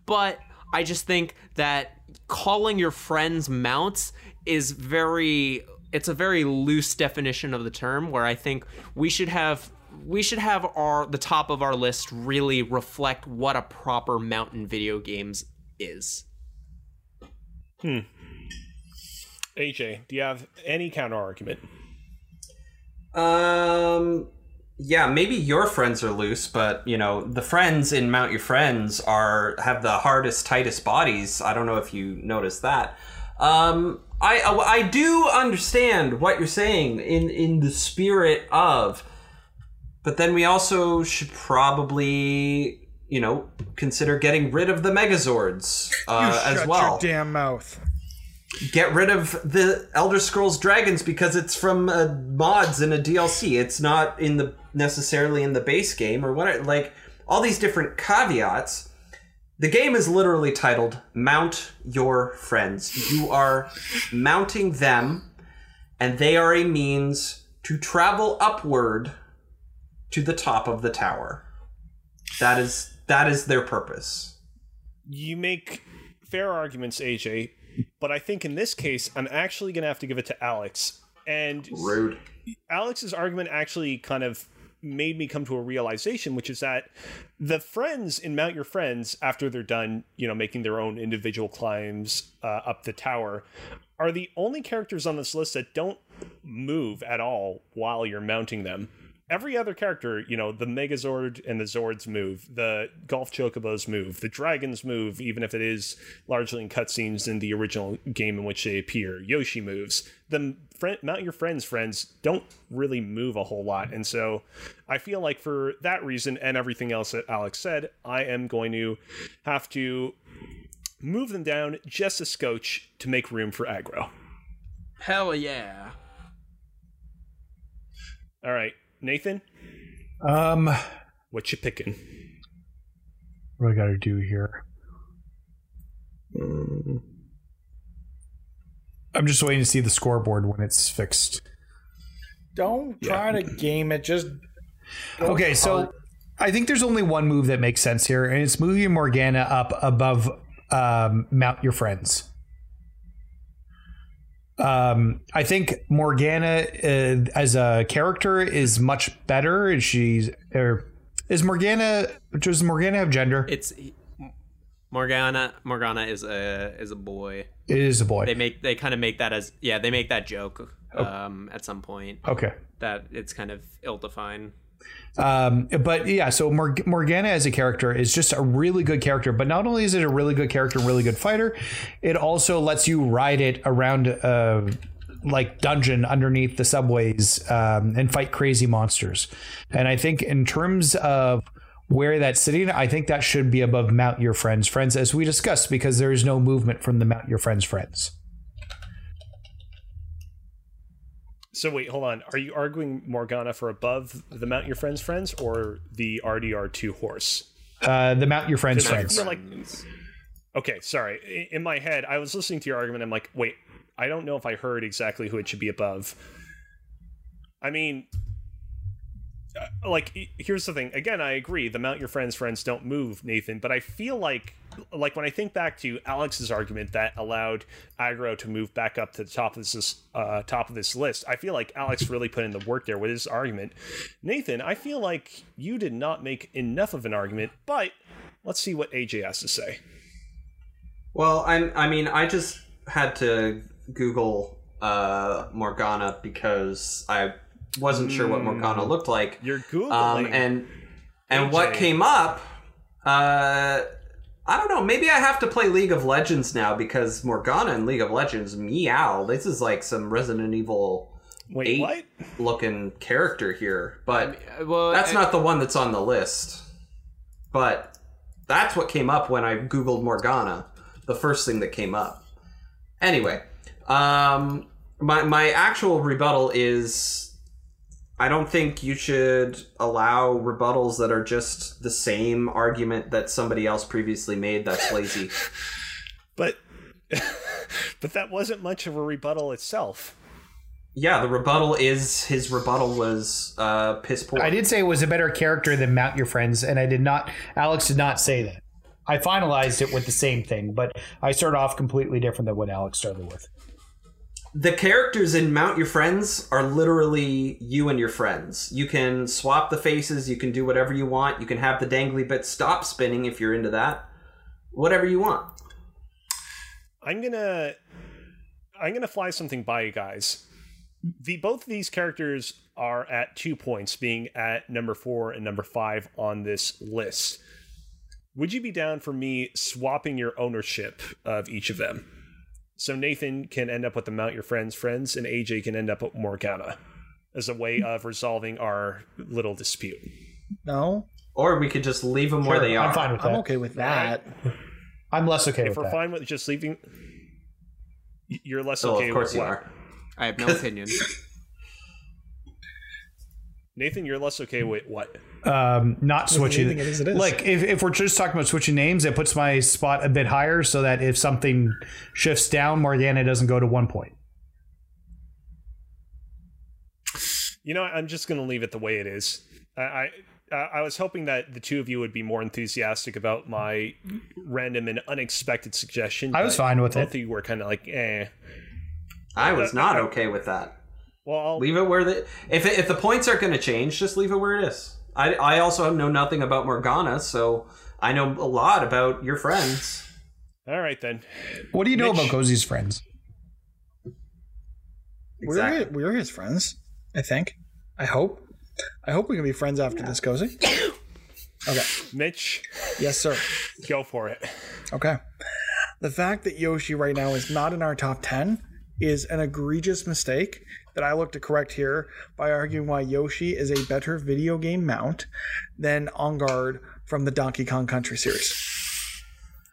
but I just think that calling your friends mounts is very it's a very loose definition of the term, where I think we should have We should have our the top of our list really reflect what a proper mount in video games is. Hmm. A J, do you have any counter argument? Um. Yeah, maybe your friends are loose, but you know the friends in Mount Your Friends are have the hardest, tightest bodies. I don't know if you noticed that. Um. I, I, I do understand what you're saying in, in the spirit of, but then we also should probably, you know, consider getting rid of the Megazords uh, as well. Shut your damn mouth. Get rid of the Elder Scrolls Dragons because it's from uh, mods in a D L C. It's not in the necessarily in the base game or what. Like all these different caveats. The game is literally titled Mount Your Friends. You are mounting them, and they are a means to travel upward to the top of the tower. That is that is their purpose. You make fair arguments, A J. But I think in this case, I'm actually going to have to give it to Alex. And rude. Alex's argument actually kind of made me come to a realization, which is that the friends in Mount Your Friends, after they're done, you know, making their own individual climbs uh, up the tower, are the only characters on this list that don't move at all while you're mounting them. Every other character, you know, the Megazord and the Zords move, the Golf Chocobos move, the Dragons move, even if it is largely in cutscenes in the original game in which they appear. Yoshi moves. The friend, Mount Your Friends friends don't really move a whole lot. And so I feel like for that reason and everything else that Alex said, I am going to have to move them down just a scotch to make room for aggro. Hell yeah. All right. Nathan, um, what you picking? What do I gotta do here? Mm. I'm just waiting to see the scoreboard when it's fixed. Don't yeah. try to game it. Just okay. So I think there's only one move that makes sense here, and it's moving Morgana up above um, Mount Your Friends. Um, I think Morgana uh, as a character is much better. She's or is Morgana. Does Morgana have gender? It's Morgana. Morgana is a is a boy. It is a boy. They make they kind of make that as yeah. They make that joke um, oh. at some point. Okay, that it's kind of ill-defined. Um, but yeah, so Morg- Morgana as a character is just a really good character, but not only is it a really good character, really good fighter, it also lets you ride it around uh, like dungeon underneath the subways um, and fight crazy monsters. And I think in terms of where that's sitting, I think that should be above Mount Your Friends Friends, as we discussed, because there is no movement from the Mount Your Friends Friends. So wait, hold on. Are you arguing Morgana for above the Mount Your Friends Friends or the R D R two horse? Uh, the Mount Your Friends Friends. Like, okay, sorry. In my head, I was listening to your argument. I'm like, wait, I don't know if I heard exactly who it should be above. I mean, like, here's the thing. Again, I agree. The Mount Your Friends Friends don't move, Nathan. But I feel like, like when I think back to Alex's argument that allowed aggro to move back up to the top of this uh, top of this list, I feel like Alex really put in the work there with his argument. Nathan, I feel like you did not make enough of an argument, but let's see what A J has to say. Well, I I mean, I just had to Google uh, Morgana because I wasn't mm. sure what Morgana looked like. You're Googling. Um, and, and what came up... Uh, I don't know. Maybe I have to play League of Legends now because Morgana in League of Legends, meow. This is like some Resident Evil Wait, eight what? looking character here, but I mean, well, that's I, not the one that's on the list. But that's what came up when I Googled Morgana, the first thing that came up. Anyway, um, my my actual rebuttal is I don't think you should allow rebuttals that are just the same argument that somebody else previously made. That's lazy. but but that wasn't much of a rebuttal itself. Yeah, the rebuttal is his rebuttal was uh, piss poor. I did say it was a better character than Mount Your Friends, and I did not. Alex did not say that. I finalized it with the same thing, but I started off completely different than what Alex started with. The characters in Mount Your Friends are literally you and your friends. You can swap the faces. You can do whatever you want. You can have the dangly bit stop spinning if you're into that. Whatever you want. I'm gonna, I'm gonna fly something by you guys. The both of these characters are at two points, being at number four and number five on this list. Would you be down for me swapping your ownership of each of them? So Nathan can end up with the Mount Your Friend's Friends, and A J can end up with Morgana as a way of resolving our little dispute. No. Or we could just leave them sure, where they I'm are. I'm fine with that. I'm okay with that. I'm less okay if with that. If we're fine with just leaving... You're less oh, okay with that. Of course you what? Are. I have no opinion. Nathan, you're less okay with what? Um, not switching. It is, it is. Like, if, if we're just talking about switching names, it puts my spot a bit higher so that if something shifts down, Morgana doesn't go to one point. You know, I'm just going to leave it the way it is. I, I I was hoping that the two of you would be more enthusiastic about my random and unexpected suggestion. I was fine with both it. Both of you were kind of like, eh. I was not okay with that. Well, I'll... leave it where the if it, if the points are going to change, just leave it where it is. I I also know nothing about Morgana, so I know a lot about your friends. All right then. What do you Mitch... know about Cozy's friends? Exactly. We're we're his friends. I think. I hope. I hope we can be friends after yeah. this, Cozy. Okay, Mitch. Yes, sir. Go for it. Okay. The fact that Yoshi right now is not in our top ten is an egregious mistake that I look to correct here by arguing why Yoshi is a better video game mount than On Guard from the Donkey Kong Country series.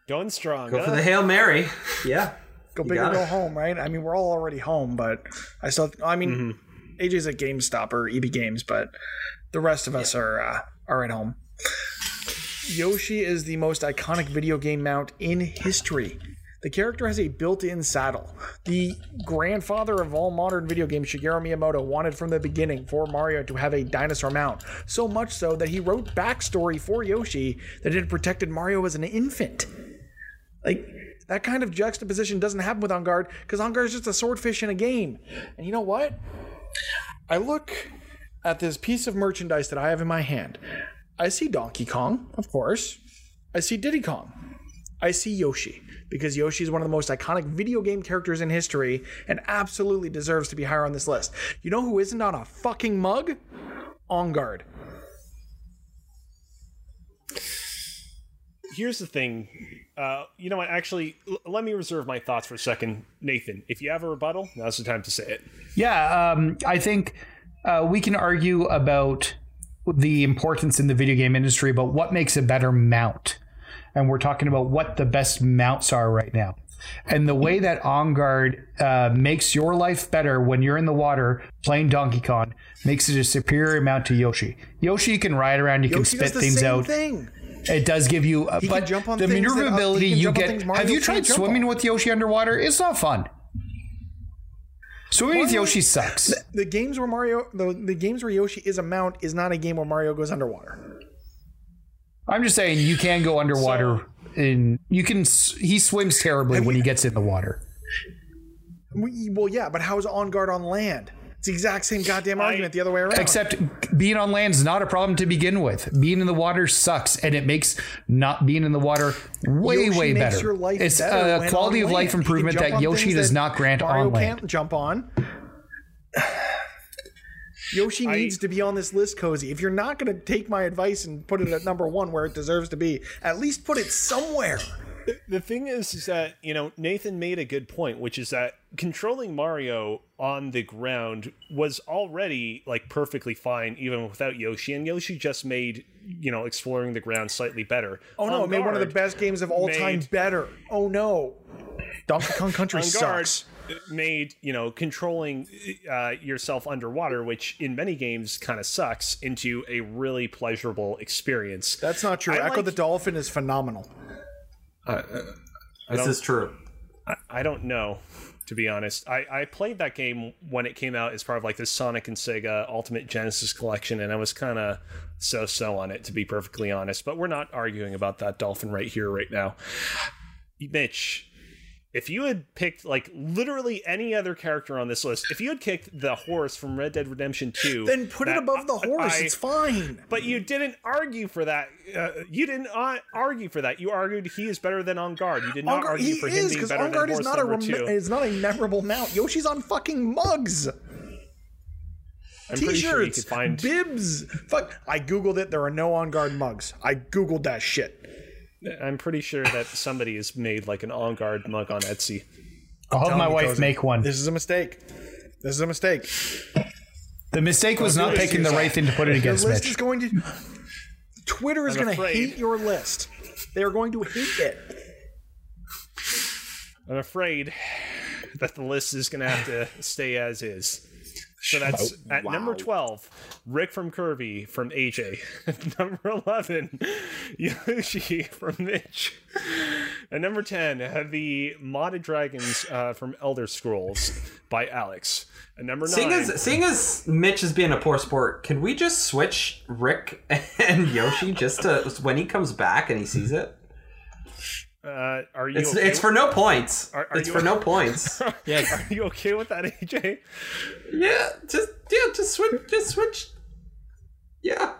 Going strong. Go huh? for the Hail Mary. Yeah. Go big or go home, right? I mean, we're all already home, but I still, I mean, mm-hmm. A J's at GameStop or E B Games, but the rest of us yeah. are, uh, are at home. Yoshi is the most iconic video game mount in history. The character has a built-in saddle. The grandfather of all modern video games, Shigeru Miyamoto, wanted from the beginning for Mario to have a dinosaur mount, so much so that he wrote backstory for Yoshi that it protected Mario as an infant. Like, that kind of juxtaposition doesn't happen with On Guard, because On Guard is just a swordfish in a game. And you know what? I look at this piece of merchandise that I have in my hand. I see Donkey Kong, of course. I see Diddy Kong. I see Yoshi, because Yoshi is one of the most iconic video game characters in history and absolutely deserves to be higher on this list. You know who isn't on a fucking mug? On Guard. Here's the thing. Uh, you know what? Actually, l- let me reserve my thoughts for a second. Nathan, if you have a rebuttal, now's the time to say it. Yeah, um, I think uh, we can argue about the importance in the video game industry, but what makes a better mount? And we're talking about what the best mounts are right now. And the way that On Guard uh, makes your life better when you're in the water playing Donkey Kong makes it a superior mount to Yoshi. Yoshi, you can ride around, you Yoshi can spit things out. Thing. It does give you, uh, but jump on the maneuverability that, uh, you get. Have you tried swimming on. with Yoshi underwater? It's not fun. Swimming with Yoshi sucks. The, the games where Mario, the, the games where Yoshi is a mount, is not a game where Mario goes underwater. I'm just saying you can go underwater so, and you can, he swims terribly when you, he gets in the water. Well, yeah, but how is On Guard on land? It's the exact same goddamn I, argument the other way around. Except being on land is not a problem to begin with. Being in the water sucks, and it makes not being in the water way, Yoshi way better. Your life it's better a quality of life improvement that Yoshi does that not grant Mario on land. Can't jump on. Yoshi needs I, to be on this list, Cozy. If you're not going to take my advice and put it at number one where it deserves to be, at least put it somewhere. The, the thing is, is that, you know, Nathan made a good point, which is that controlling Mario on the ground was already, like, perfectly fine even without Yoshi. And Yoshi just made, you know, exploring the ground slightly better. Oh, no, it made one of the best games of all made, time better. Oh, no. Donkey Kong Country sucks. Made, you know, controlling uh, yourself underwater, which in many games kind of sucks, into a really pleasurable experience. That's not true. I Echo like, the Dolphin is phenomenal. Uh, uh, this is true. I, I don't know, to be honest. I, I played that game when it came out as part of like the Sonic and Sega Ultimate Genesis collection, and I was kind of so-so on it, to be perfectly honest. But we're not arguing about that dolphin right here, right now. Mitch, if you had picked, like, literally any other character on this list, if you had kicked the horse from Red Dead Redemption two... Then put it above the horse, I, it's fine! But you didn't argue for that. Uh, you didn't argue for that. You argued he is better than On Guard. You did not Guard, argue for him is, being better On Guard than is horse not number a rem- two. It's not a memorable mount. Yoshi's on fucking mugs! I'm T-shirts, sure you could find... bibs! Fuck, I googled it, there are no On Guard mugs. I googled that shit. I'm pretty sure that somebody has made like an On Guard mug on Etsy. I'll help my wife make one. This is a mistake. This is a mistake. The mistake was not picking the right thing to put it against. Your list is going to. Twitter is going to hate your list. They are going to hate it. I'm afraid that the list is going to have to stay as is. So that's oh, at wow. number twelve, Rick from Kirby from A J. Number eleven, Yoshi from Mitch. And number ten, the modded dragons uh, from Elder Scrolls by Alex. And number nine. Seeing as, seeing as Mitch is being a poor sport, can we just switch Rick and Yoshi just to when he comes back and he sees it? Uh, are you? It's, okay it's for no points. Are, are it's for okay? no points. Yeah. Are you okay with that, A J? Yeah. Just yeah. Just switch. Just switch. Yeah.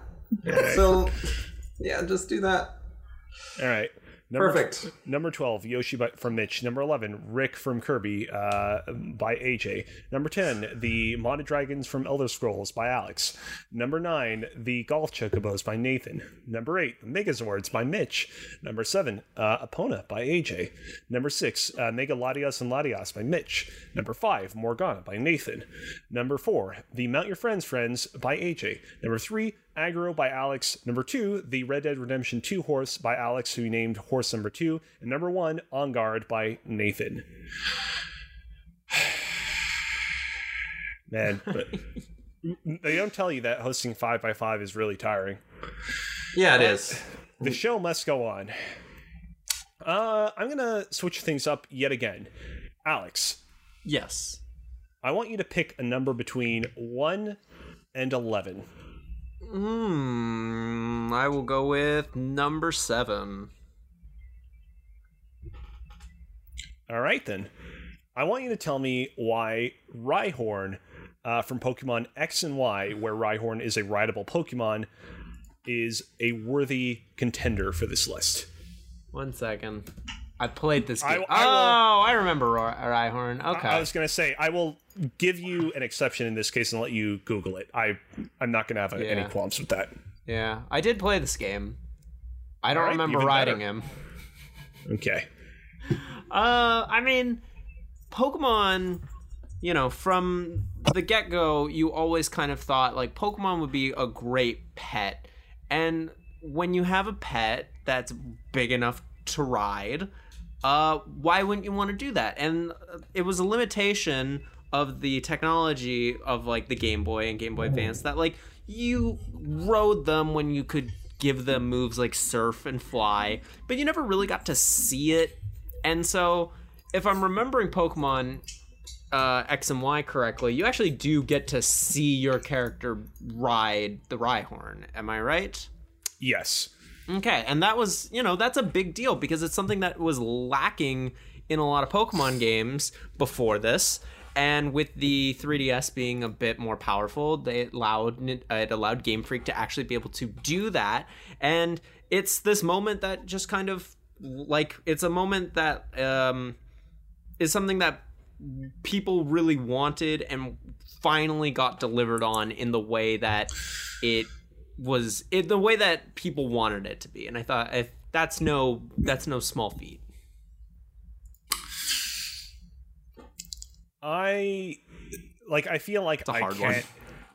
Right. So yeah, just do that. All right. Number, Perfect. Number twelve, Yoshi from Mitch. Number eleven, Rick from Kirby uh, by A J. Number ten, the modded dragons from Elder Scrolls by Alex. Number nine, the golf chocobos by Nathan. Number eight, the Megazords by Mitch. Number seven, uh, Epona by A J. Number six, uh, Mega Latios and Latias by Mitch. Number five, Morgana by Nathan. Number four, the Mount Your Friends Friends by A J. Number three, Aggro by Alex. Number two, the Red Dead Redemption two horse by Alex, who named horse number two. And number one, On Guard by Nathan. Man, but they don't tell you that hosting five by five is really tiring. Yeah, it but is. The show must go on. Uh, I'm going to switch things up yet again. Alex. Yes. I want you to pick a number between one and eleven. Hmm, I will go with number seven. All right, then. I want you to tell me why Rhyhorn uh, from Pokemon X and Y, where Rhyhorn is a rideable Pokemon, is a worthy contender for this list. One second. I played this game. I, I oh, will, I remember Rhyhorn. Okay. I, I was going to say, I will give you an exception in this case and let you Google it. I, I'm not going to have a, yeah. any qualms with that. Yeah, I did play this game. I don't right, remember riding better. him. Okay. Uh, I mean, Pokemon, you know, from the get-go, you always kind of thought, like, Pokemon would be a great pet. And when you have a pet that's big enough to ride... Uh, why wouldn't you want to do that? And it was a limitation of the technology of, like, the Game Boy and Game Boy Advance that, like, you rode them when you could give them moves like Surf and Fly, but you never really got to see it. And so, if I'm remembering Pokemon uh, X and Y correctly, you actually do get to see your character ride the Rhyhorn. Am I right? Yes. Okay, and that was, you know, that's a big deal because it's something that was lacking in a lot of Pokemon games before this. And with the three D S being a bit more powerful, they allowed, it allowed Game Freak to actually be able to do that. And it's this moment that just kind of, like, it's a moment that um, is something that people really wanted and finally got delivered on in the way that it was it the way that people wanted it to be. And I thought, if that's no that's no small feat. I like I feel like I can't one.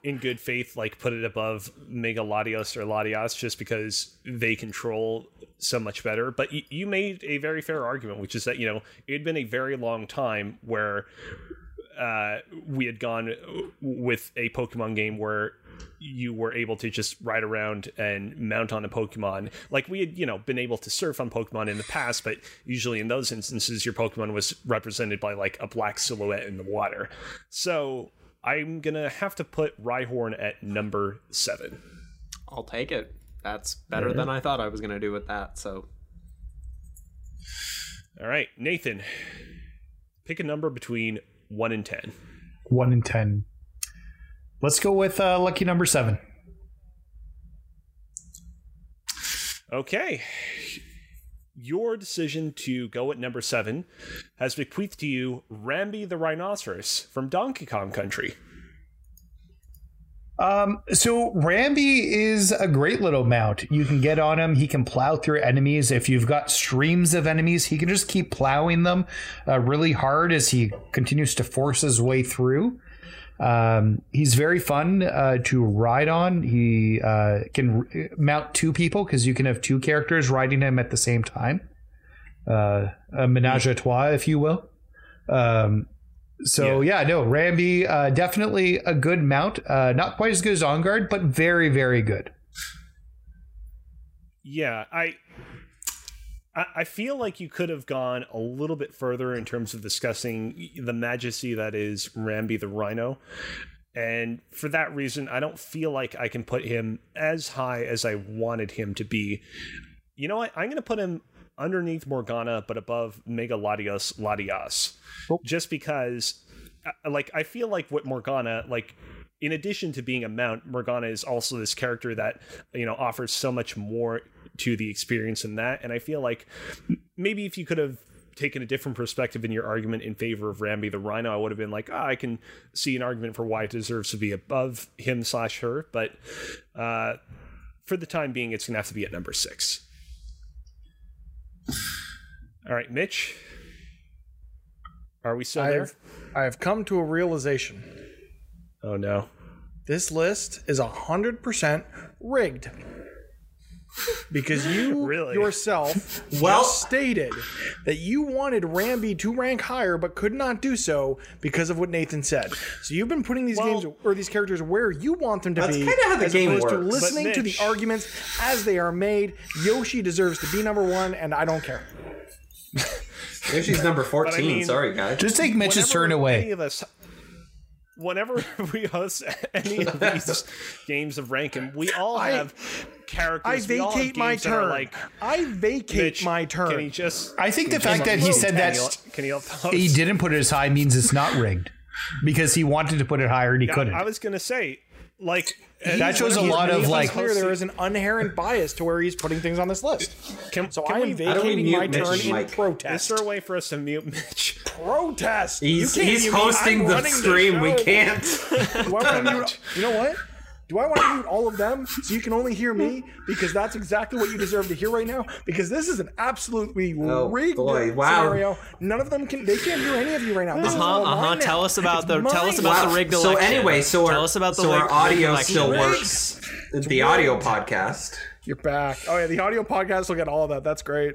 in good faith like put it above Mega Latios or Latias just because they control so much better. But you, you made a very fair argument, which is that, you know, it had been a very long time where uh, we had gone with a Pokemon game where you were able to just ride around and mount on a Pokemon. Like, we had, you know, been able to surf on Pokemon in the past, but usually in those instances, your Pokemon was represented by, like, a black silhouette in the water. So I'm going to have to put Rhyhorn at number seven. I'll take it. That's better yeah. than I thought I was going to do with that, so. All right, Nathan, pick a number between one and ten. One and ten. Let's go with uh, lucky number seven. Okay. Your decision to go at number seven has bequeathed to you Rambi the Rhinoceros from Donkey Kong Country. Um, so Rambi is a great little mount. You can get on him. He can plow through enemies. If you've got streams of enemies, he can just keep plowing them uh, really hard as he continues to force his way through. Um, he's very fun uh, to ride on. He uh, can r- mount two people because you can have two characters riding him at the same time. Uh, a menage a trois, if you will. Um, so yeah. yeah, no, Rambi, uh, definitely a good mount. Uh, not quite as good as OnGuard, but very, very good. Yeah, I, I feel like you could have gone a little bit further in terms of discussing the majesty that is Rambi the Rhino. And for that reason, I don't feel like I can put him as high as I wanted him to be. You know what? I'm going to put him underneath Morgana, but above Mega Latios Latias, oh. just because, like, I feel like what Morgana, like, in addition to being a mount, Morgana is also this character that, you know, offers so much more to the experience in that. And I feel like maybe if you could have taken a different perspective in your argument in favor of Rambi the Rhino, I would have been like, oh, I can see an argument for why it deserves to be above him slash her. But uh, for the time being, it's going to have to be at number six. All right, Mitch, are we still I there? Have, I have come to a realization. Oh, no. This list is one hundred percent rigged. Because you really? yourself well stated that you wanted Rambi to rank higher but could not do so because of what Nathan said. So you've been putting these well, games or these characters where you want them to that's be kind of how the as game opposed works. To listening Mitch, to the arguments as they are made. Yoshi deserves to be number one, and I don't care. Yoshi's number fourteen. I mean, sorry, guys. Just take Mitch's turn away. Any of us, whenever we host any of these games of ranking, we all have... I, I vacate my turn. Like, I vacate Mitch, my turn. Can he just, I think the fact that he said that he, he didn't put it as high means it's not rigged because he wanted to put it higher and he yeah, couldn't. I was going to say, like, that shows a lot of like. Clear there is an inherent bias to where he's putting things on this list. Can, so can I am vacating my Mitch turn in protest. Is there a way for us to mute Mitch? Protest. He's, he's hosting the stream. The we can't. You know what? Do I want to mute all of them so you can only hear me? Because that's exactly what you deserve to hear right now. Because this is an absolutely oh, rigged wow. scenario. None of them can. They can't hear any of you right now. This uh-huh. Uh-huh. Tell now. us about the. Tell us about wow. the rigged election. So anyway, so our, tell us about the so leg- our audio still works. It's the rigged. Audio podcast. You're back. Oh yeah, the audio podcast will get all of that. That's great.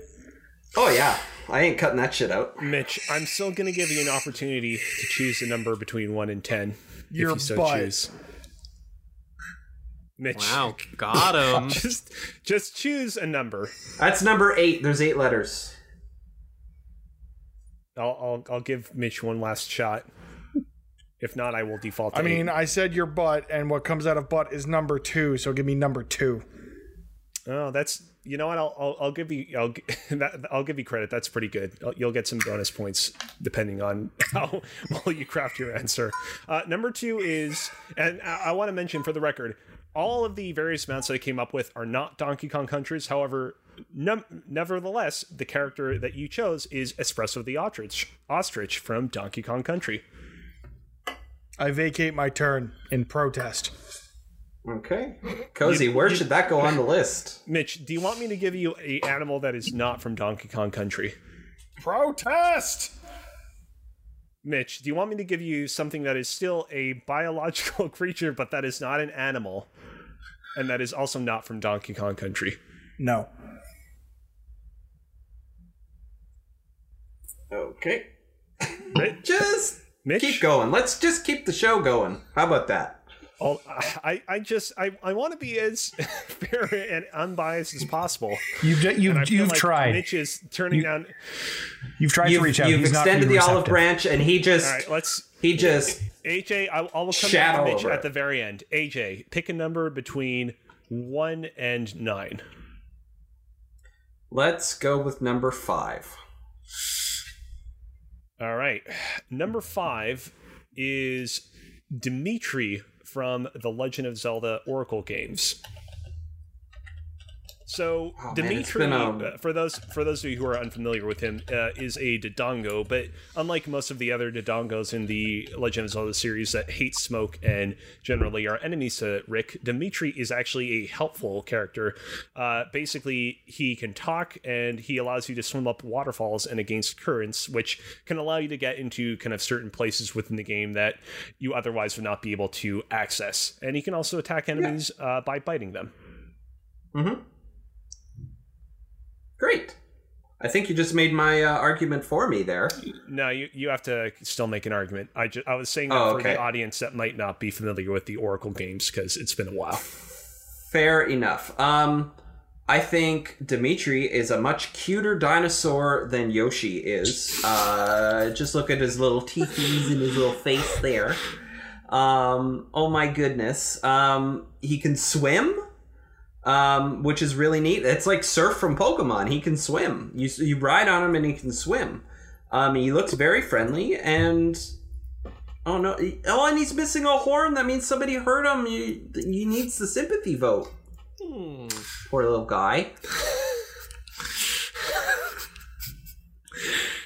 Oh yeah, I ain't cutting that shit out. Mitch, I'm still gonna give you an opportunity to choose a number between one and ten Your if you so butt. choose. Mitch. Wow, got him. just, just choose a number. That's number eight. There's eight letters. I'll, I'll, I'll give Mitch one last shot. If not, I will default to I eight. mean, I said your butt, and what comes out of butt is number two, so give me number two. Oh, that's... You know what? I'll, I'll, I'll give you... I'll, I'll give you credit. That's pretty good. You'll get some bonus points, depending on how well you craft your answer. Uh, number two is... And I, I want to mention, for the record... All of the various mounts that I came up with are not Donkey Kong countries. However, num- nevertheless, the character that you chose is Espresso the Ostrich, Ostrich from Donkey Kong Country. I vacate my turn in protest. Okay. Cozy, you, where you, should that go on the list? Mitch, do you want me to give you an animal that is not from Donkey Kong Country? Protest! Mitch, do you want me to give you something that is still a biological creature, but that is not an animal? And that is also not from Donkey Kong Country. No. Okay. Just Mitch? keep going. Let's just keep the show going. How about that? I'll, I I just I, I want to be as fair and unbiased as possible. You've you've you've like tried. Mitch is turning you, down. You've tried you've, to reach out. You've He's extended not the olive branch, and he just. All right, let's. He just. A J, I, I will come back to Mitch at the very end. A J, pick a number between one and nine. Let's go with number five. All right, number five is Dimitri from the Legend of Zelda Oracle games. So oh, Dimitri, man, a... for those for those of you who are unfamiliar with him, uh, is a Dodongo, but unlike most of the other Dodongos in the Legend of Zelda series that hate smoke and generally are enemies to Rick, Dimitri is actually a helpful character. Uh, basically, he can talk and he allows you to swim up waterfalls and against currents, which can allow you to get into kind of certain places within the game that you otherwise would not be able to access. And he can also attack enemies yeah. uh, by biting them. Mm-hmm. Great. I think you just made my uh, argument for me there. No, you, you have to still make an argument. I, ju- I was saying that oh, okay. for the audience that might not be familiar with the Oracle games, because it's been a while. Fair enough. Um, I think Dimitri is a much cuter dinosaur than Yoshi is. Uh, just look at his little teethies and his little face there. Um, oh my goodness. Um, he can swim. Um, which is really neat. It's like Surf from Pokemon. He can swim. You you ride on him and he can swim. Um, he looks very friendly and... Oh, no. Oh, and he's missing a horn. That means somebody hurt him. He, he needs the sympathy vote. Hmm. Poor little guy.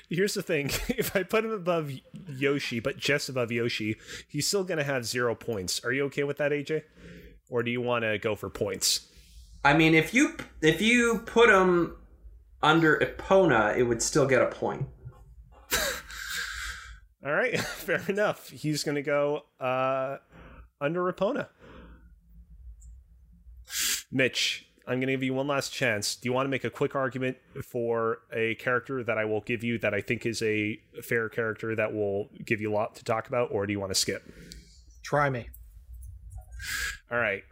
Here's the thing. If I put him above Yoshi, but just above Yoshi, he's still going to have zero points. Are you okay with that, A J? Or do you want to go for points? I mean, if you if you put him under Epona, it would still get a point. All right, fair enough. He's going to go uh, under Epona. Mitch, I'm going to give you one last chance. Do you want to make a quick argument for a character that I will give you that I think is a fair character that will give you a lot to talk about, or do you want to skip? Try me. All right.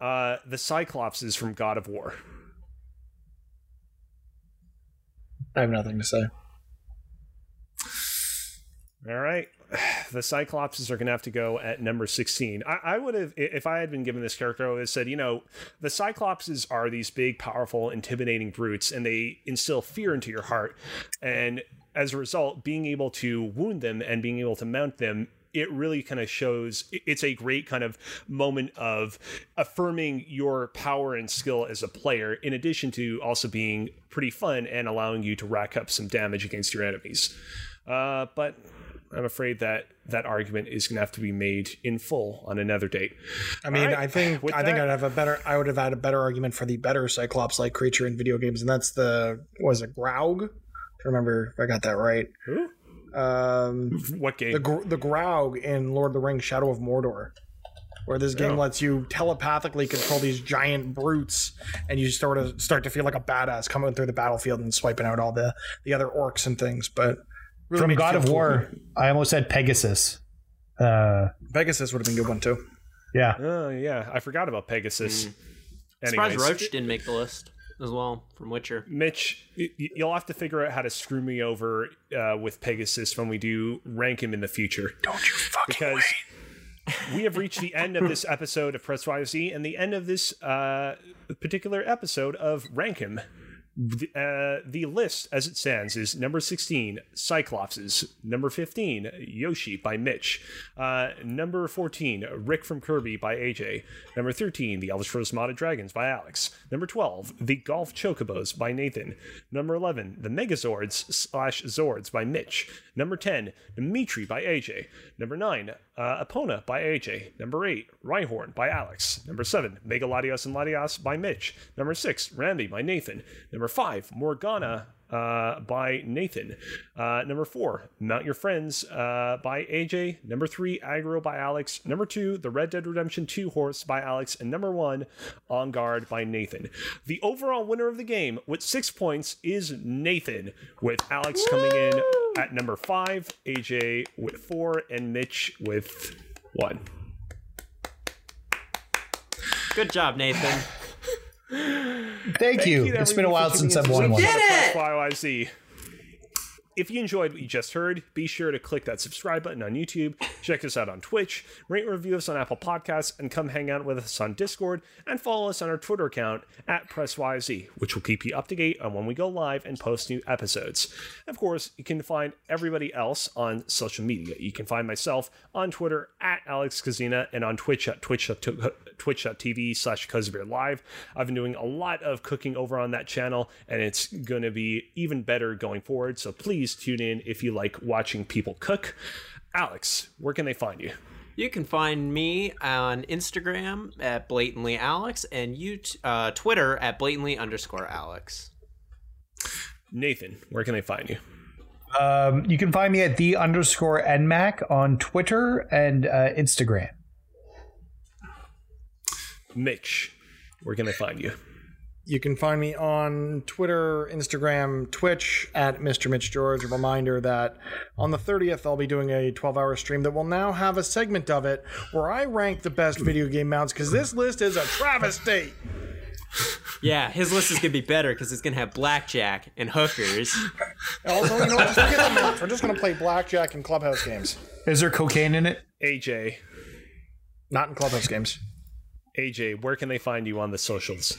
Uh, the Cyclops is from God of War. I have nothing to say. All right. The Cyclopses are going to have to go at number sixteen. I, I would have, if I had been given this character, I would have said, you know, the Cyclopses are these big, powerful, intimidating brutes, and they instill fear into your heart. And as a result, being able to wound them and being able to mount them, it really kind of shows, it's a great kind of moment of affirming your power and skill as a player, in addition to also being pretty fun and allowing you to rack up some damage against your enemies. Uh, but I'm afraid that that argument is going to have to be made in full on another date. I mean, right. I think With I think that, I'd have a better I would have had a better argument for the better Cyclops-like creature in video games, and that's the what is it Graug? I don't remember if I got that right. Who? Um, what game? The, the Graug in Lord of the Rings Shadow of Mordor, where this game oh. lets you telepathically control these giant brutes, and you sort of start to feel like a badass coming through the battlefield and swiping out all the, the other orcs and things. But really from God of War, cool. I almost said Pegasus. Uh, Pegasus would have been a good one too. Yeah. Oh, yeah. I forgot about Pegasus. Mm. I'm surprised Roach didn't make the list as well from Witcher. Mitch, you'll have to figure out how to screw me over uh, with Pegasus when we do rank him in the future. Don't you fucking because wait. We have reached the end of this episode of Press Y Y Z and the end of this uh, particular episode of Rank Him. The, uh, the list as it stands is number sixteen, Cyclopses, number fifteen, Yoshi by Mitch, uh, number fourteen, Rick from Kirby by A J, number thirteen, The Elder Scrolls Modded Dragons by Alex, number twelve, The Golf Chocobos by Nathan, number eleven, The Megazords slash Zords by Mitch, number ten, Dimitri by A J, number nine, Uh, Epona by A J, number eight, Rhyhorn by Alex, number seven, Megalodios and Latios by Mitch, number six, Rambi by Nathan, number five, Morgana uh, by Nathan, uh, number four, Mount Your Friends uh, by A J, number three, Aggro by Alex, number two, The Red Dead Redemption two Horse by Alex, and number one, On Guard by Nathan. The overall winner of the game with six points is Nathan, with Alex Woo! coming in at number five, A J with four, and Mitch with one. Good job, Nathan. Thank, Thank you. you it's been a while since I've won one. We did it! Y Y Z. if you enjoyed what you just heard, be sure to click that subscribe button on YouTube, check us out on Twitch, rate and review us on Apple Podcasts, and come hang out with us on Discord, and follow us on our Twitter account at Press Y Y Z, which will keep you up to date on when we go live and post new episodes. Of course, you can find everybody else on social media. You can find myself on Twitter at Alex Cazina and on Twitch at twitch dot t v slash Cozbear Live. I've been doing a lot of cooking over on that channel, and it's going to be even better going forward, so please tune in if you like watching people cook. Alex, where can they find you? You can find me on Instagram at Blatantly Alex and you uh, Twitter at Blatantly underscore Alex. Nathan, where can they find you? Um, you can find me at the underscore N MAC on Twitter and uh, Instagram. Mitch, where can they find you? You can find me on Twitter, Instagram, Twitch at Mister Mitch George. A reminder that on the thirtieth, I'll be doing a twelve hour stream that will now have a segment of it where I rank the best video game mounts, because this list is a travesty. Yeah, his list is going to be better because it's going to have blackjack and hookers. Also, you know, just forget the mount. We're just going to play blackjack and clubhouse games. Is there cocaine in it? A J. Not in clubhouse games. A J, where can they find you on the socials?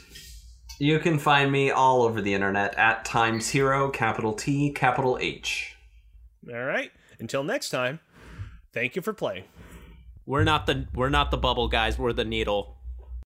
You can find me all over the internet at Times Hero, capital T, capital H. All right. Until next time, thank you for playing. We're not the we're not the bubble guys. We're the needle.